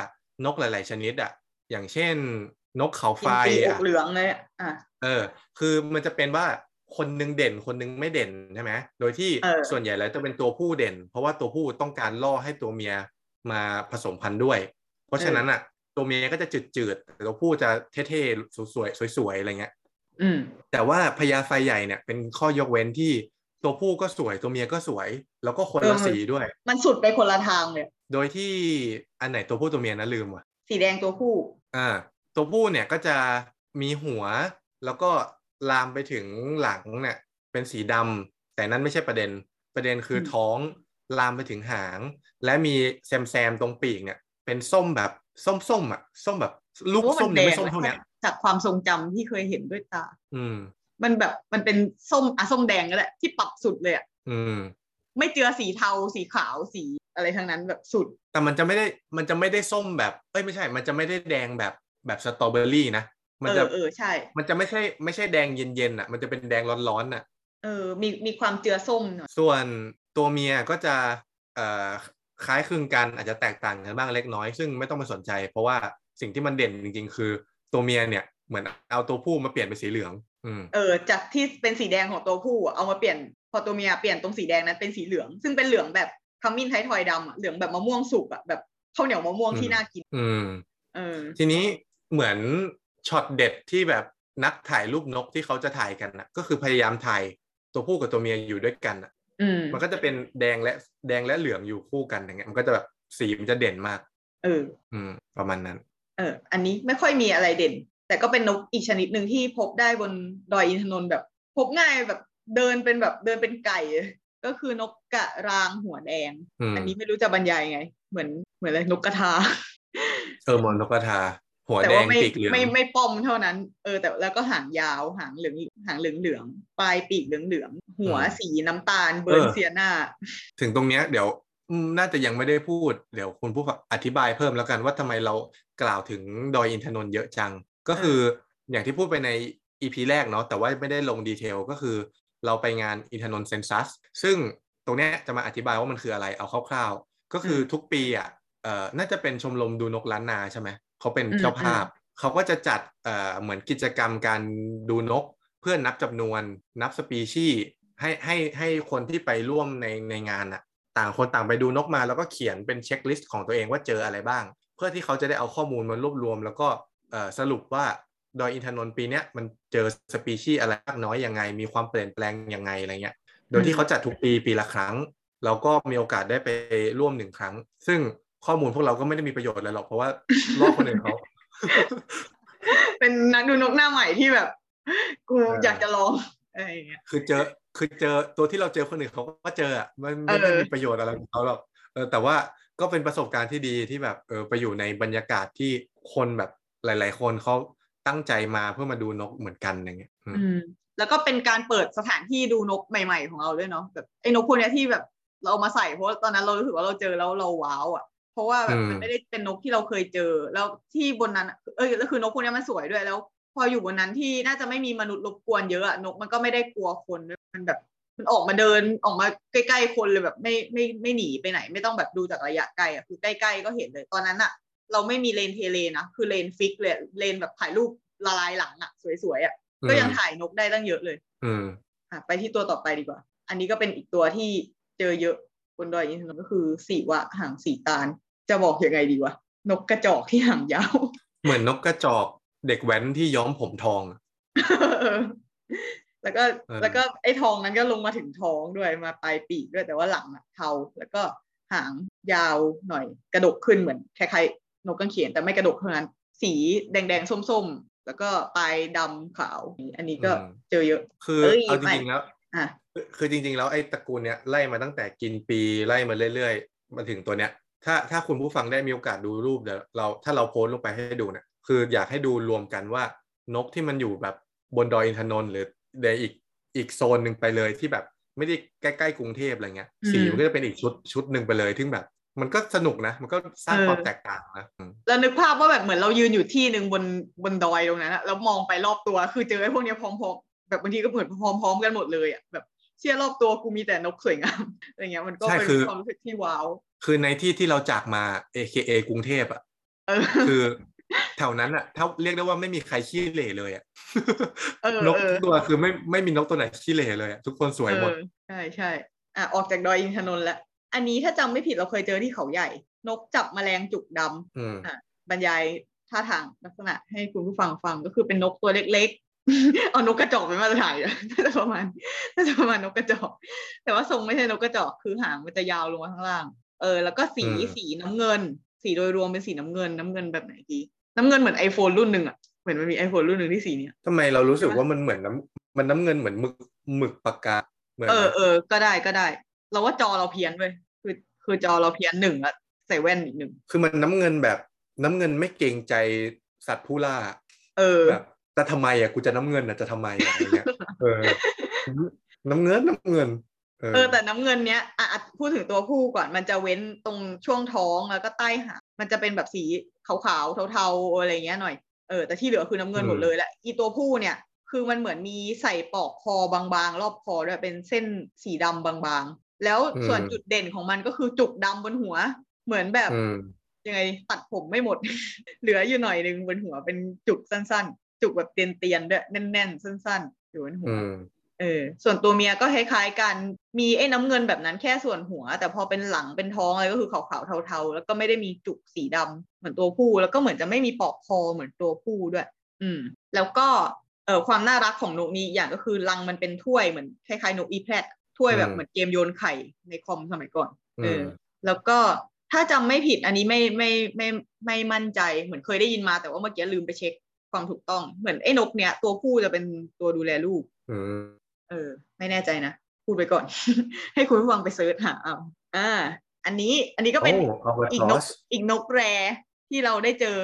นกหลายๆชนิดอ่ะอย่างเช่นนกเขาไฟอ่ะเหลืองเลยคือมันจะเป็นว่าคนนึงเด่นคนนึงไม่เด่นใช่ไหมโดยที่ส่วนใหญ่แล้วจะเป็นตัวผู้เด่นเพราะว่าตัวผู้ต้องการล่อให้ตัวเมียมาผสมพันธุ์ด้วยเพราะฉะนั้นอ่ะตัวเมียก็จะจืดๆแต่ตัวผู้จะเท่ๆสวยๆอะไรเงี้ยแต่ว่าพญาไฟใหญ่เนี่ยเป็นข้อยกเว้นที่ตัวผู้ก็สวยตัวเมียก็สวยแล้วก็คนละสีด้วยมันสุดไปคนละทางเลยโดยที่อันไหนตัวผู้ตัวเมียนะลืมว่ะสีแดงตัวผู้ตัวผู้เนี่ยก็จะมีหัวแล้วก็ลามไปถึงหลังเนี่ยเป็นสีดำแต่นั่นไม่ใช่ประเด็นคือท้องลามไปถึงหางและมีแซมตรงปีกเนี่ยเป็นส้มแบบส้มอ่ะส้มแบบลูกส้มเนี่ยไม่ส้มเท่านี้จากความทรงจำที่เคยเห็นด้วยตามันแบบมันเป็นส้มส้มแดงก็แหละที่ปรับสุดเลยอ่ะไม่เจือสีเทาสีขาวสีอะไรทั้งนั้นแบบสุดแต่มันจะไม่ได้ส้มแบบไม่ใช่มันจะไม่ได้แดงแบบสตรอเบอรี่นะมันจะใช่มันจะไม่ใช่แดงเย็นๆอ่ะมันจะเป็นแดงร้อนๆอ่ะมีความเจือส้มหน่อยส่วนตัวเมียก็จะคล้ายคลึงกันอาจจะแตกต่างกันบ้างเล็กน้อยซึ่งไม่ต้องมาสนใจเพราะว่าสิ่งที่มันเด่นจริงๆคือตัวเมียเนี่ยเหมือนเอาตัวผู้มาเปลี่ยนเป็นสีเหลืองจากที่เป็นสีแดงของตัวผู้เอามาเปลี่ยนพอตัวเมียเปลี่ยนตรงสีแดงนั้นเป็นสีเหลืองซึ่งเป็นเหลืองแบบขมิ้นไทยทอยดำอ่ะเหลืองแบบมะม่วงสุกอ่ะแบบข้าวเหนียวมะม่วงที่น่ากินทีนี้เหมือนช็อตเด็ดที่แบบนักถ่ายรูปนกที่เขาจะถ่ายกันนะก็คือพยายามถ่ายตัวผู้กับตัวเมียอยู่ด้วยกันนะมันก็จะเป็นแดงและเหลืองอยู่คู่กันอย่างเงี้ยมันก็จะแบบสีมันจะเด่นมากประมาณนั้นอันนี้ไม่ค่อยมีอะไรเด่นแต่ก็เป็นนกอีกชนิดหนึ่งที่พบได้บนดอยอินทนนท์แบบพบง่ายแบบเดินเป็นไก่ก็คือนกกระรางหัวแดงอันนี้ไม่รู้จะบรรยายไงเหมือนอะไรนกกระทาเหมือนนกกระทาหัวแดงปีกเหลืองไม่ป้อมเท่านั้นแต่แล้วก็หางยาวหางเหลืองปลายปีกเหลืองหัวสีน้ำตาลเบิร์นเซียนาถึงตรงเนี้ยเดี๋ยวน่าจะยังไม่ได้พูดเดี๋ยวคุณผู้ฟังอธิบายเพิ่มแล้วกันว่าทำไมเรากล่าวถึงดอยอินทนนท์เยอะจังก็คืออย่างที่พูดไปใน EP แรกเนาะแต่ว่าไม่ได้ลงดีเทลก็คือเราไปงานอินทนนท์เซนซัสซึ่งตรงนี้จะมาอธิบายว่ามันคืออะไรเอาคร่าวๆก็คือทุกปีอ่ะน่าจะเป็นชมรมดูนกล้านนาใช่ไหมเขาเป็นเจ้าภาพเขาก็จะจัดเหมือนกิจกรรมการดูนกเพื่อนับจำนวนนับสปีชีส์ให้คนที่ไปร่วมในงานอ่ะต่างคนต่างไปดูนกมาแล้วก็เขียนเป็นเช็คลิสต์ของตัวเองว่าเจออะไรบ้างเพื่อที่เขาจะได้เอาข้อมูลมารวบรวมแล้วก็สรุปว่าดอยอินทนนท์ปีนี้มันเจอสปีชีส์อะไรมากน้อยยังไงมีความเปลี่ยนแปลงยังไงอะไรเงี้ยโดยที่เขาจัดทุกปีละครั้งเราก็มีโอกาสได้ไปร่วม1ครั้งซึ่งข้อมูลพวกเราก็ไม่ได้มีประโยชน์อะไรหรอกเพราะว่าลอกคนอื่นเขาเป็นนักดูนกหน้าใหม่ที่แบบกูอยากจะลองอะไรอย่างเงี้ยคือเจอตัวที่เราเจอคนอื่นเขาก็เจออ่ะมันไม่ได้มีประโยชน์อะไรของเขาหรอกแต่ว่าก็เป็นประสบการณ์ที่ดีที่แบบไปอยู่ในบรรยากาศที่คนแบบหลายๆคนเขาตั้งใจมาเพื่อมาดูนกเหมือนกันอย่างเงี้ยแล้วก็เป็นการเปิดสถานที่ดูนกใหม่ๆของเราด้วยเนาะแบบไอ้นกพวกนี้ที่แบบเรามาใส่เพราะตอนนั้นเรารู้สึกว่าเราเจอแล้วเราว้าวอ่ะเพราะว่าแบบมันไม่ได้เป็นนกที่เราเคยเจอแล้วที่บนนั้นแล้วคือนกพวกนี้มันสวยด้วยแล้ว พออยู่บนนั้นที่น่าจะไม่มีมนุษย์รบกวนเยอะนกมันก็ไม่ได้กลัวคนมันแบบมันออกมาเดินออกมาใกล้ๆคนเลยแบบไม่หนีไปไหนไม่ต้องแบบดูจากระยะไกลอ่ะคือใกล้ๆก็เห็นเลยตอนนั้นอ่ะเราไม่มีเลนเทเลนะคือเลนฟิกเลยเลนแบบถ่ายรูปละลายหลังอ่ะสวยๆอ่ะก็ยังถ่ายนกได้ตั้งเยอะเลยไปที่ตัวต่อไปดีกว่าอันนี้ก็เป็นอีกตัวที่เจอเยอะบนดอยอินทนนท์ก็คือสีวะหางสีตาลจะบอกยังไงดีวะนกกระจอกที่หางยาวเหมือนนกกระจอกเด็กแว้นที่ย้อมผมทองแล้วก็ไอ้ทองนั้นก็ลงมาถึงท้องด้วยมาปลายปีกด้วยแต่ว่าหลังเทาแล้วก็หางยาวหน่อยกระดกขึ้นเหมือนคล้ายๆนกกางเขนแต่ไม่กระดกเท่านั้นสีแดงๆส้มๆแล้วก็ปลายดำขาวอันนี้ก็เจอเยอะคือเอาจริงๆแล้วคือจริงๆแล้วไอ้ตระกูลเนี้ยไล่มาตั้งแต่กินปีไล่มาเรื่อยๆมาถึงตัวเนี้ยถ้าคุณผู้ฟังได้มีโอกาสดูรูปเดี๋ยวเราโพสต์ลงไปให้ดูเนี่ยคืออยากให้ดูรวมกันว่านกที่มันอยู่แบบบนดอยอินทนนท์หรือในอีกโซนหนึ่งไปเลยที่แบบไม่ได้ใกล้ๆกรุงเทพอะไรเงี้ยสีมันก็จะเป็นอีกชุดหนึ่งไปเลยที่แบบมันก็สนุกนะมันก็สร้างความแตกต่างนะแล้วนึกภาพว่าแบบเหมือนเรายืนอยู่ที่หนึ่งบนดอยตรงนั้นแล้วมองไปรอบตัวคือเจอไอ้พวกนี้พร้อมๆแบบบางทีก็เหมือนพร้อมๆกันหมดเลยอ่ะแบบเชี่ยรอบตัวกูมีแต่นกสวยงามอะไรเงี้ยมันก็เป็นความรู้สึกที่ว้าวคือในที่ที่เราจากมา AKA กรุงเทพอ่ะคือแถวนั้นอ่ะถ้าเรียกได้ว่าไม่มีใครขี้เหร่เลยอ่ะนกทุกตัวคือไม่มีนกตัวไหนขี้เหร่เลยทุกคนสวยหมดใช่ใช่ออกจากดอยอินทนนท์แล้วอันนี้ถ้าจำไม่ผิดเราเคยเจอที่เขาใหญ่นกจับแมลงจุกดำบรรยายท่าทางลักษณะให้คุณผู้ฟังฟังก็คือเป็นนกตัวเล็กๆเอานกกระจอกเป็นมาตรฐานน่าจะประมาณนกกระจอกแต่ว่าทรงไม่ใช่นกกระจอกคือหางมันจะยาวลงมาข้างล่างแล้วก็สีน้ำเงินสีโดยรวมเป็นสีน้ำเงินแบบไหนดีน้ำเงินเหมือน iPhone รุ่นหนึ่งอ่ะเหมือนมันมี iPhone รุ่นหนึ่งที่สีเนี้ยทำไมเรารู้สึกว่ามันเหมือนน้ำเงินเหมือนหมึกปากกาเหมือนก็ได้เราว่าจอเราเพี้ยนเว้ยคือจอเราเพี้ยนหนึ่งอ่ะใส่แว่นอีกหนึ่งคือมันน้ำเงินแบบน้ำเงินไม่เกรงใจสัตว์ผู้ล่าแบบแต่ทำไมอ่ะกูจะน้ำเงินอ่ะจะทำไมอะไรเงี้ยน้ำเงินแต่น้ำเงินเนี้ยอ่ะพูดถึงตัวผู้ก่อนมันจะเว้นตรงช่วงท้องแล้วก็ใต้หางมันจะเป็นแบบสีขาวๆเทาๆอะไรเงี้ยหน่อยแต่ที่เหลือคือน้ำเงินหมดเลยและอีตัวผู้เนี่ยคือมันเหมือนมีใส่ปอกคอบางๆรอบคอด้วยเป็นเส้นสีดำบางๆแล้วส่วนจุดเด่นของมันก็คือจุกดำบนหัวเหมือนแบบยังไงตัดผมไม่หมด เหลืออยู่หน่อยนึงบนหัวเป็นจุกสั้นๆจุกแบบเตียนๆด้วยแน่นๆสั้นๆอยู่บนหัวส่วนตัวเมียก็คล้ายๆกันมีไอ้น้ำเงินแบบนั้นแค่ส่วนหัวแต่พอเป็นหลังเป็นท้องอะไรก็คือขาวๆเทาๆแล้วก็ไม่ได้มีจุกสีดำเหมือนตัวผู้แล้วก็เหมือนจะไม่มีปอกคอเหมือนตัวผู้ด้วยแล้วก็ความน่ารักของนกนี้อย่างก็คือรังมันเป็นถ้วยเหมือนคล้ายๆนกอีแพลตถ้วยแบบเหมือนเกมโยนไข่ในคอมสมัยก่อนแล้วก็ถ้าจำไม่ผิดอันนี้ไม่มั่นใจเหมือนเคยได้ยินมาแต่ว่าเมื่อกี้ลืมไปเช็คความถูกต้องเหมือนไอ้นกเนี้ยตัวผู้จะเป็นตัวดูแลลูกไม่แน่ใจนะพูดไปก่อน ให้คุณผู้ฟังไปเสิร์ชหาเอาอันนี้ก็เป็น อีกนกแรที่เราได้เจอ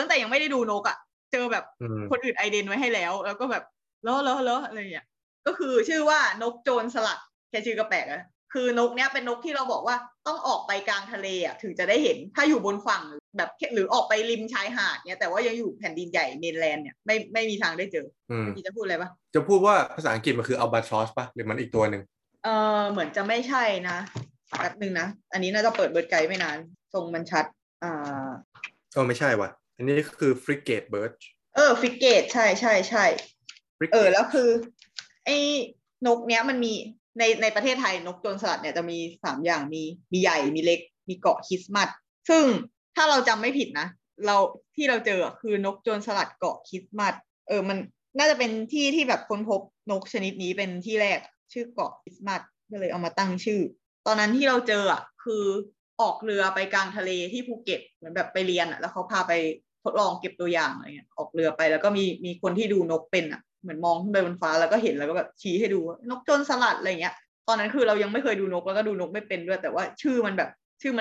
ตั้งแต่ยังไม่ได้ดูนกอ่ะเจอแบบคนอื่นไอเดนไว้ให้แล้วก็แบบล้ออะไรอย่างเงี้ยก็คือชื่อว่านกโจรสลัดแค่ชื่อก็แปลกอะคือนกเนี้ยเป็นนกที่เราบอกว่าต้องออกไปกลางทะเลอ่ะถึงจะได้เห็นถ้าอยู่บนฝั่งแบบหรือออกไปริมชายหาดเนี้ยแต่ว่ายังอยู่แผ่นดินใหญ่เมนแลนด์เนี่ยไม่มีทางได้เจอพี่จะพูดอะไรปะจะพูดว่าภาษาอังกฤษมันคืออัลบาทรอสปะหรือมันอีกตัวหนึ่งเหมือนจะไม่ใช่นะแป๊บนึงนะอันนี้น่าจะเปิดเบิร์ดไกด์ไม่นานทรงมันชัดไม่ใช่ว่ะอันนี้คือฟริเกตเบิร์ดฟริเกตใช่แล้วคือไอ้นกเนี้ยมันมีในประเทศไทยนกโจรสลัดเนี่ยจะมี3อย่างมีใหญ่มีเล็กมีเกาะคริสต์มาสซึ่งถ้าเราจำไม่ผิดนะที่เราเจอคือนกโจรสลัดเกาะคริสต์มาสมันน่าจะเป็นที่ที่แบบค้นพบนกชนิดนี้เป็นที่แรกชื่อเกาะคริสต์มาสก็เลยเอามาตั้งชื่อตอนนั้นที่เราเจอคือออกเรือไปกลางทะเลที่ภูเก็ตเหมือนแบบไปเรียนแล้วเขาพาไปทดลองเก็บตัวอย่างอะไรเงี้ยออกเรือไปแล้วก็มีคนที่ดูนกเป็นเหมือนมองขึ้นไปบนฟ้าแล้วก็เห็นแล้วก็แบบชี้ให้ดูนกโจรสลัดอะไรเงี้ยตอนนั้นคือเรายังไม่เคยดูนกแล้วก็ดูนกไม่เป็นด้วยแต่ว่าชื่อมัน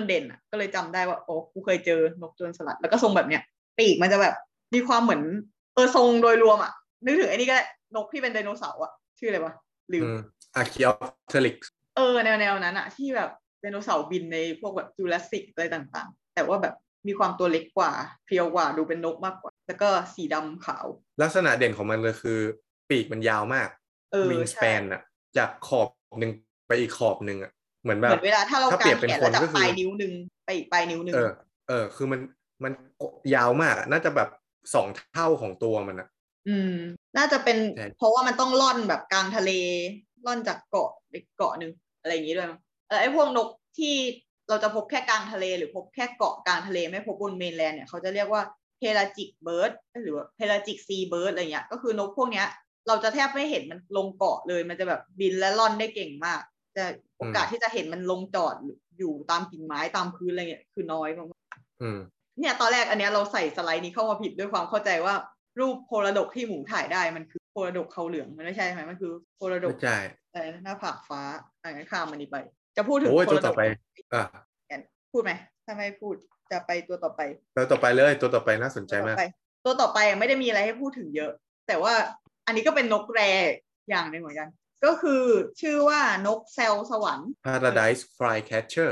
เด่นก็เลยจำได้ว่าโอ้กูเคยเจอนกโจรสลัดแล้วก็ทรงแบบเนี้ยปีกมันจะแบบมีความเหมือนทรงโดยรวมนึกถึงไอ้นี่ก็ได้นกที่เป็นไดโนเสาร์ชื่ออะไรวะลืมอาร์คีออปเทริกส์แนวนั้นที่แบบไดโนเสาร์บินในพวกแบบจูราสสิกอะไรต่างๆแต่ว่าแบบ มีความตัวเล็กกว่าเพรียวกว่าดูเป็นนกมากกว่าแล้วก็สีดำขาวลักษณะเด่นของมันเลยคือปีกมันยาวมากวิงสเปนอะจากขอบหนึ่งไปอีกขอบหนึ่งอะเหมือนแบบเวลาถ้าเรากางแขนจากปลายนิ้วนึงไปอีกปลายนิ้วนึงคือมันยาวมากน่าจะแบบ2เท่าของตัวมันอะน่าจะเป็นเพราะว่ามันต้องล่อนแบบกลางทะเลล่อนจากเกาะเกาะนึงอะไรอย่างงี้ด้วยไอ้พวกนกที่เราจะพบแค่กลางทะเลหรือพบแค่เกาะกลางทะเลไม่พบบนเมนแลนด์เนี่ยเขาจะเรียกว่าpelagic bird หรือว่า pelagic sea bird อะไรเงี้ยก็คือนกพวกเนี้ยเราจะแทบไม่เห็นมันลงเกาะเลยมันจะแบบบินและล่อนได้เก่งมากแต่โอกาสที่จะเห็นมันลงจอดอยู่ตามกิ่งไม้ตามพื้นอะไรเงี้ยคือน้อยมากเนี่ยตอนแรกอันเนี้ยเราใส่สไลด์นี้เข้ามาผิดด้วยความเข้าใจว่ารูปโพลาดกที่หมูถ่ายได้มันคือโพลาดกเขาเหลืองมันไม่ใช่ใช่ไหมมันคือโพลาดกอะไรหน้าผากฟ้าอะไรข้ามมันนี้ไปจะพูดถึงโพลาดกต่อไปพูดไหมถ้าไม่พูดจะไปตัวต่อไปเลยตัวต่อไปน่าสนใจมากตัวต่อไปไม่ได้มีอะไรให้พูดถึงเยอะแต่ว่าอันนี้ก็เป็นนกแรอย่างหนึ่งเหมือนกันก็คือชื่อว่านกเซลสวรรค์ Paradise Flycatcher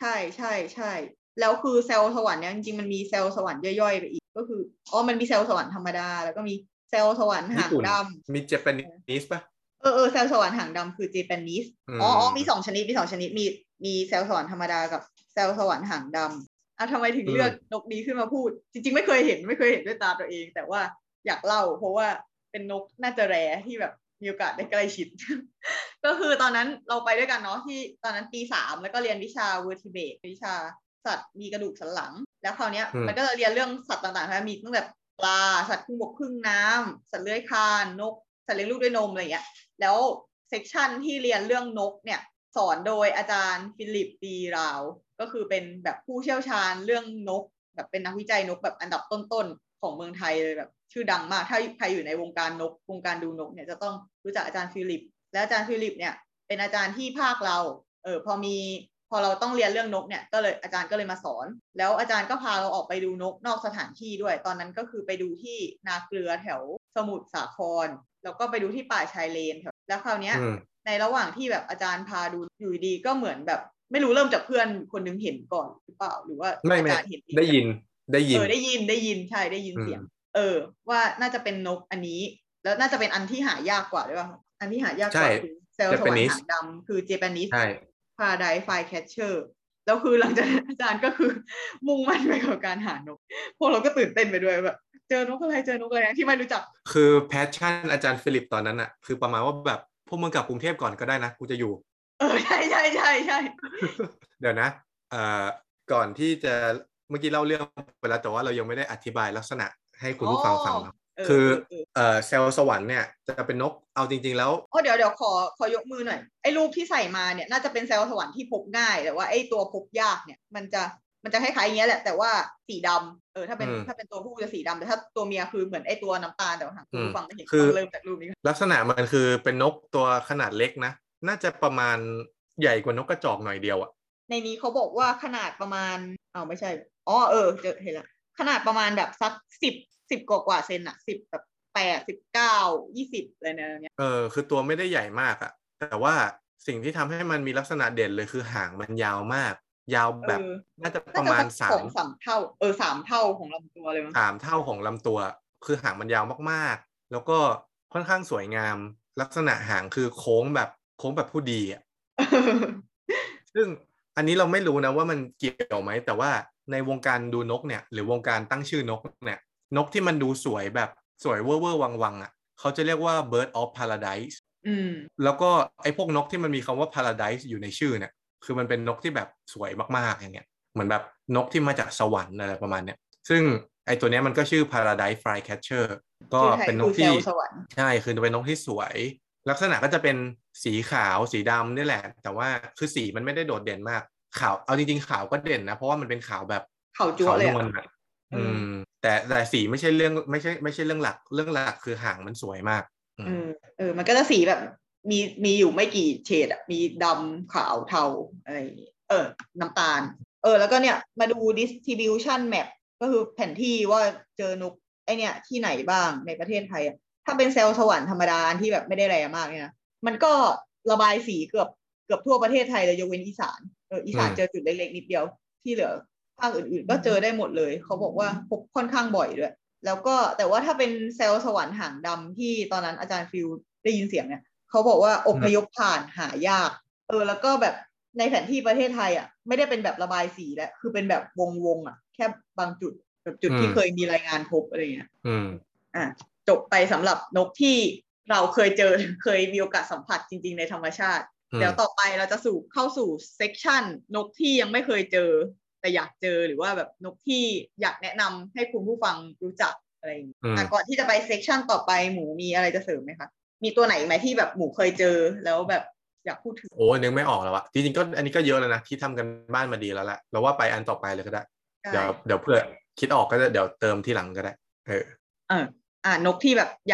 ใช่ใช่ใช่แล้วคือเซลสวรรค์เนี่ยจริงๆมันมีเซลสวรรค์ย่อยๆไปอีกก็คือมันมีเซลสวรรค์ธรรมดาแล้วก็มีเซลสวรรค์หางดำมีเจแปนิสปะเซลสวรรค์หางดำคือเจแปนิสมี2ชนิดมีเซลสวรรค์ธรรมดากับเซลสวรรค์หางดำทำไมถึงเลือกนกนี้ขึ้นมาพูดจริงๆไม่เคยเห็นด้วยตาตัวเองแต่ว่าอยากเล่าเพราะว่าเป็นนกน่าจะแรที่แบบมีโอกาสได้ใกล้ชิด ก็คือตอนนั้นเราไปด้วยกันเนาะที่ตอนนั้นปี3แล้วก็เรียนวิชา vertebrate วิชาสัตว์มีกระดูกสันหลังแล้วคราวนี้มันก็จะเรียนเรื่องสัตว์ต่างๆนะมีตั้งแต่ปลาสัตว์ครึ่งบกครึ่งน้ำสัตว์เลื้อยคลานนกสัตว์เลี้ยงลูกด้วยนมอะไรอย่างเงี้ยแล้วเซกชันที่เรียนเรื่องนกเนี่ยสอนโดยอาจารย์ฟิลิปดีราวก็คือเป็นแบบผู้เชี่ยวชาญเรื่องนกแบบเป็นนักวิจัยนกแบบอันดับต้นๆของเมืองไทยเลยแบบชื่อดังมากถ้าใครอยู่ในวงการนกวงการดูนกเนี่ยจะต้องรู้จักอาจารย์ฟิลิปและอาจารย์ฟิลิปเนี่ยเป็นอาจารย์ที่ภาคเราพอเราต้องเรียนเรื่องนกเนี่ยก็เลยอาจารย์ก็เลยมาสอนแล้วอาจารย์ก็พาเราออกไปดูนกนอกสถานที่ด้วยตอนนั้นก็คือไปดูที่นาเกลือแถวสมุทรสาครแล้วก็ไปดูที่ป่าชายเลนแถวแล้วคราวเนี้ยในระหว่างที่แบบอาจารย์พาดูอยู่ดีก็เหมือนแบบไม่รู้เริ่มจากเพื่อนคนนึงเห็นก่อนหรือเปล่าหรือว่าอาจารย์เห็นได้ยินใช่ได้ยินเสียงว่าน่าจะเป็นนกอันนี้แล้วน่าจะเป็นอันที่หายากกว่าด้วยป่ะอันที่หายากกว่าคือเซลสวรรค์หางดำคือเจแปนิสParadise Flycatcher แล้วคือหลังจากอาจารย์ก็คือมุ่งมั่นไปกับการหานกพวกเราก็ตื่นเต้นไปด้วยแบบเจอนกอะไรที่ไม่รู้จักคือแพชชั่นอาจารย์ฟิลิปตอนนั้นอะคือประมาณว่าแบบพวกมึงกลับกรุงเทพก่อนก็ได้นะกูจะอยู่ใช่ เดี๋ยวนะก่อนที่จะเมื่อกี้เล่าเรื่องไปแล้วแต่ว่าเรายังไม่ได้อธิบายลักษณะให้คุณผู้ฟังฟังคือเซลล์สวรรค์เนี่ยจะเป็นนกเอาจริงๆแล้วเดี๋ยวขอยกมือหน่อยไอ้รูปที่ใส่มาเนี่ยน่าจะเป็นเซลล์สวรรค์ที่พบง่ายแต่ว่าไอ้ตัวพบยากเนี่ยมันจะคล้ายๆอย่างเงี้ยแหละแต่ว่าสีดำถ้าเป็นตัวผู้จะสีดำแต่ถ้าตัวเมียคือเหมือนไอ้ตัวน้ำตาลแต่ว่าคุณผู้ฟังไม่เห็นเริ่มจากรูปนี้ลักษณะมันคือเป็นนกตัวขนาดเล็กนะน่าจะประมาณใหญ่กว่านกกระจอกหน่อยเดียวอะในนี้เขาบอกว่าขนาดประมาณไม่ใช่เห็นละขนาดประมาณแบบสักสิบกว่าเซนอะ10แบบ8, 19, 20อะไรเนี่ยคือตัวไม่ได้ใหญ่มากอะแต่ว่าสิ่งที่ทำให้มันมีลักษณะเด่นเลยคือหางมันยาวมากยาวแบบน่าจะประมาณ3เท่า3เท่าของลำตัวเลยมั้ง3เท่าของลำตัวคือหางมันยาวมากๆแล้วก็ค่อนข้างสวยงามลักษณะหางคือโค้งแบบผู้ดีอ่ะ ซึ่งอันนี้เราไม่รู้นะว่ามันเกี่ยวไหมแต่ว่าในวงการดูนกเนี่ยหรือวงการตั้งชื่อนกเนี่ยนกที่มันดูสวยแบบสวยเว่อร์ๆวังๆอ่ะเขาจะเรียกว่า bird of paradise แล้วก็ไอ้พวกนกที่มันมีคำว่า paradise อยู่ในชื่อเนี่ยคือมันเป็นนกที่แบบสวยมากๆอย่างเงี้ยเหมือนแบบนกที่มาจากสวรรค์อะไรประมาณเนี้ยซึ่งไอ้ตัวเนี้ยมันก็ชื่อ Paradise Flycatcher ก็เป็นนกที่ใช่คือเป็นนกที่สวยลักษณะก็จะเป็นสีขาวสีดำนี่แหละแต่ว่าคือสีมันไม่ได้โดดเด่นมากขาวเอาจริงๆขาวก็เด่นนะเพราะว่ามันเป็นขาวแบบขาวจั๊วเลยอ่ะแต่สีไม่ใช่เรื่องหลักคือหางมันสวยมากมันก็จะสีแบบมีอยู่ไม่กี่เฉดอะมีดำขาวเทาอะไรน้ำตาลแล้วก็เนี่ยมาดู distribution map ก็คือแผนที่ว่าเจอนกไอเนี่ยที่ไหนบ้างในประเทศไทยอะถ้าเป็นเซลล์สวรรค์ธรรมดาที่แบบไม่ได้แรงมากเนี่ยมันก็ระบายสีเกือบทั่วประเทศไทยเลยยกเว้นอีสานอีสานเจอจุดเล็กๆนิดเดียวที่เหลือ ภาคอื่นๆก็เจอได้หมดเลยเขาบอกว่าพบค่อนข้างบ่อยด้วยแล้วก็แต่ว่าถ้าเป็นเซลล์สวรรค์หางดำที่ตอนนั้นอาจารย์ฟิวได้ยินเสียงเนี่ยเขาบอกว่าอพยพผ่านหายากแล้วก็แบบในแผนที่ประเทศไทยอ่ะไม่ได้เป็นแบบระบายสีแล้วคือเป็นแบบวงๆอ่ะแค่บางจุดแบบจุดที่เคยมีรายงานพบอะไรเงี้ยจบไปสำหรับนกที่เราเคยเจอเคยมีโอกาสสัมผัสจริงๆในธรรมชาติเดี๋ยวต่อไปเราจะสู่เข้าสู่เซกชันนกที่ยังไม่เคยเจอแต่อยากเจอหรือว่าแบบนกที่อยากแนะนำให้คุณผู้ฟังรู้จักอะไรอย่างเงี้ยแต่ก่อนที่จะไปเซกชันต่อไปหมูมีอะไรจะเสริมไหมคะมีตัวไหนไหมที่แบบหมูเคยเจอแล้วแบบอยากพูดถึงโอ้ยนึกไม่ออกแล้วอะจริงๆก็อันนี้ก็เยอะแล้วนะที่ทำกันบ้านมาดีแล้วแหละเราว่าไปอันต่อไปเลยก็ได้เดี๋ยวเพื่อคิดออกก็เดี๋ยวเติมที่หลังก็ได้นกที่แบบอ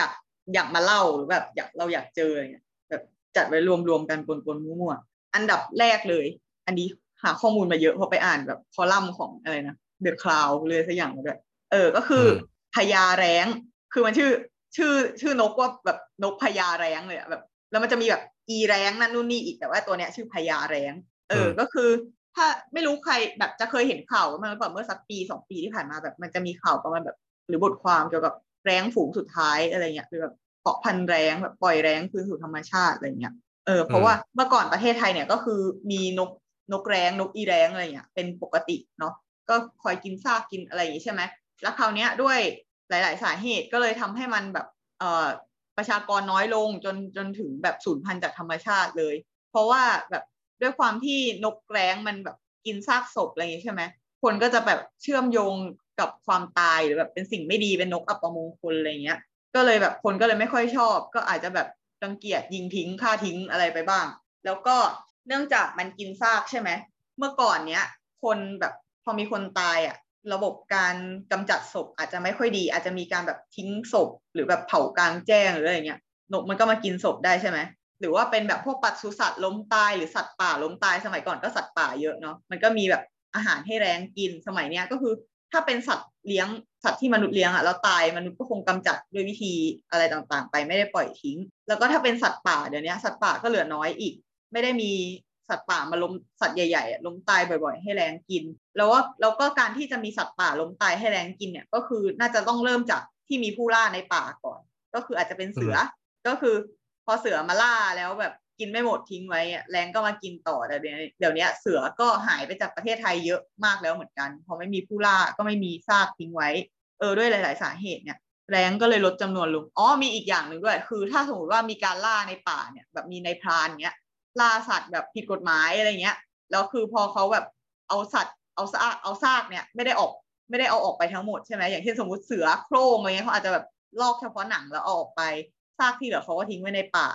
ยากมาเล่าหรือแบบอยากเจออะไรเงี้ยแบบจัดไว้รวมกันปนมั่วๆอันดับแรกเลยอันนี้หาข้อมูลมาเยอะพอไปอ่านแบบคอลัมน์ของอะไรนะเดอะคลาวด์เลยสักอย่างมาด้วยก็คือพญาแร้งคือมันชื่อนกว่าแบบนกพญาแร้งเลยแบบแล้วมันจะมีแบบอีแร้งนั่นนู่นนี่อีกแต่ว่าตัวเนี้ยชื่อพญาแร้งก็คือถ้าไม่รู้ใครแบบจะเคยเห็นข่าวมาก่อนเมื่อสักปี2ปีที่ผ่านมาแบบมันจะมีข่าวประมาณแบบหรือบทความเกี่ยวกับแร้งฝูงสุดท้ายอะไรเงี้ยคือแบบเกาะพันแร้งแบบปล่อยแร้งคืนสู่ธรรมชาติอะไรเงี้ยเพราะว่าเมื่อก่อนประเทศไทยเนี่ยก็คือมีนกแร้งนกอีแร้งอะไรเงี้ยเป็นปกติเนาะก็คอยกินซากกินอะไรอย่างงี้ใช่มั้ยแล้วคราวเนี้ยด้วยหลายๆสาเหตุก็เลยทำให้มันแบบประชากรน้อยลงจนถึงแบบสูญพันธุ์จากธรรมชาติเลยเพราะว่าแบบด้วยความที่นกแร้งมันแบบกินซากศพอะไรอย่างงี้ใช่มั้ยคนก็จะแบบเชื่อมโยงกับความตายหรือแบบเป็นสิ่งไม่ดีเป็นนกอัปมงคลอะไรเงี้ยก็เลยแบบคนก็เลยไม่ค่อยชอบก็อาจจะแบบรังเกียจยิงทิ้งฆ่าทิ้งอะไรไปบ้างแล้วก็เนื่องจากมันกินซากใช่ไหมเมื่อก่อนเนี้ยคนแบบพอมีคนตายอ่ะระบบการกำจัดศพอาจจะไม่ค่อยดีอาจจะมีการแบบทิ้งศพหรือแบบเผากลางแจ้งหรืออะไรเงี้ยนกมันก็มากินศพได้ใช่ไหมหรือว่าเป็นแบบพวกปศุสัตว์ล้มตายหรือสัตว์ป่าล้มตายสมัยก่อนก็สัตว์ป่าเยอะเนาะมันก็มีแบบอาหารให้แร้งกินสมัยเนี้ยก็คือถ้าเป็นสัตว์เลี้ยงสัตว์ที่มนุษย์เลี้ยงอ่ะแล้วตายมนุษย์ก็คงกำจัดด้วยวิธีอะไรต่างๆไปไม่ได้ปล่อยทิ้งแล้วก็ถ้าเป็นสัตว์ป่าเดี๋ยวนี้สัตว์ป่าก็เหลือน้อยอีกไม่ได้มีสัตว์ป่ามาล้มสัตว์ใหญ่ๆล้มตายบ่อยๆให้แรงกินแล้วก็การที่จะมีสัตว์ป่าล้มตายให้แรงกินเนี่ยก็คือน่าจะต้องเริ่มจากที่มีผู้ล่าในป่าก่อนก็คืออาจจะเป็นเสือก็คือพอเสือมาล่าแล้วแบบกินไม่หมดทิ้งไว้แรงก็มากินต่อแต่เดี๋ยวนี้เสือก็หายไปจากประเทศไทยเยอะมากแล้วเหมือนกันพอไม่มีผู้ล่าก็ไม่มีซากทิ้งไว้ด้วยหลายๆสาเหตุเนี่ยแรงก็เลยลดจำนวนลงอ๋อมีอีกอย่างนึงด้วยคือถ้าสมมติว่ามีการล่าในป่าเนี่ยแบบมีนายพรานเนี้ยล่าสัตว์แบบผิดกฎหมายอะไรเงี้ยแล้วคือพอเขาแบบเอาสัตว์เอาซากเนี่ยไม่ได้เอาออกไปทั้งหมดใช่ไหมอย่างเช่นสมมติเสือโคร่งอะไรเงี้ยเขาอาจจะแบบลอกเฉพาะหนังแล้วเอาออกไปซากที่เหลือเขาก็ทิ้งไว้ในป่า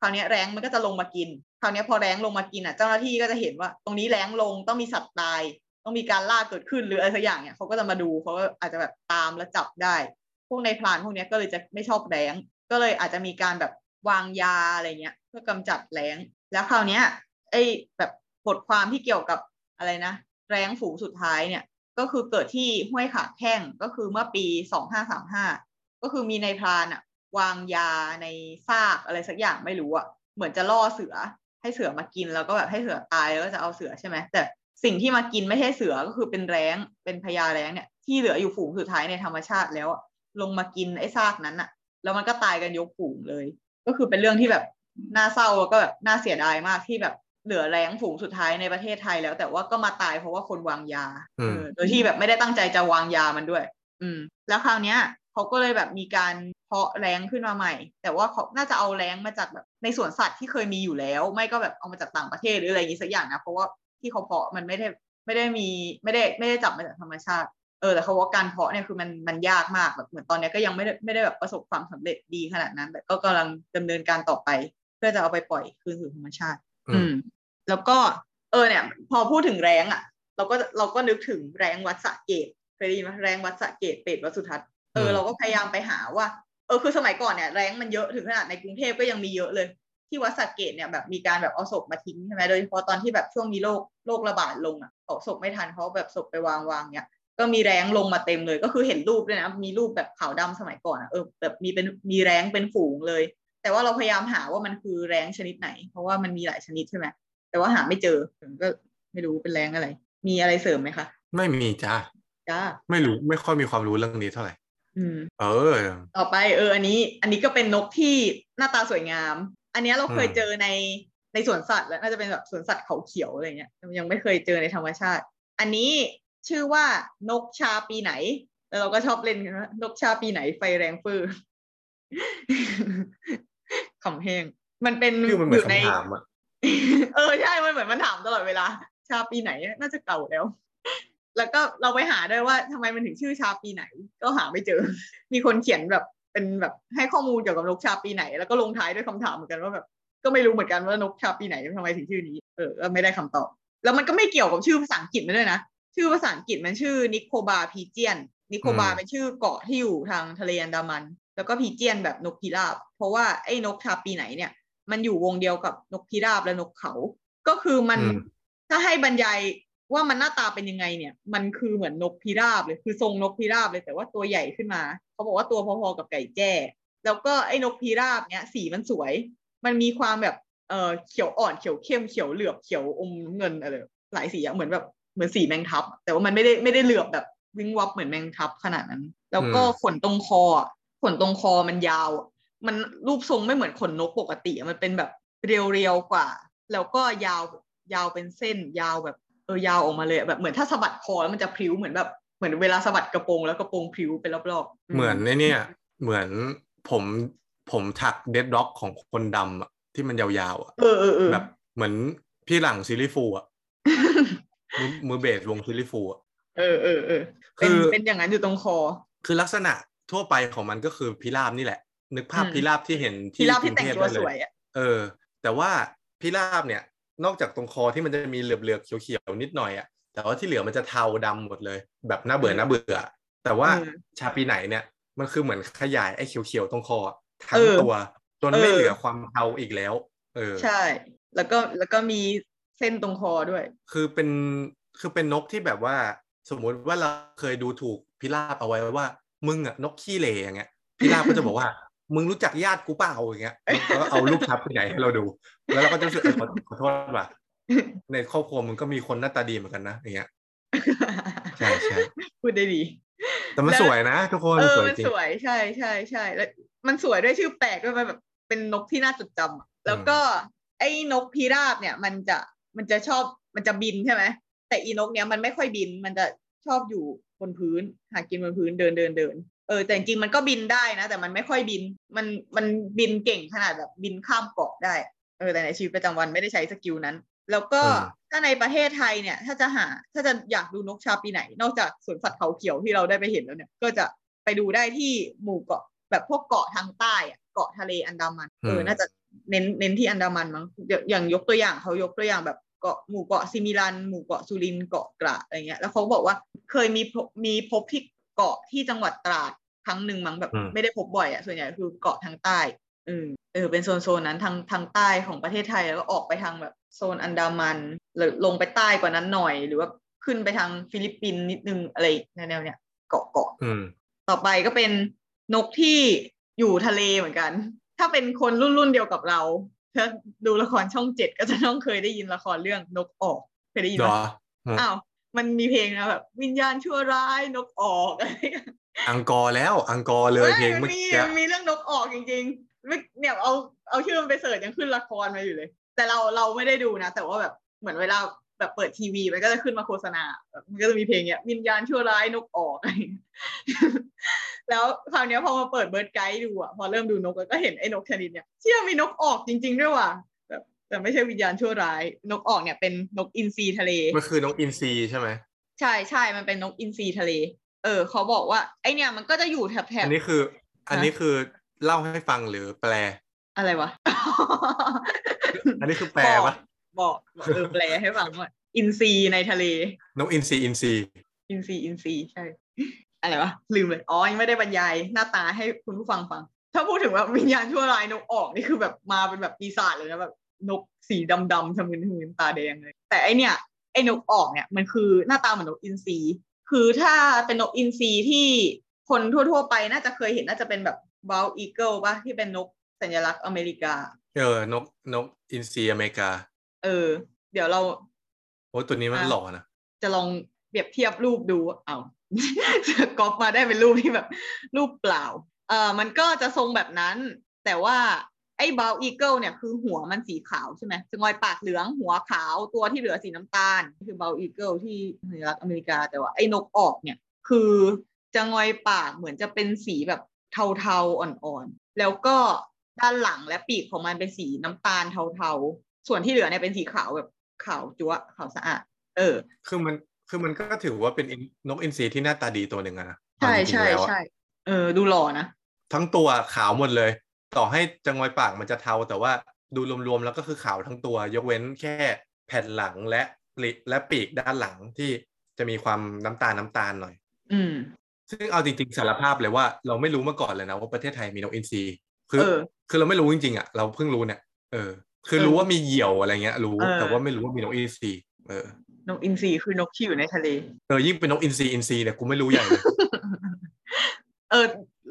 คราวนี้แร้งมันก็จะลงมากินคราวนี้พอแร้งลงมากินอ่ะเจ้าหน้าที่ก็จะเห็นว่าตรงนี้แร้งลงต้องมีสัตว์ตายต้องมีการล่าเกิดขึ้นหรืออะไรสักอย่างเนี่ยเขาก็จะมาดูเขาก็อาจจะแบบตามแล้วจับได้พวกนายพรานพวกนี้ก็เลยจะไม่ชอบแร้งก็เลยอาจจะมีการแบบวางยาอะไรเงี้ยเพื่อกำจัดแร้งแล้วคราวนี้ไอ้แบบบทความที่เกี่ยวกับอะไรนะแร้งฝูงสุดท้ายเนี่ยก็คือเกิดที่ห้วยขาแข้งก็คือเมื่อปี2535ก็คือมีนายพรานอ่ะวางยาในซากอะไรสักอย่างไม่รู้อ่ะเหมือนจะล่อเสือให้เสือมากินแล้วก็แบบให้เสือตายแล้วก็จะเอาเสือใช่ไหมแต่สิ่งที่มากินไม่ใช่เสือก็คือเป็นแร้งเป็นพญาแร้งเนี่ยที่เหลืออยู่ฝูงสุดท้ายในธรรมชาติแล้วลงมากินไอ้ซากนั้นอ่ะแล้วมันก็ตายกันยกฝูงเลยก็คือเป็นเรื่องที่แบบน่าเศร้าแล้วก็แบบน่าเสียดายมากที่แบบเหลือแร้งฝูงสุดท้ายในประเทศไทยแล้วแต่ว่าก็มาตายเพราะว่าคนวางยาโดยที่แบบไม่ได้ตั้งใจจะวางยามันด้วยแล้วคราวเนี้ยเขาก็เลยแบบมีการเพาะแร้งขึ้นมาใหม่แต่ว่าเขาน่าจะเอาแร้งมาจากแบบในสวนสัตว์ที่เคยมีอยู่แล้วไม่ก็แบบเอามาจากต่างประเทศหรืออะไรอย่างงี้สักอย่างนะเพราะว่าที่เขาเพาะมันไม่ได้จับมาจากธรรมชาติแต่เขาว่าการเพาะเนี่ยคือมันยากมากแบบเหมือนตอนนี้ก็ยังไม่ได้แบบประสบความสำเร็จดีขนาดนั้นแต่ก็กำลังดำเนินการต่อไปเพื่อจะเอาไปปล่อยคืนสู่ธรรมชาติแล้วก็เนี่ยพอพูดถึงแร้งอ่ะเราก็นึกถึงแร้งวัดสระเกตเคยได้ยินไหมแร้งวัดสระเกตเป็ดวัดสุทัศน์เราก็พยายามไปหาว่าคือสมัยก่อนเนี่ยแร้งมันเยอะถึงขนาดในกรุงเทพก็ยังมีเยอะเลยที่วัดสระเกตเนี่ยแบบมีการแบบเอาศพมาทิ้งใช่ไหมโดยเฉพาะตอนที่แบบช่วงมีโรคระบาดลงอ่ะเอาศพไม่ทันเขาแบบศพไปวางเนี่ยก็มีแร้งลงมาเต็มเลยก็คือเห็นรูปด้วยนะมีรูปแบบขาวดำสมัยก่อนแบบมีแร้งเป็นฝูงเลยแต่ว่าเราพยายามหาว่ามันคือแร้งชนิดไหนเพราะว่ามันมีหลายชนิดใช่ไหมแต่ว่าหาไม่เจอก็ไม่รู้เป็นแร้งอะไรมีอะไรเสริมไหมคะ ไม่มีจ้าไม่รู้ไม่ค่อยมีความรู้เรื่องนี้เท่าไหร่ต่อไปอันนี้ก็เป็นนกที่หน้าตาสวยงามอันนี้เราเคยเจอในสวนสัตว์แล้วน่าจะเป็นแบบสวนสัตว์เขาเขียวอะไรเงี้ยยังไม่เคยเจอในธรรมชาติอันนี้ชื่อว่านกชาปีไหนแล้วเราก็ชอบเล่นกันว่านกชาปีไหนไฟแรงฟื้อขำแห้งมันเป็นอยู่ในใช่มันเหมือนมันถามตลอดเวลาชาปีไหนน่าจะเก่าแล้วแล้วก็เราไปหาด้วยว่าทำไมมันถึงชื่อชาปีไหนก็หาไม่เจอมีคนเขียนแบบเป็นแบบให้ข้อมูลเกี่ยวกับนกชาปีไหนแล้วก็ลงท้ายด้วยคำถามเหมือนกันว่าแบบก็ไม่รู้เหมือนกันว่านกชาปีไหนทำไมถึงชื่อนี้ไม่ได้คำตอบแล้วมันก็ไม่เกี่ยวกับชื่อภาษาอังกฤษมันด้วยนะชื่อภาษาอังกฤษมันชื่อนิโคบาพีเจียนนิโคบาเป็นชื่อเกาะที่อยู่ทางทะเลอันดามันแล้วก็พีเจียนแบบนกพิราบเพราะว่าไอ้นกชาปีไหนเนี่ยมันอยู่วงเดียวกับนกพิราบและนกเขาก็คือมันถ้าให้บรรยายว่ามันหน้าตาเป็นยังไงเนี่ยมันคือเหมือนนกพิราบเลยคือทรงนกพิราบเลยแต่ว่าตัวใหญ่ขึ้นมาเขาบอกว่าตัวพอๆกับไก่แจ้แล้วก็ไอ้นกพิราบเนี่ยสีมันสวยมันมีความแบบเขียวอ่อนเขียวเข้มเขียวเหลือบเขียวอมน้ำเงินอะไรหลายสีเหมือนสีแมงทับแต่ว่ามันไม่ได้เหลือบแบบวิงวับเหมือนแมงทับขนาดนั้นแล้วก็ขนตรงคอมันยาวมันรูปทรงไม่เหมือนขนนกปกติมันเป็นแบบเรียวๆกว่าแล้วก็ยาวเป็นเส้นยาวแบบยาวออกมาเลยแบบเหมือนถ้าสะบัดคอแล้วมันจะพลิ้วเหมือนเวลาสะบัดกระโปรงแล้วกระโปรงพลิ้วไปรอบๆเหมือนเนี่ยเหมือนผมถักเดดด็อกของคนดำอ่ะที่มันยาวๆอ่ะแบบเหมือนพี่หลังซิลิฟูอ่ะ มือเบสวงซิลิฟูอ่ะเป็นอย่างนั้นอยู่ตรงคอคือลักษณะทั่วไปของมันก็คือพิราบนี่แหละนึกภาพพิราบที่เห็นที่กรุงเทพได้เลยแต่ว่าพิราบเนี่ยนอกจากตรงคอที่มันจะมีเหลือบๆเขียวๆนิดหน่อยอ่ะแต่ว่าที่เหลือมันจะเทาดำหมดเลยแบบน่าเบื่อแต่ว่าชาปีไหนเนี่ยมันคือเหมือนขยายไอ้เขียวๆตรงคอทั้งตัวจนไม่เหลือความเทาอีกแล้วใช่แล้วก็มีเส้นตรงคอด้วยคือเป็นนกที่แบบว่าสมมติว่าเราเคยดูถูกพิราบเอาไว้ว่ามึงอ่ะนกขี้เหร่อย่างเงี้ยพิราบก็จะบอกว่ามึงรู้จักญาติกูเปล่าอย่างเงี้ยแล้วก็เอารูปทับไปไหนให้เราดูแล้วเราก็จะรู้สึกขอโทษว่ะในครอบครัวมึงก็มีคนหน้าตาดีเหมือนกันนะอย่างเงี้ยใช่ใช่พูดได้ดีแต่มันสวยนะทุกคนสวยจริงสวยใช่แล้วมันสวยด้วยชื่อแปลกด้วยมันแบบเป็นนกที่น่าจดจำแล้วก็ไอ้นกพิราบเนี่ยมันจะชอบมันจะบินใช่ไหมแต่อีนกเนี้ยมันไม่ค่อยบินมันจะชอบอยู่บนพื้นหากินบนพื้นเดินแต่จริงๆมันก็บินได้นะแต่มันไม่ค่อยบินมันบินเก่งขนาดแบบบินข้ามเกาะได้แต่ในชีวิตประจำวันไม่ได้ใช้สกิลนั้นแล้วก็ถ้าในประเทศไทยเนี่ยถ้าจะอยากดูนกชาปีไหนนอกจากสวนสัตว์เขาเขียวที่เราได้ไปเห็นแล้วเนี่ยก็จะไปดูได้ที่หมู่เกาะแบบพวกเกาะทางใต้เกาะทะเลอันดามันน่าจะเน้นที่อันดามันมั้งอย่างยกตัวอย่างเขายกตัวอย่างแบบเกาะหมู่เกาะซิมิลันหมู่เกาะสุรินทร์เกาะกระอะไรเงี้ยแล้วเขาบอกว่าเคยมีพบที่เกาะที่จังหวัดตราดครั้งหนึ่งมั้งแบบไม่ได้พบบ่อยส่วนใหญ่คือเกาะทางใต้เป็นโซนนั้นทางใต้ของประเทศไทยแล้วก็ออกไปทางแบบโซนอันดามันหรือลงไปใต้กว่านั้นหน่อยหรือว่าขึ้นไปทางฟิลิปปินส์นิดนึงอะไรแนวๆเนี่ยเกาะต่อไปก็เป็นนกที่อยู่ทะเลเหมือนกันถ้าเป็นคนรุ่นเดียวกับเราถ้าดูละครช่อง7ก็จะต้องเคยได้ยินละครเรื่องนกออกเคยได้ยินไหมอ้าวมันมีเพลงนะแบบวิญญาณชั่วร้ายนกออกอังกอร์แล้วอังกอร์เลยเพลงเมื่อกี้มีเรื่องนกออกจริงๆไม่เนี่ยเอาชื่อมันไปเสิร์ชยังขึ้นละครมาอยู่เลยแต่เราไม่ได้ดูนะแต่ว่าแบบเหมือนเวลาแบบเปิดทีวีมันก็จะขึ้นมาโฆษณามันก็จะมีเพลงเนี้ยวิญญาณชั่วร้ายนกออกแล้วคราวนี้พอมาเปิดเบิร์ดไกด์ดูอ่ะพอเริ่มดูนกก็เห็นไอ้นกชนิดเนี้ยเชื่อมีนกออกจริงๆด้วยว่ะแต่ไม่ใช่วิญญาณชั่วร้ายนกออกเนี่ยเป็นนกอินทรีทะเลมันคือนกอินทรีใช่ไหมใช่มันเป็นนกอินทรีทะเลเขาบอกว่าไอเนี่ยมันก็จะอยู่แถบอันนี้คือเล่าให้ฟังหรือแปลอะไรวะ อันนี้คือแปลวะบอกแปลให้ฟังว่าอินทรีในทะเลนกอินทรีใช่อะไรวะลืมเลยอ๋อยังไม่ได้บรรยายหน้าตาให้คุณผู้ฟังฟังถ้าพูดถึงว่าวิญญาณชั่วร้ายนกออกนี่คือแบบมาเป็นแบบปีศาจเลยนะแบบนกสีดำๆทำมึนตาแดงเลยแต่ไอเนี่ยไอนกออกเนี่ยมันคือหน้าตาเหมือนนกอินทรีคือถ้าเป็นนกอินทรีที่คนทั่วๆไปน่าจะเคยเห็นน่าจะเป็นแบบbald eagle ป่ะที่เป็นนกสัญลักษณ์อเมริกานกอินทรีอเมริกาเดี๋ยวเราโอ้ตัวนี้มันหล่อนะจะลอง เปรียบเทียบรูปดูเอาก๊อปมาได้เป็นรูปที่แบบรูปเปล่ามันก็จะทรงแบบนั้นแต่ว่าไอ้บาวอีเกิลเนี่ยคือหัวมันสีขาวใช่ไหมจะงอยปากเหลืองหัวขาวตัวที่เหลือสีน้ำตาลคือบาวอีเกิลที่ในรัฐอเมริกาแต่ว่าไอ้นกออกเนี่ยคือจะงอยปากเหมือนจะเป็นสีแบบเทาๆอ่อนๆแล้วก็ด้านหลังและปีกของมันเป็นสีน้ำตาลเทาๆส่วนที่เหลือเนี่ยเป็นสีขาวแบบขาวจั๊วะขาวสะอาดคือมันก็ถือว่าเป็นนกอินทรีที่หน้าตาดีตัวหนึ่งนะใช่ใช่ใช่ดูหล่อนะทั้งตัวขาวหมดเลยต่อให้จะงอยปากมันจะเทาแต่ว่าดูรวมๆแล้วก็คือขาวทั้งตัวยกเว้นแค่แผ่นหลังและปีกด้านหลังที่จะมีความน้ำตาลหน่อยซึ่งเอาจริงๆสารภาพเลยว่าเราไม่รู้มาก่อนเลยนะว่าประเทศไทยมีนกอินทรีคือเราไม่รู้จริงๆอ่ะเราเพิ่งรู้เนี่ยคือรู้ว่ามีเหยี่ยวอะไรเงี้ยรู้แต่ว่าไม่รู้ว่ามีนกอินทรีนกอินทรีคือนกที่อยู่ในทะเลยิ่งเป็นนกอินทรีเนี่ยกูไม่รู้อย่างเลย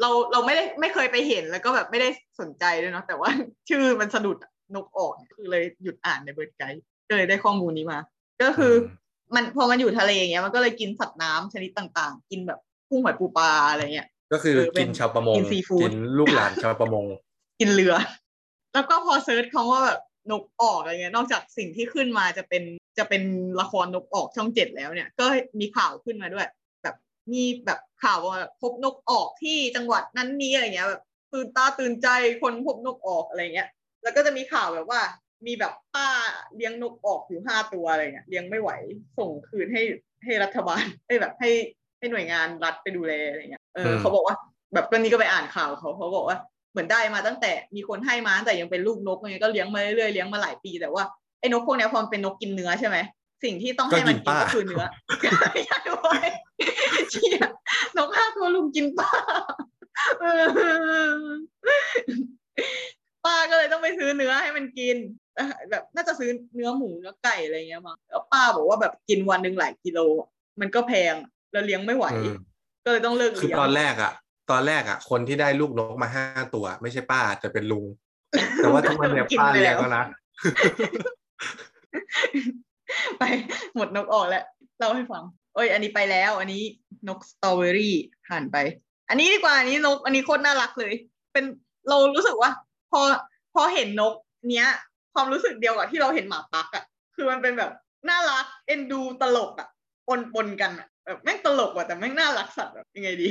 เราไม่เคยไปเห็นแล้วก็แบบไม่ได้สนใจด้วยเนาะแต่ว่าชื่อมันสะดุดนกออกคือเลยหยุดอ่านในเบิร์ดไกด์ก็เลยได้ข้อมูลนี้มาก็คือมันพอมันอยู่ทะเลอย่างเงี้ยมันก็เลยกินสัตว์น้ำชนิดต่างๆกินแบบกุ้งหอยปูปลาอะไรเงี้ยก็คือกินชาวประมงกินลูกหลานชาวประมงกินเรือแล้วก็พอเซิร์ชคำว่าแบบนกออกอะไรเงี้ยนอกจากสิ่งที่ขึ้นมาจะเป็นละครนกออกช่อง7แล้วเนี่ยก็มีข่าวขึ้นมาด้วยแบบมีแบบข่าวว่าพบนกออกที่จังหวัดนั้นนี้อะไรเงี้ยแบบตื่นตาตื่นใจคนพบนกออกอะไรเงี้ยแล้วก็จะมีข่าวแบบว่ามีแบบป้าเลี้ยงนกออกอยู่5ตัวอะไรเงี้ยเลี้ยงไม่ไหวส่งคืนให้รัฐบาลให้แบบให้หน่วยงานรัฐไปดูแลอะไรเงี้ยเขาบอกว่าแบบตอนนี้ก็ไปอ่านข่าวเขาบอกว่าเหมือนได้มาตั้งแต่มีคนให้มาแต่ยังเป็นลูกนกอะไรก็เลี้ยงมาเรื่อยๆเลี้ยงมาหลายปีแต่ว่าไอ้นกพวกนี้พอมันเป็นนกกินเนื้อใช่ไหมสิ่งที่ต้องให้มันกินก็คือเนื้อใช่ไหมเชี่ยนกฆ่าตัวลุงกินป้าป้าก็เลยต้องไปซื้อเนื้อให้มันกินแบบน่าจะซื้อเนื้อหมูเนื้อไก่อะไรเงี้ยมาแล้วป้าบอกว่าแบบกินวันหนึ่งหลายกิโลมันก็แพงแล้วเลี้ยงไม่ไหวก็เลยต้องเลิกเลี้ยงคือตอนแรกอ่ะคนที่ได้ลูกนกมา5ตัวไม่ใช่ป้าแต่เป็นลุงแต่ว่าทุกวันเนี่ยป้าเลี้ยงแล้วนะไปหมดนกออกแล้วเล่าให้ฟังโอ้ยอันนี้ไปแล้วอันนี้นกสตรอเบอรี่ผ่านไปอันนี้ดีกว่าอันนี้นกอันนี้โคตรน่ารักเลยเป็นเรารู้สึกว่าพอเห็นนกเนี้ยความรู้สึกเดียวกับที่เราเห็นหมาปักอ่ะคือมันเป็นแบบน่ารักเอ็นดูตลกอ่ะปนกันอ่ะแบบแม่งตลกว่ะแต่แม่งน่ารักสัตว์แบบยังไงดี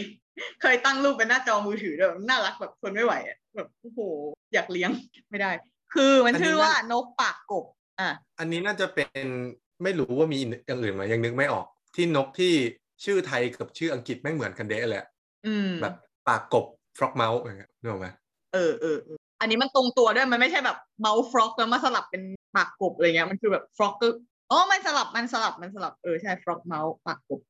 เคยตั้งรูปเป็นหน้าจอมือถือด้วยน่ารักแบบทนไม่ไหวอ่ะแบบโอ้โหอยากเลี้ยงไม่ได้คือมันชื่อว่านกปากกบอันนี้น่าจะเป็นไม่รู้ว่ามีอย่างอื่นไหมยังนึกไม่ออกที่นกที่ชื่อไทยกับชื่ออังกฤษไม่เหมือนกันเด้เลยแบบปากกบ frog mouth อะไรเงี้ยนึกออกไหมอันนี้มันตรงตัวด้วยมันไม่ใช่แบบ mouth frog แล้วมาสลับเป็นปากกบอะไรเงี้ยมันคือแบบ frog ก็อ๋อมันสลับใช่ frog mouth ปากกบ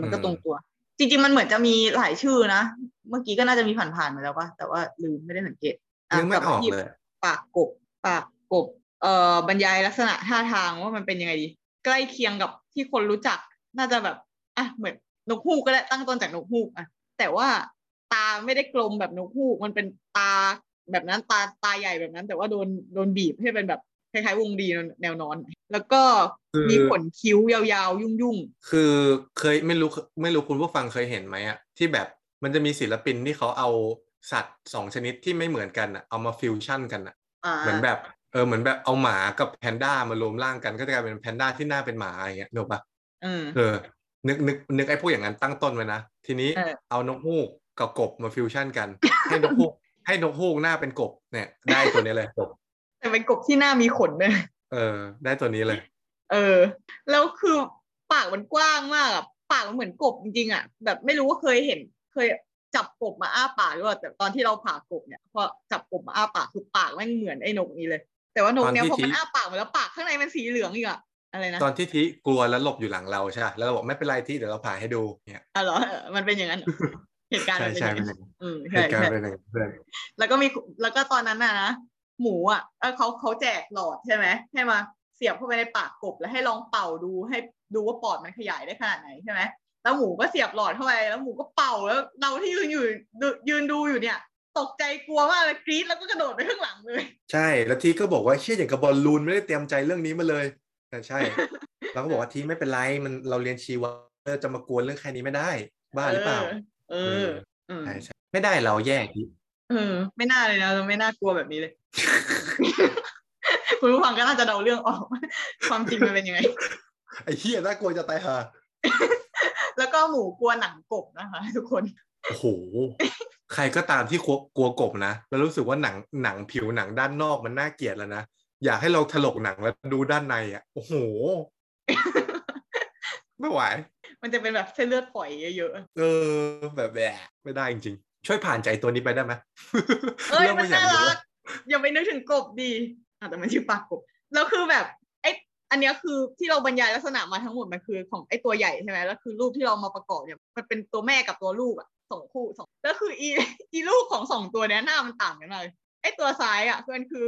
มันก็ตรงตัวจริงๆมันเหมือนจะมีหลายชื่อนะเมื่อกี้ก็น่าจะมีผ่านๆมาแล้วป่ะแต่ว่าลืมไม่ได้สังเกตนึกไม่ออกเลยปากกบบรรยายลักษณะท่าทางว่ามันเป็นยังไงดีใกล้เคียงกับที่คนรู้จักน่าจะแบบเหมือนนกฮูกก็ได้ตั้งต้นจากนกฮูกแต่ว่าตาไม่ได้กลมแบบนกฮูกมันเป็นตาแบบนั้นตาใหญ่แบบนั้นแต่ว่าโดนบีบให้เป็นแบบคล้ายๆวงดีแนวนอนแล้วก็มีขนคิ้วยาวๆยุ่งๆคือเคยไม่รู้คุณผู้ฟังเคยเห็นไหมอ่ะที่แบบมันจะมีศิลปินที่เขาเอาสัตว์2ชนิดที่ไม่เหมือนกันอ่ะเอามาฟิวชั่นกันอ่ะเหมือนแบบเอาหมากับแพนด้ามารวมร่างกันก็จะกลายเป็นแพนด้าที่หน้าเป็นหมาอะไรเงี้ยนึกป่ะนึกไอ้พวกอย่างนั้นตั้งต้นไว้นะทีนี้เอานกฮูกกับกบมาฟิวชั่นกัน ให้นกฮูกหน้าเป็นกบเนี่ยได้ตัวนี้เลยกบแต่เป็นกบที่หน้ามีขนด้วยได้ตัวนี้เลยแล้วคือปากมันกว้างมากอ่ะปากมันเหมือนกบจริงๆอ่ะแบบไม่รู้ว่าเคยจับกบมาอ้าปากหรือเปล่าแต่ตอนที่เราผ่ากบเนี่ยพอจับกบมาอ้าปากคือปากแม่งเหมือนไอ้นกนี้เลยแต่ว่านกเนี้ยพอมันอ้าปากมาแล้วปากข้างในมันสีเหลืองอีกอ่ะอะไรนะตอนที่ทีกลัวแล้วหลบอยู่หลังเราใช่แล้วเราบอกไม่เป็นไรทีเดี๋ยวเราผ่าให้ดูเนี่ยเหรอมันเป็นอย่างนั้นเหตุการณ์เป็นอย่างนั้นแล้วก็ตอนนั้นน่ะนะหมูอ่ะเขาแจกหลอดใช่ไหมให้มาเสียบเข้าไปในปากกบแล้วให้ลองเป่าดูให้ดูว่าปอดมันขยายได้ขนาดไหนใช่ไหมแล้วหมูก็เสียบหลอดเข้าไปแล้วหมูก็เป่าแล้วเราที่ยืนดูอยู่เนี่ยตกใจกลัวว่าเลยกรี๊ดแล้วก็กระโดดไปข้างหลังเลยใช่แล้วทีก็บอกว่าเชี่ยอย่างกับบอลลูนไม่ได้เตรียมใจเรื่องนี้มาเลยใช่เราก็บอกว่าทีไม่เป็นไรมันเราเรียนชีว จะมากวนเรื่องแค่นี้ไม่ได้บ้าหรือเปล่าใช่ใช่ไม่ได้เราแย่อีกไม่น่าเลยนะเราไม่น่ากลัวแบบนี้เลยคุณผู้ฟังก็น่าจะเดาเรื่องออกความจริงมันเป็นยังไงไอ้เหี้ยน่ากลัวจะตายห่าแล้วก็หมูกลัวหนังกบนะคะทุกคนโอ้โหใครก็ตามที่กลัวกบนะแล้วรู้สึกว่าหนังผิวหนังด้านนอกมันน่าเกลียดแล้วนะอยากให้เราถลกหนังแล้วดูด้านในอ่ะโอ้โหไม่ไหวมันจะเป็นแบบเส้นเลือดฝอยเยอะๆแบบไม่ได้จริงๆช่วยผ่านใจตัวนี้ไปได้ไหมเอ้ย มันน่ารักอย่าไปนึกถึงกบดีแต่มันชื่อปากกบแล้วคือแบบไอ้อันนี้คือที่เราบรรยายลักษณะมาทั้งหมดมันคือของไอ้ตัวใหญ่ใช่ไหมแล้วคือรูปที่เรามาประกอบเนี่ยมันเป็นตัวแม่กับตัวลูกอ่ะสองคู่สองแล้วคืออีลูกของสองตัวนี้หน้ามันต่างกันเลยไอ้ตัวซ้ายอ่ะมันคือ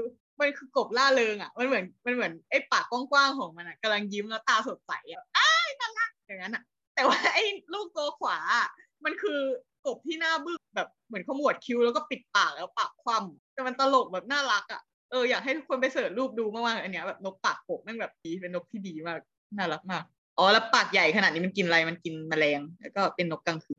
กบล่าเริงอ่ะมันเหมือนไอ้ปากกว้างๆของมันอ่ะกำลังยิ้มแล้วตาสดใสอ่ะน่ารักอย่างนั้นอ่ะแต่ว่าไอ้ลูกตัวขวามันคือกบที่หน้าบึ้งแบบเหมือนขมวดคิ้วแล้วก็ปิดปากแล้วปากคว่ำแต่มันตลกแบบน่ารักอ่ะอยากให้ทุกคนไปเสิร์ชรูปดูมากๆอันเนี้ยแบบนกปากกบนั่นแบบดีเป็นนกที่ดีมากน่ารักมากอ๋อแล้วปากใหญ่ขนาดนี้มันกินอะไรมันกินแมลงแล้วก็เป็นนกกลางคืน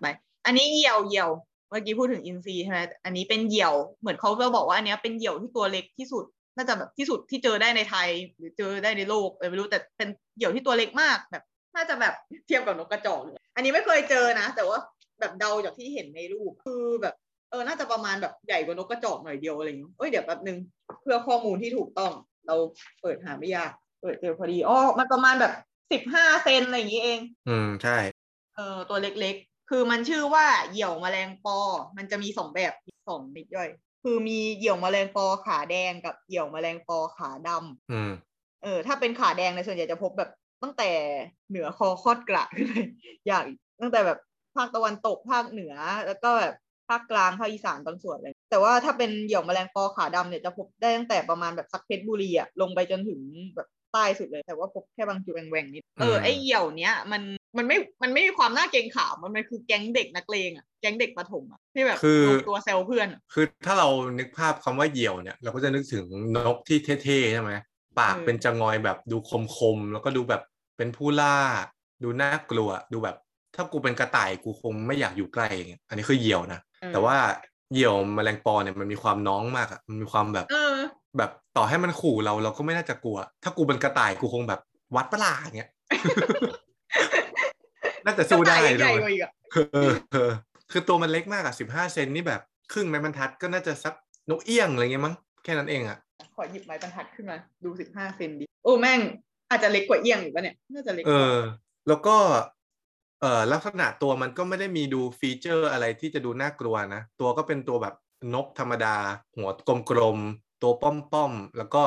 ไปอันนี้เหยี่ยวเมื่อกี้พูดถึงอินทรีใช่ไหมอันนี้เป็นเหยี่ยวเหมือนเขาจะบอกว่าอันเนี้ยเป็นเหยี่ยวที่ตัวเล็กที่สุดน่าจะแบบที่สุดที่เจอได้ในไทยหรือเจอได้ในโลกไม่รู้แต่เป็นเหยี่ยวที่ตัวเล็กมากแบบน่าจะแบบเทียบกับนกกระจอกเลยอันนี้ไม่เคยเจอนะแต่ว่าแบบเดาจากที่เห็นในรูปคือแบบน่าจะประมาณแบบใหญ่กว่านกกระจอกหน่อยเดียวอะไรอย่างเงี้ยเดี๋ยวแป๊บนึงเพื่อข้อมูลที่ถูกต้องเราเปิดหาไม่ยากเปิดเจอพอดีอ๋อมันประมาณแบบ15 เซนอะไรอย่างงี้เองใช่ตัวเล็กๆคือมันชื่อว่าเหยี่ยวแมลงปอมันจะมี2แบบ2นิดย่อยคือมีเหยี่ยวแมลงปอขาแดงกับเหยี่ยวแมลงปอขาดำถ้าเป็นขาแดงในส่วนใหญ่จะพบแบบตั้งแต่เหนือคอคอดกระเลยอย่างตั้งแต่แบบภาคตะวันตกภาคเหนือแล้วก็แบบภาคกลางภาคอีสานบางส่วนเลยแต่ว่าถ้าเป็นเหยี่ยวแมลงปอขาดำเนี่ยจะพบได้ตั้งแต่ประมาณแบบสักเพชรบุรีอะลงไปจนถึงแบบใต้สุดเลยแต่ว่าพบแค่บางจุดแหว่งๆนิดไอเหยี่ยวเนี้ยมันไม่มีความน่าเกรงขามมันคือแก๊งเด็กนักเลงอะแก๊งเด็กประถมอะที่แบบตัวเซลเพื่อนคือถ้าเรานึกภาพคำว่าเหยี่ยวเนี่ยเราก็จะนึกถึงนกที่เท่ๆใช่ไหมปากเป็นจะงอยแบบดูคมๆแล้วก็ดูแบบเป็นผู้ล่าดูน่ากลัวดูแบบถ้ากูเป็นกระต่ายกูคงไม่อยากอยู่ใกล้อย่างเงี้ยอันนี้คือเหยี่ยวนะแต่ว่าเหยี่ยวแมลงปอเนี่ยมันมีความน้องมากอ่ะมันมีความแบบต่อให้มันขู่เราก็ไม่น่าจะกลัวถ้ากูเป็นกระต่ายกูคงแบบวัดปะล่ะอย่างเงี้ย น่าจะสู้ได้เลยคือตัวมันเล็กมากอ่ะ15 เซนนี่แบบครึ่งไม้บรรทัดก็น่าจะซักนกเอี้ยงอะไรเงี้ยมั้งแค่นั้นเองอ่ะขอหยิบไม้บรรทัดขึ้นมาดู15 เซนดิโอ้แม่งอาจจะเล็กกว่าเอี้ยงอยู่ป่ะเนี่ยน่าจะเล็กแล้วก็ลักษณะตัวมันก็ไม่ได้มีดูฟีเจอร์อะไรที่จะดูน่ากลัวนะตัวก็เป็นตัวแบบนกธรรมดาหัวกลมๆตัวป้อมๆแล้วก็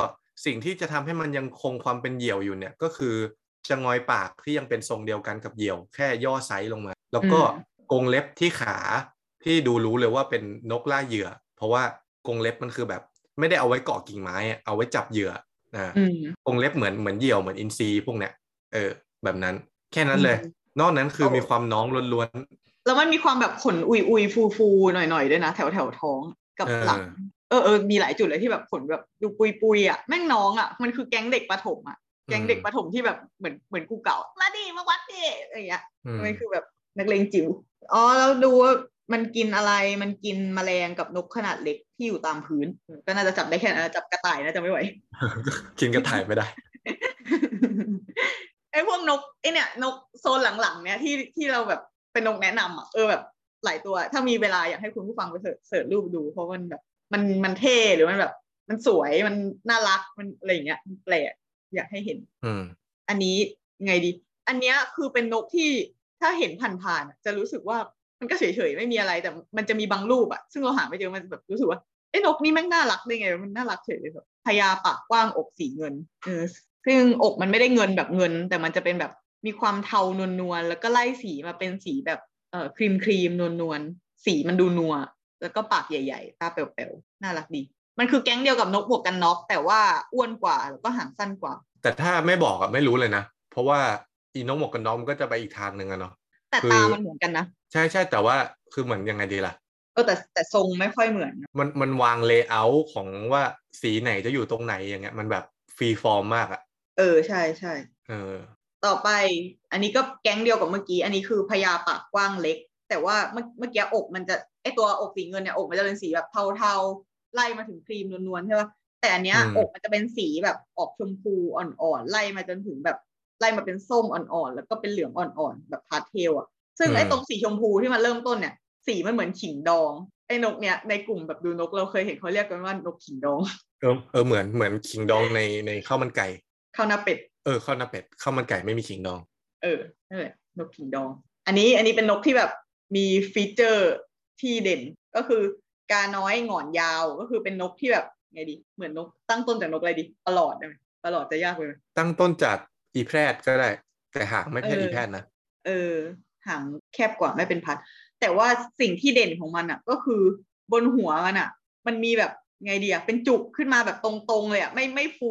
สิ่งที่จะทำให้มันยังคงความเป็นเหยี่ยวอยู่เนี่ยก็คือจะงอยปากที่ยังเป็นทรงเดียวกันกับเหยี่ยวแค่ย่อไซส์ลงมาแล้วก็กรงเล็บที่ขาที่ดูรู้เลยว่าเป็นนกล่าเหยื่อเพราะว่ากรงเล็บมันคือแบบไม่ได้เอาไว้เกาะกิ่งไม้เอาไว้จับเหยื่อกรงเล็บเหมือนเหยี่ยวเหมือนอินทรีพวกเนี้ยแบบนั้นแค่นั้นเลยนอกนั้นคือมีความน้องล้วนๆแล้วมันมีความแบบขนอุยฟูๆหน่อยๆด้วยนะแถวท้องกับหลังมีหลายจุดเลยที่แบบขนแบบดูปุยอ่ะแม่งน้องอ่ะมันคือแก๊งเด็กประถมอ่ะแก๊งเด็กประถมที่แบบเหมือนกูเก่ามาดิมาวัดดิอะไรอย่างเงี้ยมันคือแบบนักเลงจิ๋วอ๋อแล้วดูว่ามันกินอะไรมันกินแมลงกับนกขนาดเล็กที่อยู่ตามพื้นก็น่าจะจับได้แค่นั้นจับกระต่ายน่าจะไม่ไหวกินกระต่ายไม่ได้ไอ้พวกนกไอ้เนี่ยนกโซนหลังๆเนี่ยที่เราแบบเป็นนกแนะนำอ่ะแบบหลายตัวถ้ามีเวลาอยากให้คุณผู้ฟังไปเสิร์ชรูปดูเพราะมันแบบมันเท่หรือมันแบบมันสวยมันน่ารักมันอะไรอย่างเงี้ยแปลกอยากให้เห็นอันนี้ไงดีอันเนี้ยคือเป็นนกที่ถ้าเห็นผ่านๆจะรู้สึกว่ามันก็เฉยๆไม่มีอะไรแต่มันจะมีบางรูปอ่ะซึ่งเราหาไม่เจอมันแบบรู้สึกว่าไอ้นกนี่แม่งน่ารักได้ไงมันน่ารักเฉยเลยแบบพญาปากกว้างอกสีเงินซึ่งอกมันไม่ได้เงินแบบเงินแต่มันจะเป็นแบบมีความเทานวลๆแล้วก็ไล่สีมาเป็นสีแบบครีมนวลๆสีมันดูนัวแล้วก็ปากใหญ่ๆตาเป๋วๆน่ารักดีมันคือแก๊งเดียวกับนกบวกกันน็อกแต่ว่าอ้วนกว่าแล้วก็หางสั้นกว่าแต่ถ้าไม่บอกอะไม่รู้เลยนะเพราะว่าอีนกบวกกันน็อกมันก็จะไปอีกทางนึงอะเนาะแต่ตามันเหมือนกันนะใช่ๆแต่ว่าคือเหมือนยังไงดีล่ะแต่ทรงไม่ค่อยเหมือนมันวางเลเยอร์ของว่าสีไหนจะอยู่ตรงไหนอย่างเงี้ยมันแบบฟรีฟอร์มมากอะใช่ใช่ ต่อไปอันนี้ก็แก๊งเดียวกับเมื่อกี้อันนี้คือพญาปากกว้างเล็กแต่ว่าเมื่อกี้อกมันจะไอตัวอกสีเงินเนี่ยอกมันจะเป็นสีแบบเทาๆไล่มาถึงครีมนวลๆใช่ป่ะแต่อันเนี้ยอกมันจะเป็นสีแบบออกชมพูอ่อนๆไล่มาจนถึงแบบไล่มาเป็นส้มอ่อนๆแล้วก็เป็นเหลืองอ่อนๆแบบพาสเทลอ่ะซึ่งไอตรงสีชมพูที่มันเริ่มต้นเนี่ยสีมันเหมือนขิงดองไอนกเนี่ยในกลุ่มแบบดูนกเราเคยเห็นเขาเรียกกันว่านกขิงดองเออเหมือนขิงดองในข้าวมันไก่ข้าวหน้าเป็ดข้าวหน้าเป็ดข้าวมันไก่ไม่มีขิงดองนั่นแหละนกขิงดองอันนี้เป็นนกที่แบบมีฟีเจอร์ที่เด่นก็คือกาน้อยหงอนยาวก็คือเป็นนกที่แบบไงดีเหมือนนกตั้งต้นจากนกอะไรดีปลอดได้ไหมปลอดจะยากเลยตั้งต้นจากอีแพรดก็ได้แต่หางไม่แพรดอีแพรดนะหางแคบกว่าไม่เป็นพัดแต่ว่าสิ่งที่เด่นของมันอ่ะก็คือบนหัวมันอ่ะมันมีแบบไงดีอ่ะเป็นจุกขึ้นมาแบบตรงๆเลยอ่ะไม่ฟู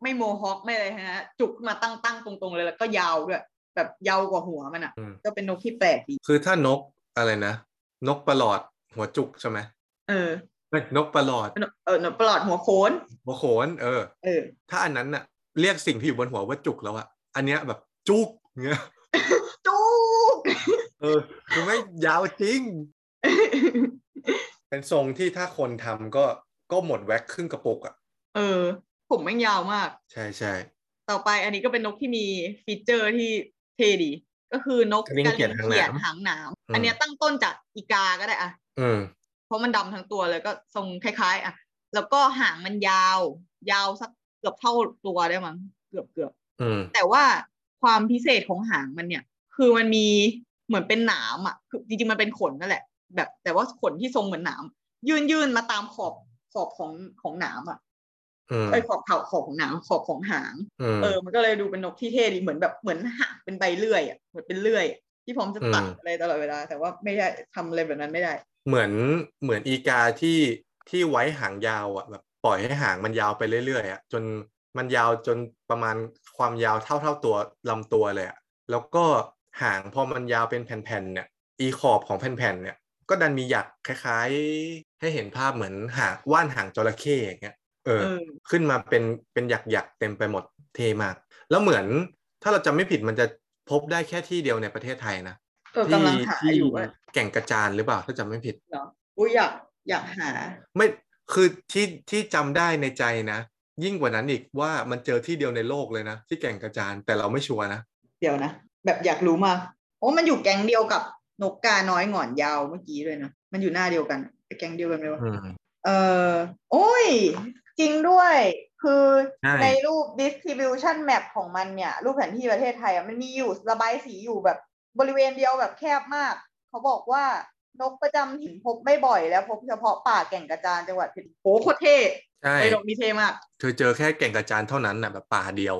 ไม่โมฮอคไม่อะไรฮะจุกขึ้นมาตั้งตรงๆเลยแล้วก็ยาวด้วยแบบยาวกว่าหัวมันอ่ะก็เป็นนกที่แปลกดีคือถ้านกอะไรนะนกประหลอดหัวจุกใช่ไหมนกประหลอดนกประหลอดหัวโขนถ้าอันนั้นอ่ะเรียกสิ่งที่อยู่บนหัวว่าจุกแล้วอ่ะอันเนี้ยแบบจุกเงี้ยจุกคือไม่ยาวจริงเป็นทรงที่ถ้าคนทำก็หมดแว็กครึ่งกระปุกอ่ะผมแม่งยาวมากใช่ใช่ต่อไปอันนี้ก็เป็นนกที่มีฟีเจอร์ที่เท่ดีก็คือนกกระลิงเกียจหางหนามอันนี้ตั้งต้นจากอีกาก็ได้อ่ะเพราะมันดำทั้งตัวเลยก็ทรงคล้ายๆอ่ะแล้วก็หางมันยาวสักเกือบเท่าตัวได้มั้งเกือบแต่ว่าความพิเศษของหางมันเนี่ยคือมันมีเหมือนเป็นหนามอ่ะคือจริงๆมันเป็นขนนั่นแหละแบบแต่ว่าขนที่ทรงเหมือนหนามยื่นมาตามขอบของหนามอ่ะขอบเข่าขอบของหนามขอบของหางมันก็เลยดูเป็นนกที่เท่ดีเหมือนแบบเหมือนหักเป็นใบเลื่อยอ่ะเหมือนเป็นเลื่อยที่พร้อมจะตัดอะไรตลอดเวลาแต่ว่าไม่ได้ทำอะไรแบบนั้นไม่ได้เหมือนอีกาที่ไว้หางยาวอ่ะแบบปล่อยให้หางมันยาวไปเรื่อยๆอ่ะจนมันยาวจนประมาณความยาวเท่าตัวลำตัวเลยอ่ะแล้วก็หางพอมันยาวเป็นแผ่นๆเนี่ยอีขอบของแผ่นๆเนี่ยก็ดันมีหยักคล้ายๆให้เห็นภาพเหมือนหางว่านหางจระเข้อย่างเงี้ยขึ้นมาเป็นหยักๆเต็มไปหมดเท่มากแล้วเหมือนถ้าเราจำไม่ผิดมันจะพบได้แค่ที่เดียวในประเทศไทยนะที่อยู่แก่งกระจานหรือเปล่าถ้าจำไม่ผิดเหรออยากหาไม่คือที่จำได้ในใจนะยิ่งกว่านั้นอีกว่ามันเจอที่เดียวในโลกเลยนะที่แก่งกระจานแต่เราไม่ชัวร์นะเดี๋ยวนะแบบอยากรู้มากมันอยู่แก๊งเดียวกับนกกาน้อยหงอนยาวเมื่อกี้ด้วยนะมันอยู่หน้าเดียวกันแก๊งเดียวกันไหมวะโอ้ยจริงด้วยคือในรูป distribution map ของมันเนี่ยรูปแผนที่ประเทศไทยมันมีอยู่ระบายสีอยู่แบบบริเวณเดียวแบบแคบมากเขาบอกว่านกประจำถิ่นพบไม่บ่อยแล้วพบเฉพาะป่าแก่งกระจานจังหวัดเพชรบุรีโคตรเท่ใช่นกมีเท่มากเธอเจอแค่แก่งกระจานเท่านั้นน่ะแบบป่าเดียว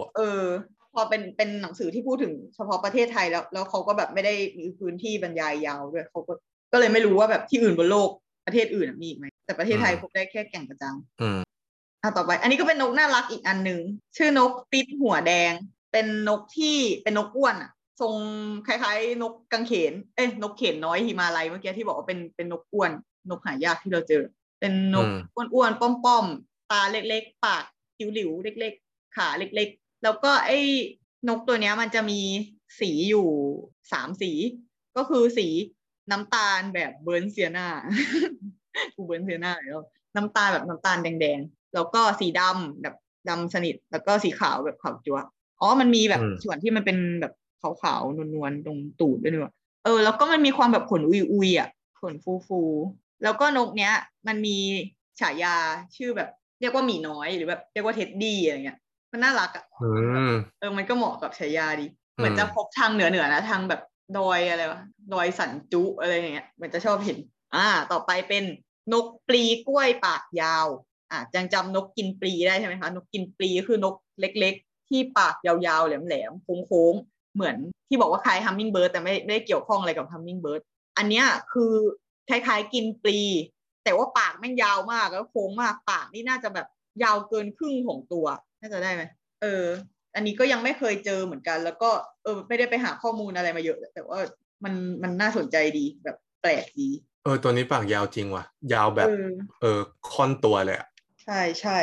พอเป็นหนังสือที่พูดถึงเฉพาะประเทศไทยแล้วเขาก็แบบไม่ได้มีพื้นที่บรรยายยาวด้วยเขาก็เลยไม่รู้ว่าแบบที่อื่นบนโลกประเทศอื่นมีอีกไหมแต่ประเทศไทยพบได้แค่แก่งกระจานต่อไปอันนี้ก็เป็นนกน่ารักอีกอันนึงชื่อนกติดหัวแดงเป็นนกที่เป็นนกอ้วนอ่ะทรงคล้ายๆนกกังเขนนกเขนน้อยหิมาลัยเมื่อกี้ที่บอกว่าเป็นนกอ้วนนกหายากที่เราเจอเป็นนกอ้วนๆป้อมๆตาเล็กๆปากจิ๋วหลิวเล็กๆขาเล็กๆแล้วก็ไอ้นกตัวเนี้ยมันจะมีสีอยู่3สีก็คือสีน้ำตาลแบบเบิร์นเซียนากูเบิร์นเซียนาแล้วน้ำตาลแบบน้ำตาลแดงๆแล้วก็สีดำแบบดำสนิทแล้วก็สีขาวแบบขาวจั๊วมันมีแบบส่วนที่มันเป็นแบบขาวๆนวลๆตรงตูดด้วยเนี่ยแล้วก็มันมีความแบบขนอุยๆอ่ะขนฟูๆแล้วก็นกเนี้ยมันมีฉายาชื่อแบบเรียกว่าหมีน้อยหรือแบบเรียกว่าเท็ดดี้อะไรเงี้ยมันน่ารักอ่ะมันก็เหมาะกับฉายาดีเหมือนจะพบทางเหนือนะทางแบบดอยอะไรวะดอยสันจุอะไรอย่างเงี้ยมันจะชอบเห็นต่อไปเป็นนกปลีกล้วยปากยาวจำนกกินปลีได้ใช่ไหมคะนกกินปลีคือนกเล็กๆที่ปากยาวๆแหลมๆโค้งๆเหมือนที่บอกว่าคล้ายฮัมมิงเบิร์ดแต่ไม่ได้เกี่ยวข้องอะไรกับฮัมมิงเบิร์ดอันเนี้ยคือคล้ายๆกินปลีแต่ว่าปากมันยาวมากแล้วโค้งมากปากนี่น่าจะแบบยาวเกินครึ่งของตัวน่าจะได้ไหมอันนี้ก็ยังไม่เคยเจอเหมือนกันแล้วก็ไม่ได้ไปหาข้อมูลอะไรมาเยอะแต่ว่ามันน่าสนใจดีแบบแปลกดีตัวนี้ปากยาวจริงว่ะยาวแบบค่อนตัวเลยใช่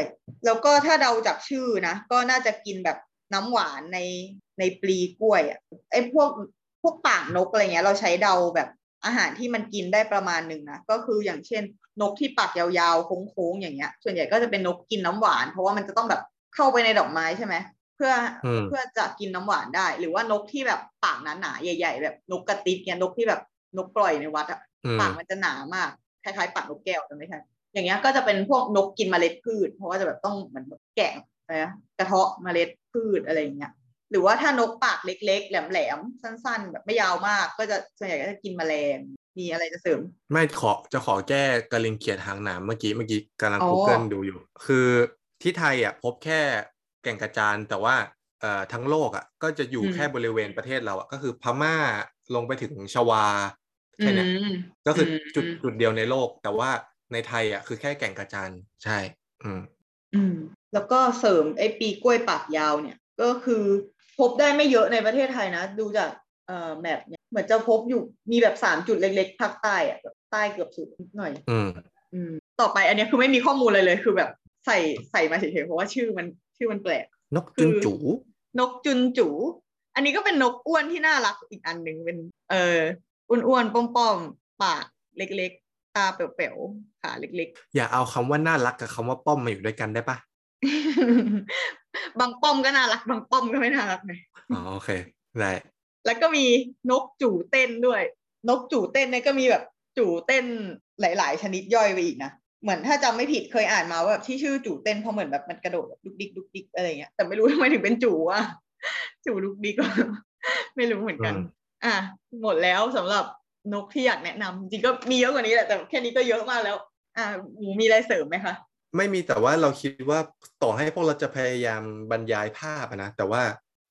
แล้วก็ถ้าเดาจากชื่อนะก็น่าจะกินแบบ น้ำหวานในปลีกล้วยอ่ะไอ้พวกปากนกอะไรเงี้ยเราใช้เดาแบบอาหารที่มันกินได้ประมาณหนึ่งนะก็คืออย่างเช่นนกที่ปากยาวๆโค้งๆอย่างเงี้ยส่วนใหญ่ก็จะเป็นนกกินน้ำหวานเพราะว่ามันจะต้องแบบเข้าไปในดอกไม้ใช่ไหมเพื่อจะกินน้ำหวานได้หรือว่านกที่แบบปากหนาๆใหญ่ๆแบบนกกระติดเนี่ยนกที่แบบนกปล่อยในวัดอ่ะปากมันจะหนามากคล้ายๆปากนกแก้วใช่ไหมคะอย่างเงี้ยก็จะเป็นพวกนกกินเมล็ดพืชเพราะว่าจะแบบต้องเหมือนแกะนะกระเทาะเมล็ดพืชอะไรอย่างเงี้ยหรือว่าถ้านกปากเล็กๆแหลมๆสั้นๆแบบไม่ยาวมากก็จะส่วนใหญ่ก็จะกินแมลงมีอะไรจะเสริมไม่จะขอแก้กระลิงเขียดหางหนามเมื่อกี้กำลัง Google ดูอยู่คือที่ไทยอ่ะพบแค่แก่งกระจานแต่ว่าทั้งโลกอ่ะก็จะอยู่แค่บริเวณประเทศเราอ่ะก็คือพม่าลงไปถึงชวาแค่นี้ก็คือจุดเดียวในโลกแต่ว่าในไทยอ่ะคือแค่แก่งกระจานใช่แล้วก็เสริมไอ้ปีกล้วยปากยาวเนี่ยก็คือพบได้ไม่เยอะในประเทศไทยนะดูจากแมปเนี่ยเหมือนจะพบอยู่มีแบบ3จุดเล็กๆภาคใต้อ่ะใต้เกือบสุดหน่อยต่อไปอันนี้คือไม่มีข้อมูลเลยคือแบบใส่มาเฉยๆเพราะว่าชื่อมันแปลกนกจุนจูนกจุนจูอันนี้ก็เป็นนกอ้วนที่น่ารักอีกอันหนึ่งเป็นอ้วนๆป้อมๆปากเล็กๆตาเป๋วๆขาเล็กๆอย่าเอาคำว่าน่ารักกับคำว่าป้อมมาอยู่ด้วยกันได้ปะ บางป้อมก็น่ารักบางป้อมก็ไม่น่ารักไงอ๋อโอเคได้แล้วก็มีนกจู่เต้นด้วยนกจู่เต้นเนี่ยก็มีแบบจู่เต้นหลายๆชนิดย่อยไปอีกนะเหมือนถ้าจำไม่ผิดเคยอ่านมาว่าแบบที่ชื่อจู่เต้นเพราะเหมือนแบบมันกระโดดดุกดิกดุกดิกอะไรเงี้ยแต่ไม่รู้ทำไมถึงเป็นจู่อะจู่ดุกดิกก็ไม่รู้เหมือนกันอ่ะหมดแล้วสำหรับนกที่อยากแนะนำจริงก็มีเยอะกว่านี้แหละแต่แค่นี้ก็เยอะมากแล้วอ่ะหมูมีอะไรเสริมไหมคะไม่มีแต่ว่าเราคิดว่าต่อให้พวกเราจะพยายามบรรยายภาพนะแต่ว่า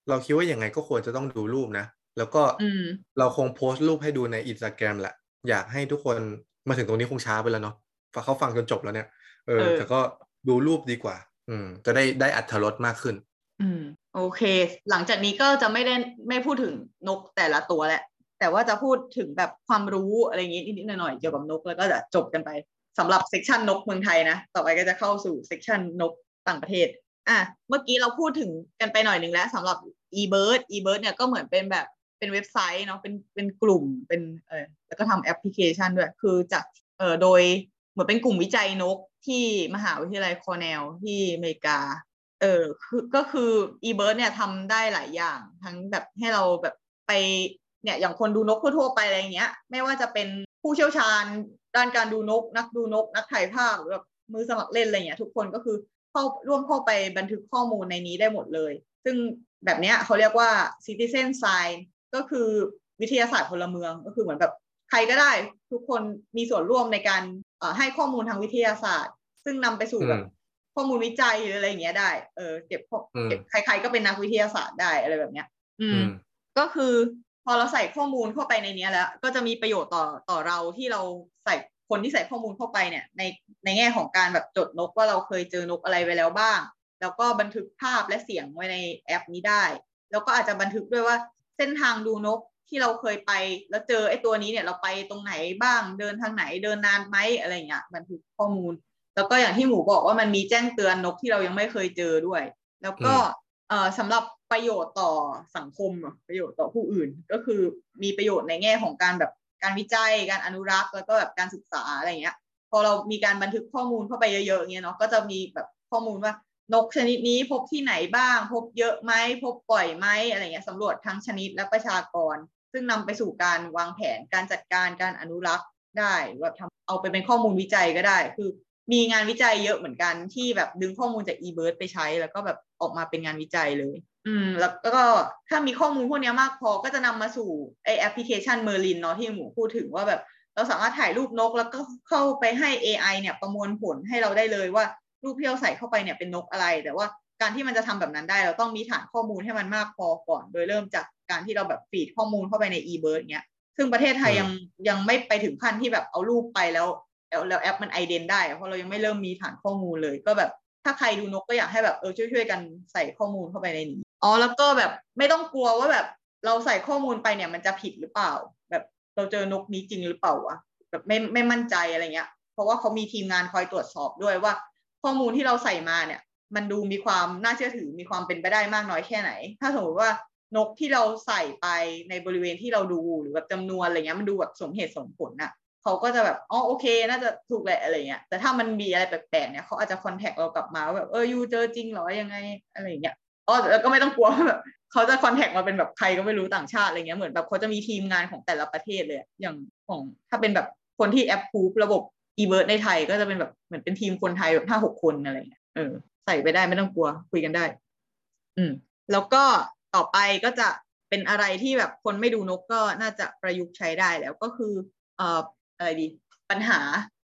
เราคิดว่ายังไงก็ควรจะต้องดูรูปนะแล้วก็เราคงโพสต์รูปให้ดูใน Instagram แหละอยากให้ทุกคนมาถึงตรงนี้คงช้าไปแล้วเนาะพอเขาฟังจนจบแล้วเนี่ยแต่ก็ดูรูปดีกว่าจะได้อรรถรสมากขึ้นโอเคหลังจากนี้ก็จะไม่พูดถึงนกแต่ละตัวแหละแต่ว่าจะพูดถึงแบบความรู้อะไรอย่างงี้นิดๆหน่อยๆเกี่ยวกับนกแล้วก็จะจบกันไปสำหรับเซกชันนกเมืองไทยนะต่อไปก็จะเข้าสู่เซกชันนกต่างประเทศอ่ะเมื่อกี้เราพูดถึงกันไปหน่อยนึงแล้วสำหรับ eBird เนี่ยก็เหมือนเป็นแบบเป็นเว็บไซต์เนาะเป็นกลุ่มเป็นแล้วก็ทำแอปพลิเคชันด้วยคือจากโดยเหมือนเป็นกลุ่มวิจัยนกที่มหาวิทยาลัยคอร์เนลที่อเมริกาก็คือ eBird เนี่ยทำได้หลายอย่างทั้งแบบให้เราแบบไปเนี่ยอย่างคนดูนกทั่วๆไปอะไรอย่างเงี้ยไม่ว่าจะเป็นผู้เชี่ยวชาญด้านการดูนกนักดูนกนักถ่ายภาพหรือแบบมือสมัครเล่นอะไรเงี้ยทุกคนก็คือร่วมเข้าไปบันทึกข้อมูลในนี้ได้หมดเลยซึ่งแบบเนี้ยเขาเรียกว่า citizen science ก็คือวิทยาศาสตร์พลเมืองก็คือเหมือนแบบใครก็ได้ทุกคนมีส่วนร่วมในการให้ข้อมูลทางวิทยาศาสตร์ซึ่งนำไปสู่แบบข้อมูลวิจัยหรืออะไรเงี้ยได้เก็บใครๆก็เป็นนักวิทยาศาสตร์ได้อะไรแบบเนี้ยก็คือพอเราใส่ข้อมูลเข้าไปในนี้แล้วก็จะมีประโยชน์ต่อเราที่เราใส่คนที่ใส่ข้อมูลเข้าไปเนี่ยในแง่ของการแบบจดนกว่าเราเคยเจอนกอะไรไปแล้วบ้างแล้วก็บันทึกภาพและเสียงไว้ในแอปนี้ได้แล้วก็อาจจะบันทึกด้วยว่าเส้นทางดูนกที่เราเคยไปแล้วเจอไอ้ตัวนี้เนี่ยเราไปตรงไหนบ้างเดินทางไหนเดินนานไหมอะไรเงี้ยบันทึกข้อมูลแล้วก็อย่างที่หมูบอกว่ามันมีแจ้งเตือนนกที่เรายังไม่เคยเจอด้วยแล้วก็สำหรับประโยชน์ต่อสังคมประโยชน์ต่อผู้อื่นก็คือมีประโยชน์ในแง่ของการแบบการวิจัยการอนุรักษ์แล้วก็แบบการศึกษาอะไรเงี้ยพอเรามีการบันทึกข้อมูลเข้าไปเยอะๆเงี้ยเนาะก็จะมีแบบข้อมูลว่านกชนิดนี้พบที่ไหนบ้างพบเยอะไหมพบบ่อยไหมอะไรเงี้ยสำรวจทั้งชนิดและประชากรซึ่งนำไปสู่การวางแผนการจัดการการอนุรักษ์ได้แบบทำเอาไปเป็นข้อมูลวิจัยก็ได้คือมีงานวิจัยเยอะเหมือนกันที่แบบดึงข้อมูลจาก eBird ไปใช้แล้วก็แบบออกมาเป็นงานวิจัยเลยแล้วก็ถ้ามีข้อมูลพวกนี้มากพอก็จะนำมาสู่ไอแอปพลิเคชัน Merlin เนาะที่หมูพูดถึงว่าแบบเราสามารถถ่ายรูปนกแล้วก็เข้าไปให้ AI เนี่ยประมวลผลให้เราได้เลยว่ารูปที่เราใส่เข้าไปเนี่ยเป็นนกอะไรแต่ว่าการที่มันจะทำแบบนั้นได้เราต้องมีฐานข้อมูลให้มันมากพอก่อนโดยเริ่มจากการที่เราแบบฟีดข้อมูลเข้าไปใน eBird เงี้ยซึ่งประเทศไทยยังไม่ไปถึงขั้นที่แบบเอารูปไปแล้วแอปมันไอเดนได้เพราะเรายังไม่เริ่มมีฐานข้อมูลเลยก็แบบถ้าใครดูนกก็อยากให้แบบช่วยกันใส่ข้อมูลเข้าไปในนี้อ๋อแล้วก็แบบไม่ต้องกลัวว่าแบบเราใส่ข้อมูลไปเนี่ยมันจะผิดหรือเปล่าแบบเราเจอนกนี้จริงหรือเปล่าวะแบบไม่มั่นใจอะไรเงี้ยเพราะว่าเขามีทีมงานคอยตรวจสอบด้วยว่าข้อมูลที่เราใส่มาเนี่ย มันดูมีความน่าเชื่อถือมีความเป็นไปได้มากน้อยแค่ไหนถ้าสมมติว่านกที่เราใส่ไปในบริเวณที่เราดูหรือแบบจำนวนอะไรเงี้ยมันดูแบบสมเหตุสมผลน่ะเขาก็จะแบบอ๋อโอเคน่าจะถูกแหละอะไรเงี้ยแต่ถ้ามันมีอะไรแปลกๆเนี่ยเขาอาจจะคอนแทคเรากลับมาแบบยูเจอจริงเหรอยังไงอะไรเงี้ยอ๋อแล้วก็ไม่ต้องกลัวแบบเขาจะคอนแทคมาเป็นแบบใครก็ไม่รู้ต่างชาติอะไรเงี้ยเหมือนแบบเขาจะมีทีมงานของแต่ละประเทศเลยอย่างของถ้าเป็นแบบคนที่แอปพูฟระบบอีเบิร์ดในไทยก็จะเป็นแบบเหมือนเป็นทีมคนไทยแบบ 5-6 คนอะไรเงี้ยใส่ไปได้ไม่ต้องกลัวคุยกันได้แล้วก็ต่อไปก็จะเป็นอะไรที่แบบคนไม่ดูนกก็น่าจะประยุกต์ใช้ได้แล้วก็คืออะไรดีปัญหา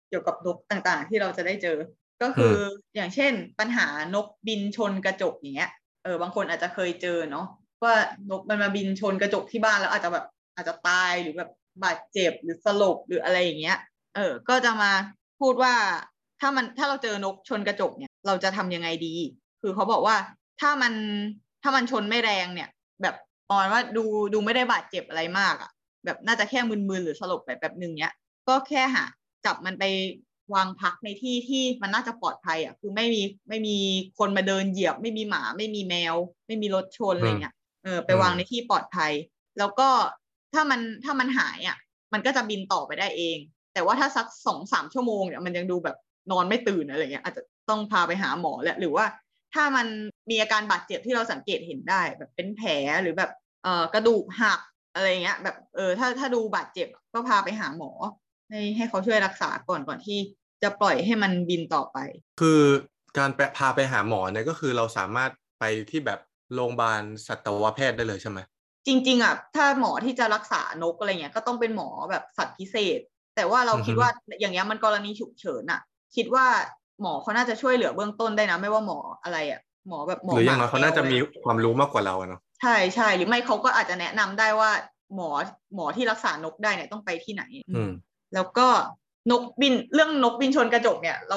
เกี่ยวกับนกต่างๆที่เราจะได้เจอก็คืออย่างเช่นปัญหานกบินชนกระจกอย่างเงี้ยบางคนอาจจะเคยเจอเนาะว่านกมันมาบินชนกระจกที่บ้านแล้วอาจจะแบบอาจจะตายหรือแบบบาดเจ็บหรือสลบหรืออะไรอย่างเงี้ยก็จะมาพูดว่าถ้าเราเจอนกชนกระจกเนี่ยเราจะทำยังไงดีคือเขาบอกว่าถ้ามันชนไม่แรงเนี่ยแบบประมาณว่าดูไม่ได้บาดเจ็บอะไรมากอะแบบน่าจะแค่มึนๆหรือสลบไปแบบนึงเนี้ยก็แค่หาจับมันไปวางพักในที่ที่มันน่าจะปลอดภัยอ่ะคือไม่มีคนมาเดินเหยียบไม่มีหมาไม่มีแมวไม่มีรถชนอะไรเงี้ยไปวางในที่ปลอดภัยแล้วก็ถ้ามันหายอ่ะมันก็จะบินต่อไปได้เองแต่ว่าถ้าสัก 2-3 ชั่วโมงเนี่ยมันยังดูแบบนอนไม่ตื่นอะไรเงี้ยอาจจะต้องพาไปหาหมอแล้วหรือว่าถ้ามันมีอาการบาดเจ็บที่เราสังเกตเห็นได้แบบเป็นแผลหรือแบบกระดูกหักอะไรเงี้ยแบบถ้าดูบาดเจ็บก็พาไปหาหมอให้เขาช่วยรักษาก่อนที่จะปล่อยให้มันบินต่อไปคือการพาไปหาหมอเนี่ยก็คือเราสามารถไปที่แบบโรงพยาบาลสัตวแพทย์ได้เลยใช่ไหมจริงๆอ่ะถ้าหมอที่จะรักษานกอะไรเงี้ยก็ต้องเป็นหมอแบบสัตว์พิเศษแต่ว่าเราคิดว่าอย่างเงี้ยมันกรณีฉุกเฉินอ่ะคิดว่าหมอเขาน่าจะช่วยเหลือเบื้องต้นได้นะไม่ว่าหมออะไรอ่ะหมอแบบหมอหรืออย่างน้อยเขาน่าจะมีความรู้มากกว่าเราเนาะใช่ใช่หรือไม่เขาก็อาจจะแนะนำได้ว่าหมอที่รักษานกได้เนี่ยต้องไปที่ไหนแล้วก็นกบินชนกระจกเนี่ยเ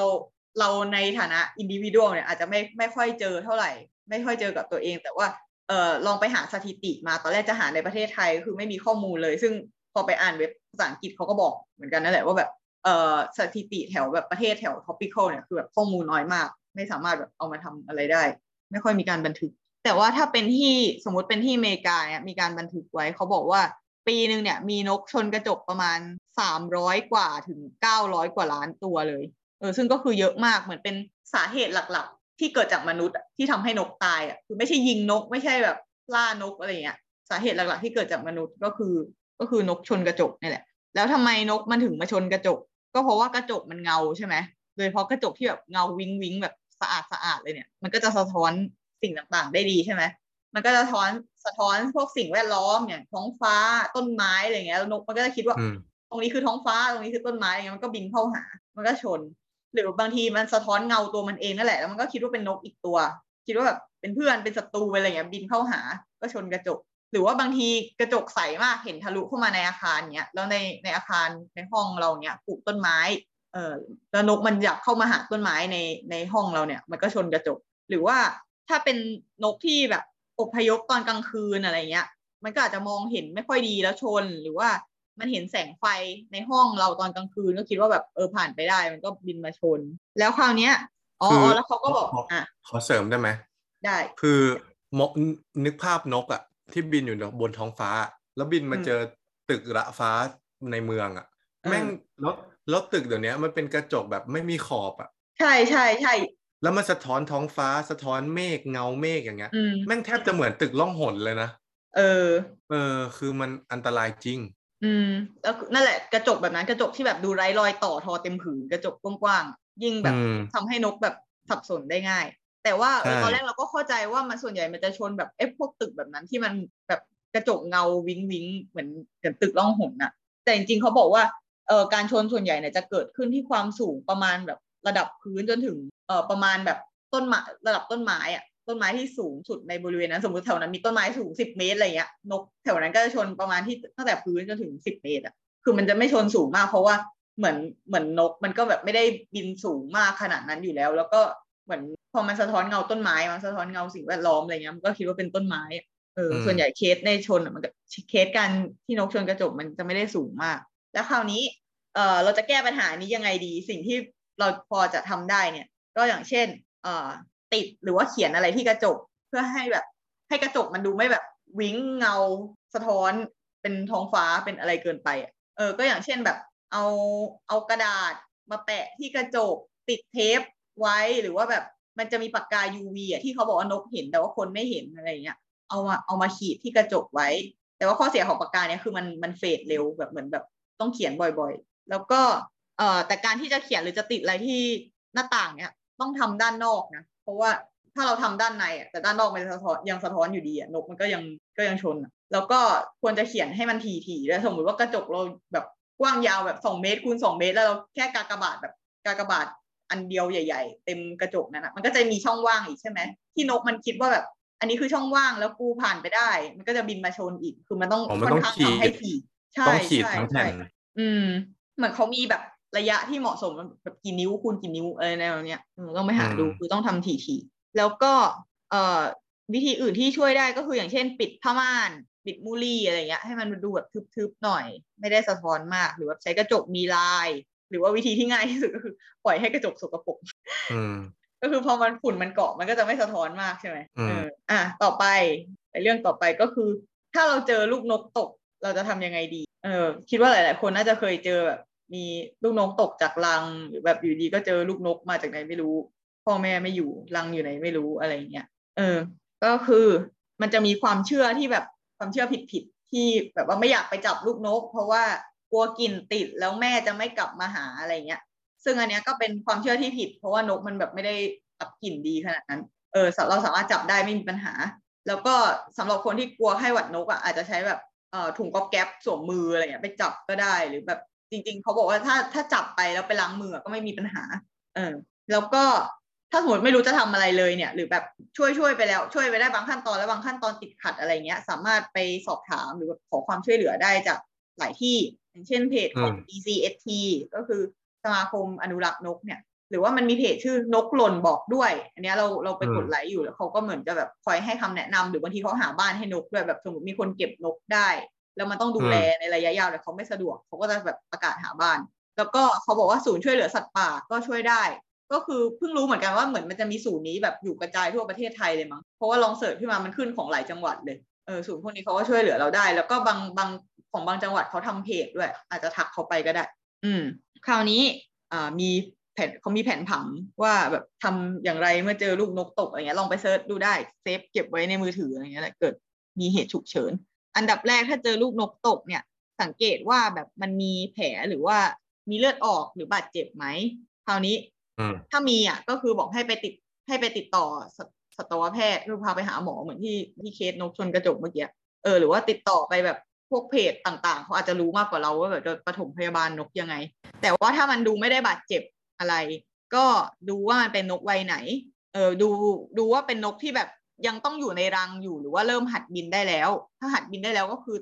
ราในฐานะอินดิวิวดวลเนี่ยอาจจะไม่ค่อยเจอเท่าไหร่ไม่ค่อยเจอกับตัวเองแต่ว่าลองไปหาสถิติมาตอนแรกจะหาในประเทศไทยคือไม่มีข้อมูลเลยซึ่งพอไปอ่านเว็บภาษาอังกฤษเขาก็บอกเหมือนกันนั่นแหละว่าแบบสถิติแถวแบบประเทศแถว tropical เนี่ยคือแบบข้อมูลน้อยมากไม่สามารถแบบเอามาทำอะไรได้ไม่ค่อยมีการบันทึกแต่ว่าถ้าเป็นที่สมมติเป็นที่อเมริกาเนี่ยมีการบันทึกไว้เขาบอกว่าปีนึงเนี่ยมีนกชนกระจกประมาณ300กว่าถึง900กว่าล้านตัวเลยซึ่งก็คือเยอะมากเหมือนเป็นสาเหตุหลักๆที่เกิดจากมนุษย์ที่ทำให้นกตายอ่ะคือไม่ใช่ยิงนกไม่ใช่แบบล่านกอะไรเงี้ยสาเหตุหลักๆที่เกิดจากมนุษย์ก็คือนกชนกระจกนี่แหละแล้วทำไมนกมันถึงมาชนกระจกก็เพราะว่ากระจกมันเงาใช่ไหมโดยเฉพาะกระจกที่แบบเงาวิ้งวิ้งแบบสะอาดเลยเนี่ยมันก็จะสะท้อนสิ่งต่างๆได้ดีใช่ไหมมันก็จะสะท้อนพวกสิ่งแวดล้อมอย่างท้องฟ้าต้นไม้อะไรเงี้ยแล้วนกมันก็จะคิดว่าตรงนี้คือท้องฟ้าตรงนี้คือต้นไม้อะไรเงี้ยมันก็บินเข้าหามันก็ชนหรือบางทีมันสะท้อนเงาตัวมันเองนั่นแหละแล้วมันก็คิดว่าเป็นนกอีกตัวคิดว่าแบบเป็นเพื่อนเป็นศัตรูอะไรเงี้ยบินเข้าหาก็ชนกระจกหรือว่าบางทีกระจกใสมากเห็นทะลุเข้ามาในอาคารเงี้ยแล้วในอาคารในห้องเราเนี้ยปลูกต้นไม้แล้วนกมันอยากเข้ามาหาต้นไม้ในห้องเราเนี่ยมันก็ชนกระจกหรือว่าถ้าเป็นนกที่แบบอพยพตอนกลางคืนอะไรเงี้ยมันก็อาจจะมองเห็นไม่ค่อยดีแล้วชนหรือว่ามันเห็นแสงไฟในห้องเราตอนกลางคืนก็คิดว่าแบบผ่านไปได้มันก็บินมาชนแล้วคราวเนี้ยอ๋อแล้วเขาก็บอกอ่ะขอเสริมได้ไหมได้คือนึกภาพนกอ่ะที่บินอยู่บนท้องฟ้าแล้วบินมาเจอตึกระฟ้าในเมืองอ่ะแม่งแล้วตึกเดี๋ยวนี้มันเป็นกระจกแบบไม่มีขอบอ่ะใช่ใช่ใช่แล้วมันสะท้อนท้องฟ้าสะท้อนเมฆเงาเมฆอย่างเงี้ยแม่งแทบจะเหมือนตึกล่องหนเลยนะคือมันอันตรายจริงแล้วนั่นแหละกระจกแบบนั้นกระจกที่แบบดูไร้รอยต่อทอเต็มผืนกระจกกว้างๆยิ่งแบบทำให้นกแบบสับสนได้ง่ายแต่ว่าตอนแรกเราก็เข้าใจว่ามันส่วนใหญ่มันจะชนแบบพวกตึกแบบนั้นที่มันแบบกระจกเงาวิ้งวิ้งเหมือนตึกล่องหนน่ะแต่จริงๆเขาบอกว่าการชนส่วนใหญ่เนี่ยจะเกิดขึ้นที่ความสูงประมาณแบบระดับพื้นจนถึงประมาณแบบต้นไม้ระดับต้นไม้อะต้นไม้ที่สูงสุดในบริเวณนั้นสมมติแถวนั้นมีต้นไม้สูง10 เมตรอะไรเงี้ยนกแถวนั้นก็จะชนประมาณที่ตั้งแต่พื้นจนถึง10 เมตรอะคือมันจะไม่ชนสูงมากเพราะว่าเหมือนนกมันก็แบบไม่ได้บินสูงมากขนาดนั้นอยู่แล้วแล้วก็เหมือนพอมันสะท้อนเงาต้นไม้มันสะท้อนเงาสิ่งแวดล้อมอะไรเงี้ยมันก็คิดว่าเป็นต้นไม้ส่วนใหญ่เคสในชนมันเคสการที่นกชนกระจกมันจะไม่ได้สูงมากแล้วคราวนี้เราจะแก้ปัญหานี้ยังไงดีสิ่งที่เราพอจะทำได้เนี่ยก็อย่างเช่น ติดหรือว่าเขียนอะไรที่กระจกเพื่อให้แบบให้กระจกมันดูไม่แบบวิ้งเงาสะท้อนเป็นท้องฟ้าเป็นอะไรเกินไปก็อย่างเช่นแบบเอากระดาษมาแปะที่กระจกติดเทปไว้หรือว่าแบบมันจะมีปากกา UV อ่ะที่เขาบอกว่านกเห็นแต่ว่าคนไม่เห็นอะไรเงี้ยเอามาขีดที่กระจกไว้แต่ว่าข้อเสียของปากกาเนี่ยคือมันเฟดเร็วแบบเหมือนแบบต้องเขียนบ่อยๆแล้วก็แต่การที่จะเขียนหรือจะติดอะไรที่หน้าต่างเนี่ยต้องทำด้านนอกนะเพราะว่าถ้าเราทำด้านในอ่ะแต่ด้านนอกมันยังสะท้อนอยู่ดีอ่ะนกมันก็ยังชนอ่ะแล้วก็ควรจะเขียนให้มันถี่ๆด้วยสมมติว่ากระจกเราแบบกว้างยาวแบบ2 เมตรคูณ 2 เมตรแล้วเราแค่กากบาทอันเดียวใหญ่ๆเต็มกระจกนั่นนะมันก็จะมีช่องว่างอีกใช่ไหมที่นกมันคิดว่าแบบอันนี้คือช่องว่างแล้วกูผ่านไปได้มันก็จะบินมาชนอีกคือมันต้องค่อนข้างทำให้ถี่ใช่ใช่เหมือนเขามีแบบระยะที่เหมาะสมแบบกี่นิ้วคูณกี่นิ้วอะไรแนวเนี้ยต้องไปหาดูคือต้องทำถี่ๆแล้วก็วิธีอื่นที่ช่วยได้ก็คืออย่างเช่นปิดผ้าม่านปิดมูลี่อะไรเงี้ยให้มันดูแบบทึบๆหน่อยไม่ได้สะท้อนมากหรือว่าใช้กระจกมีลายหรือว่าวิธีที่ง่ายที่สุดก็คือปล่อยให้กระจกสกปรกก็คือพอมันฝุ่นมันเกาะมันก็จะไม่สะท้อนมากใช่ไหมต่อไปเรื่องต่อไปก็คือถ้าเราเจอลูกนกตกเราจะทำยังไงดีคิดว่าหลายๆคนน่าจะเคยเจอแบบมีลูกนกตกจากรังหรือแบบอยู่ดีก็เจอลูกนกมาจากไหนไม่รู้พ่อแม่ไม่อยู่รังอยู่ไหนไม่รู้อะไรเงี้ยก็คือมันจะมีความเชื่อที่แบบความเชื่อผิดๆที่แบบว่าไม่อยากไปจับลูกนกเพราะว่ากลัวกลิ่นติดแล้วแม่จะไม่กลับมาหาอะไรเงี้ยซึ่งอันเนี้ยก็เป็นความเชื่อที่ผิดเพราะว่านกมันแบบไม่ได้รับกลิ่นดีขนาดนั้นเราสามารถจับได้ไม่มีปัญหาแล้วก็สำหรับคนที่กลัวไข้หวัดนกอ่ะอาจจะใช้แบบถุงก๊อบแก๊บสวมมืออะไรเงี้ยไปจับก็ได้หรือแบบจริงๆเขาบอกว่าถ้าจับไปแล้วไปล้างมือก็ไม่มีปัญหาแล้วก็ถ้าสมมติไม่รู้จะทำอะไรเลยเนี่ยหรือแบบช่วยไปแล้วช่วยไปได้บางขั้นตอนแล้วบางขั้นตอนติดขัดอะไรเงี้ยสามารถไปสอบถามหรือขอความช่วยเหลือได้จากหลายที่อย่างเช่นเพจของ DCST ก็คือสมาคมอนุรักษ์นกเนี่ยหรือว่ามันมีเพจชื่อนกหล่นบอกด้วยอันนี้เราไปกดไลค์อยู่แล้วเขาก็เหมือนจะแบบคอยให้คำแนะนำหรือบางทีเขาหาบ้านให้นกด้วยแบบสมมติมีคนเก็บนกได้แล้วมันต้องดูแลในระยะยาวแต่เขาไม่สะดวกเขาก็จะแบบประกาศหาบ้านแล้วก็เขาบอกว่าศูนย์ช่วยเหลือสัตว์ป่าก็ช่วยได้ก็คือเพิ่งรู้เหมือนกันว่าเหมือนมันจะมีศูนย์นี้แบบอยู่กระจายทั่วประเทศไทยเลยมั้งเพราะว่าลองเสิร์ชขึ้นมามันขึ้นของหลายจังหวัดเลยศูนย์พวกนี้เขาก็ช่วยเหลือเราได้แล้วก็บางของบางจังหวัดเขาทำเพจด้วยอาจจะทักเขาไปก็ได้คราวนี้มีแผนเขามีแผนผังว่าแบบทำอย่างไรเมื่อเจอลูกนกตกอะไรเงี้ยลองไปเสิร์ชดูได้เซฟเก็บไว้ในมือถืออะไรเงี้ยแหละเกิดมีเหตุฉุกเฉินอันดับแรกถ้าเจอลูกนกตกเนี่ยสังเกตว่าแบบมันมีแผลหรือว่ามีเลือดออกหรือบาดเจ็บไหมคราวนี้ถ้ามีอ่ะก็คือบอกให้ไปติดต่อสัตวแพทย์คือพาไปหาหมอเหมือนที่เคสนกชนกระจกเมื่อกี้หรือว่าติดต่อไปแบบพวกเพจต่างๆเขาอาจจะรู้มากกว่าเราว่าแบบปฐมพยาบาลนกยังไงแต่ว่าถ้ามันดูไม่ได้บาดเจ็บอะไรก็ดูว่ามันเป็นนกวัยไหนดูว่าเป็นนกที่แบบยังต้องอยู่ในรังอยู่หรือว่าเริ่มหัดบินได้แล้วถ้าหัดบินได้แล้วก็คือ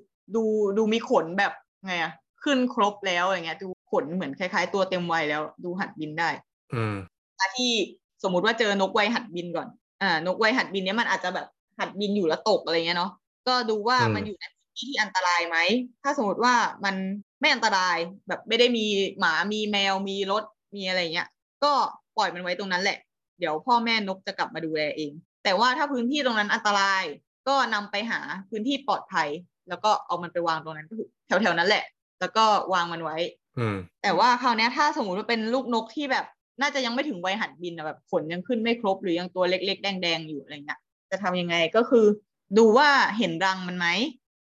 ดูมีขนแบบไงอ่ะขึ้นครบแล้วอะไรเงี้ยดูขนเหมือนคล้ายๆตัวเต็มวัยแล้วดูหัดบินได้ที่สมมุติว่าเจอนกวัยหัดบินก่อนนกวัยหัดบินเนี้ยมันอาจจะแบบหัดบินอยู่แล้วตกอะไรเงี้ยเนาะก็ดูว่ามันอยู่ในพื้นที่ที่อันตรายไหมถ้าสมมติว่ามันไม่อันตรายแบบไม่ได้มีหมามีแมวมีรถมีอะไรเงี้ยก็ปล่อยมันไว้ตรงนั้นแหละเดี๋ยวพ่อแม่นกจะกลับมาดูแลเองแต่ว่าถ้าพื้นที่ตรงนั้นอันตรายก็นำไปหาพื้นที่ปลอดภัยแล้วก็เอามันไปวางตรงนั้นก็คือแถวๆนั้นแหละแล้วก็วางมันไว้แต่ว่าคราวนี้ถ้าสมมติว่าเป็นลูกนกที่แบบน่าจะยังไม่ถึงวัยหัดบินนะแบบขนยังขึ้นไม่ครบหรือยังตัวเล็กๆแดงๆอยู่อะไรเงี้ยจะทำยังไงก็คือดูว่าเห็นรังมันไหม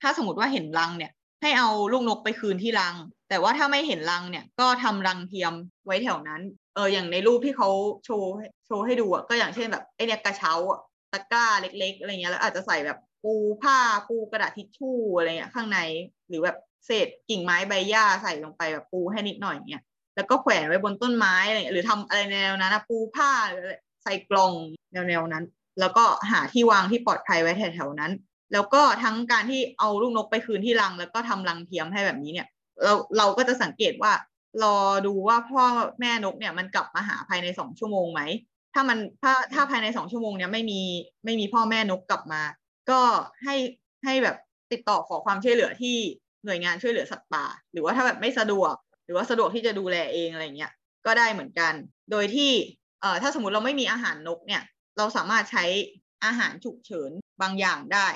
ถ้าสมมติว่าเห็นรังเนี่ยให้เอาลูกนกไปคืนที่รังแต่ว่าถ้าไม่เห็นรังเนี่ยก็ทำรังเทียมไว้แถวนั้นอย่างในรูปที่เขาโชว์ให้ดูอ่ะก็อย่างเช่นแบบไอเนี่ยกระเช้าอ่ะตะกร้าเล็กๆอะไรเงี้ยแล้วอาจจะใส่แบบปูผ้าปูกระดาษทิชชู่อะไรเงี้ยข้างในหรือแบบเศษกิ่งไม้ใบหญ้าใส่ลงไปแบบปูให้นิดหน่อยเงี้ยแล้วก็แขวนไว้บนต้นไม้อะไรเงี้ยหรือทำอะไรแนวนั้นนะปูผ้าหรือใส่กล่องแนวนั้นแล้วก็หาที่วางที่ปลอดภัยไว้แถวๆนั้นแล้วก็ทั้งการที่เอาลูกนกไปคืนที่รังแล้วก็ทำรังเทียมให้แบบนี้เนี่ยเราก็จะสังเกตว่ารอดูว่าพ่อแม่นกเนี่ยมันกลับมาหาภายใน2 ชั่วโมงไหมถ้าภายใน2 ชั่วโมงเนี่ยไม่มีพ่อแม่นกกลับมาก็ให้แบบติดต่อขอความช่วยเหลือที่หน่วยงานช่วยเหลือสัตว์ป่าหรือว่าถ้าแบบไม่สะดวกหรือว่าสะดวกที่จะดูแลเองอะไรเงี้ยก็ได้เหมือนกันโดยที่ถ้าสมมติเราไม่มีอาหารนกเนี่ย เราสามารถใช้อาหารฉุกเฉินบางอย่างได้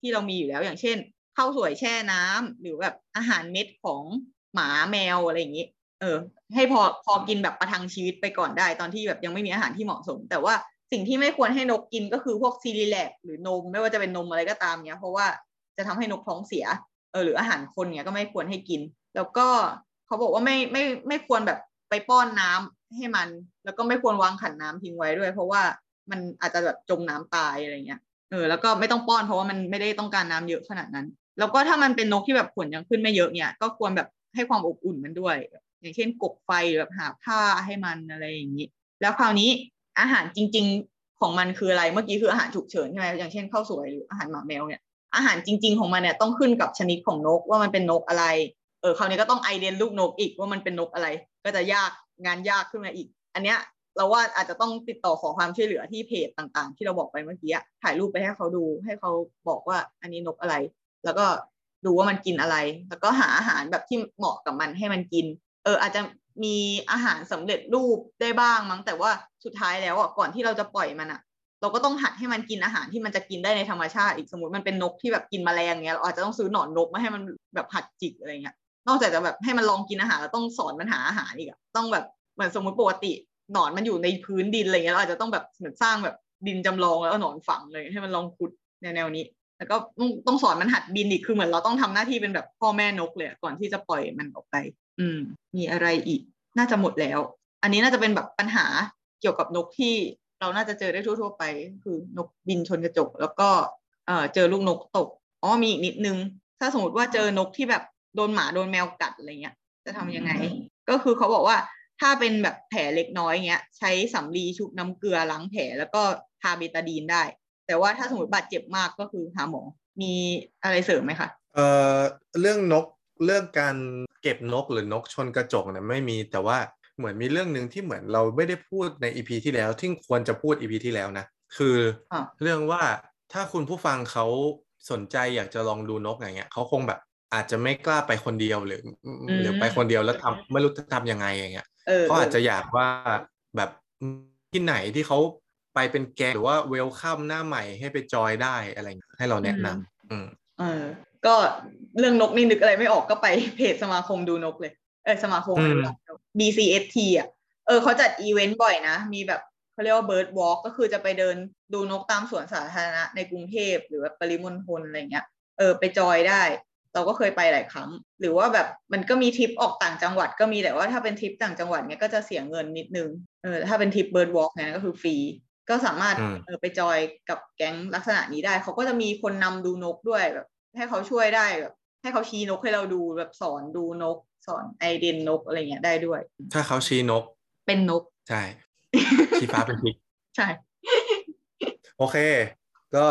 ที่เรามีอยู่แล้วอย่างเช่นข้าวสวยแช่น้ำหรือแบบอาหารเม็ดของหมาแมวอะไรอย่างนี้ให้พอกินแบบประทังชีวิตไปก่อนได้ตอนที่แบบยังไม่มีอาหารที่เหมาะสมแต่ว่าสิ่งที่ไม่ควรให้นกกินก็คือพวกซีเรียลหรือนมไม่ว่าจะเป็นนมอะไรก็ตามเนี่ยเพราะว่าจะทำให้นกท้องเสียหรืออาหารคนเนี่ยก็ไม่ควรให้กินแล้วก็เขาบอกว่าไม่ควรแบบไปป้อนน้ำให้มันแล้วก็ไม่ควรวางขันน้ำทิ้งไว้ด้วยเพราะว่ามันอาจจะแบบจมน้ำตายอะไรเงี้ยแล้วก็ไม่ต้องป้อนเพราะว่ามันไม่ได้ต้องการน้ำเยอะขนาดนั้นแล้วก็ถ้ามันเป็นนกที่แบบขนยังขึ้นไม่เยอะเนี่ยก็ควรแบบให้ความอบอุ่นมันด้วยอย่างเช่นกบไฟแบบหาผ้าให้มันอะไรอย่างนี้แล้วคราวนี้อาหารจริงๆของมันคืออะไรเมื่อกี้คืออาหารฉุกเฉินใช่ไหมอย่างเช่นข้าวสวยหรืออาหารหมาแมวเนี่ยอาหารจริงๆของมันเนี่ยต้องขึ้นกับชนิดของนกว่ามันเป็นนกอะไรคราวนี้ก็ต้องไอเดนลูกนกอีกว่ามันเป็นนกอะไรก็จะยากงานยากขึ้นมาอีกอันเนี้ยเราว่าอาจจะต้องติดต่อขอความช่วยเหลือที่เพจต่างๆที่เราบอกไปเมื่อกี้ถ่ายรูปไปให้เขาดูให้เขาบอกว่าอันนี้นกอะไรแล้วก็ดูว่ามันกินอะไรแล้วก็หาอาหารแบบที่เหมาะกับมันให้มันกินอาจจะมีอาหารสำเร็จรูปได้บ้างมั้งแต่ว่าสุดท้ายแล้วอ่ะก่อนที่เราจะปล่อยมันอ่ะเราก็ต้องหัดให้มันกินอาหารที่มันจะกินได้ในธรรมชาติอีกสมมติมันเป็นนกที่แบบกินแมลงเงี้ยเราอาจจะต้องซื้อหนอนนกมาให้มันแบบหัดจิกอะไรเงี้ยนอกจากจะแบบให้มันลองกินอาหารเราต้องสอนมันหาอาหารอีกอ่ะต้องแบบเหมือนสมมติปกติหนอนมันอยู่ในพื้นดินอะไรเงี้ยเราอาจจะต้องแบบเหมือนสร้างแบบดินจำลองแล้วหนอนฝังเลยให้มันลองขุดแนวนี้แล้วก็ต้องสอนมันหัดบินอีกคือเหมือนเราต้องทำหน้าที่เป็นแบบพ่อแม่นกเลยก่อนที่จะปล่อยมันออกไปมีอะไรอีกน่าจะหมดแล้วอันนี้น่าจะเป็นแบบปัญหาเกี่ยวกับนกที่เราน่าจะเจอได้ทั่วๆไปคือนกบินชนกระจกแล้วก็เจอลูกนกตกมีอีกนิดนึงถ้าสมมติว่าเจอนกที่แบบโดนหมาโดนแมวกัดอะไรเงี้ยจะทำยังไงก็คือเขาบอกว่าถ้าเป็นแบบแผลเล็กน้อยเงี้ยใช้สำลีชุบน้ำเกลือล้างแผลแล้วก็ทาเบตาดีนได้แต่ว่าถ้าสมมติบาดเจ็บมากก็คือหาหมอมีอะไรเสริมไหมคะเรื่องนกเรื่องการเก็บนกหรือนกชนกระจกเนี่ยไม่มีแต่ว่าเหมือนมีเรื่องหนึ่งที่เหมือนเราไม่ได้พูดใน EP ที่แล้วที่ควรจะพูด EP ที่แล้วนะคือเรื่องว่าถ้าคุณผู้ฟังเขาสนใจอยากจะลองดูนกอย่างเงี้ยเขาคงแบบอาจจะไม่กล้าไปคนเดียวหรือไปคนเดียวแล้วทำไม่รู้จะทำยังไงอย่างเงี้ยเขาอาจจะอยากว่าแบบที่ไหนที่เขาไปเป็นแกหรือว่าเวลคัมหน้าใหม่ให้ไปจอยได้อะไรให้เราแนะนำก็เรื่องนกนี่นึกอะไรไม่ออกก็ไปเพจสมาคมดูนกเลยสมาคม BCST อ่ะเขาจัดอีเวนต์บ่อยนะมีแบบเขาเรียกว่า Bird Walk ก็คือจะไปเดินดูนกตามสวนสาธารณะในกรุงเทพหรือแบบปริมณฑลอะไรเงี้ยไปจอยได้เราก็เคยไปหลายครั้งหรือว่าแบบมันก็มีทริปออกต่างจังหวัดก็มีแต่ว่าถ้าเป็นทริปต่างจังหวัดเนี่ยก็จะเสียเงินนิดนึงถ้าเป็นทริป Bird Walk เนี่ยก็คือฟรีก็สามารถไปจอยกับแก๊งลักษณะนี้ได้เขาก็จะมีคนนำดูนกด้วยแบบให้เขาช่วยได้แบบให้เขาชี้นกให้เราดูแบบสอนดูนกสอนไอเดนนกอะไรเงี้ยได้ด้วยถ้าเขาชี้นกเป็นนกใช่ ชี้ฟ้าเป็นพิกใช่ โอเคก็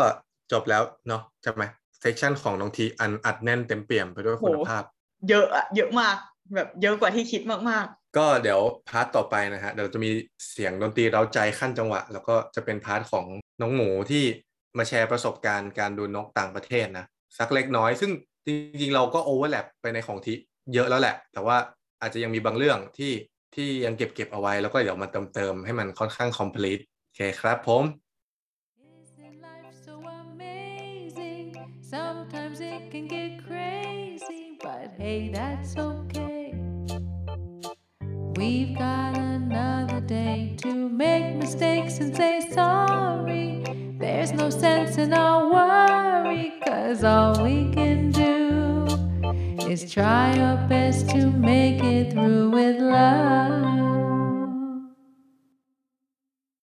จบแล้วเนาะใช่ไหมเซกชันของน้องทีอันอัดแน่นเต็มเปี่ยมไปด้วยคุณภาพเยอะมากแบบเยอะกว่าที่คิดมากๆก็เดี๋ยวพาร์ทต่อไปนะฮะเดี๋ยวจะมีเสียงดนตรีเร้าใจขั้นจังหวะแล้วก็จะเป็นพาร์ทของน้องหมูที่มาแชร์ประสบการณ์การดูนกต่างประเทศนะสักเล็กน้อยซึ่งจริงๆเราก็โอเวอร์แลปไปในของที่เยอะแล้วแหละแต่ว่าอาจจะยังมีบางเรื่องที่ยังเก็บเอาไว้แล้วก็เดี๋ยวมาเติมให้มันค่อนข้าง complete โอเคครับผมThere's no sense in our worry, 'cause all we can do is try our best to make it through with love.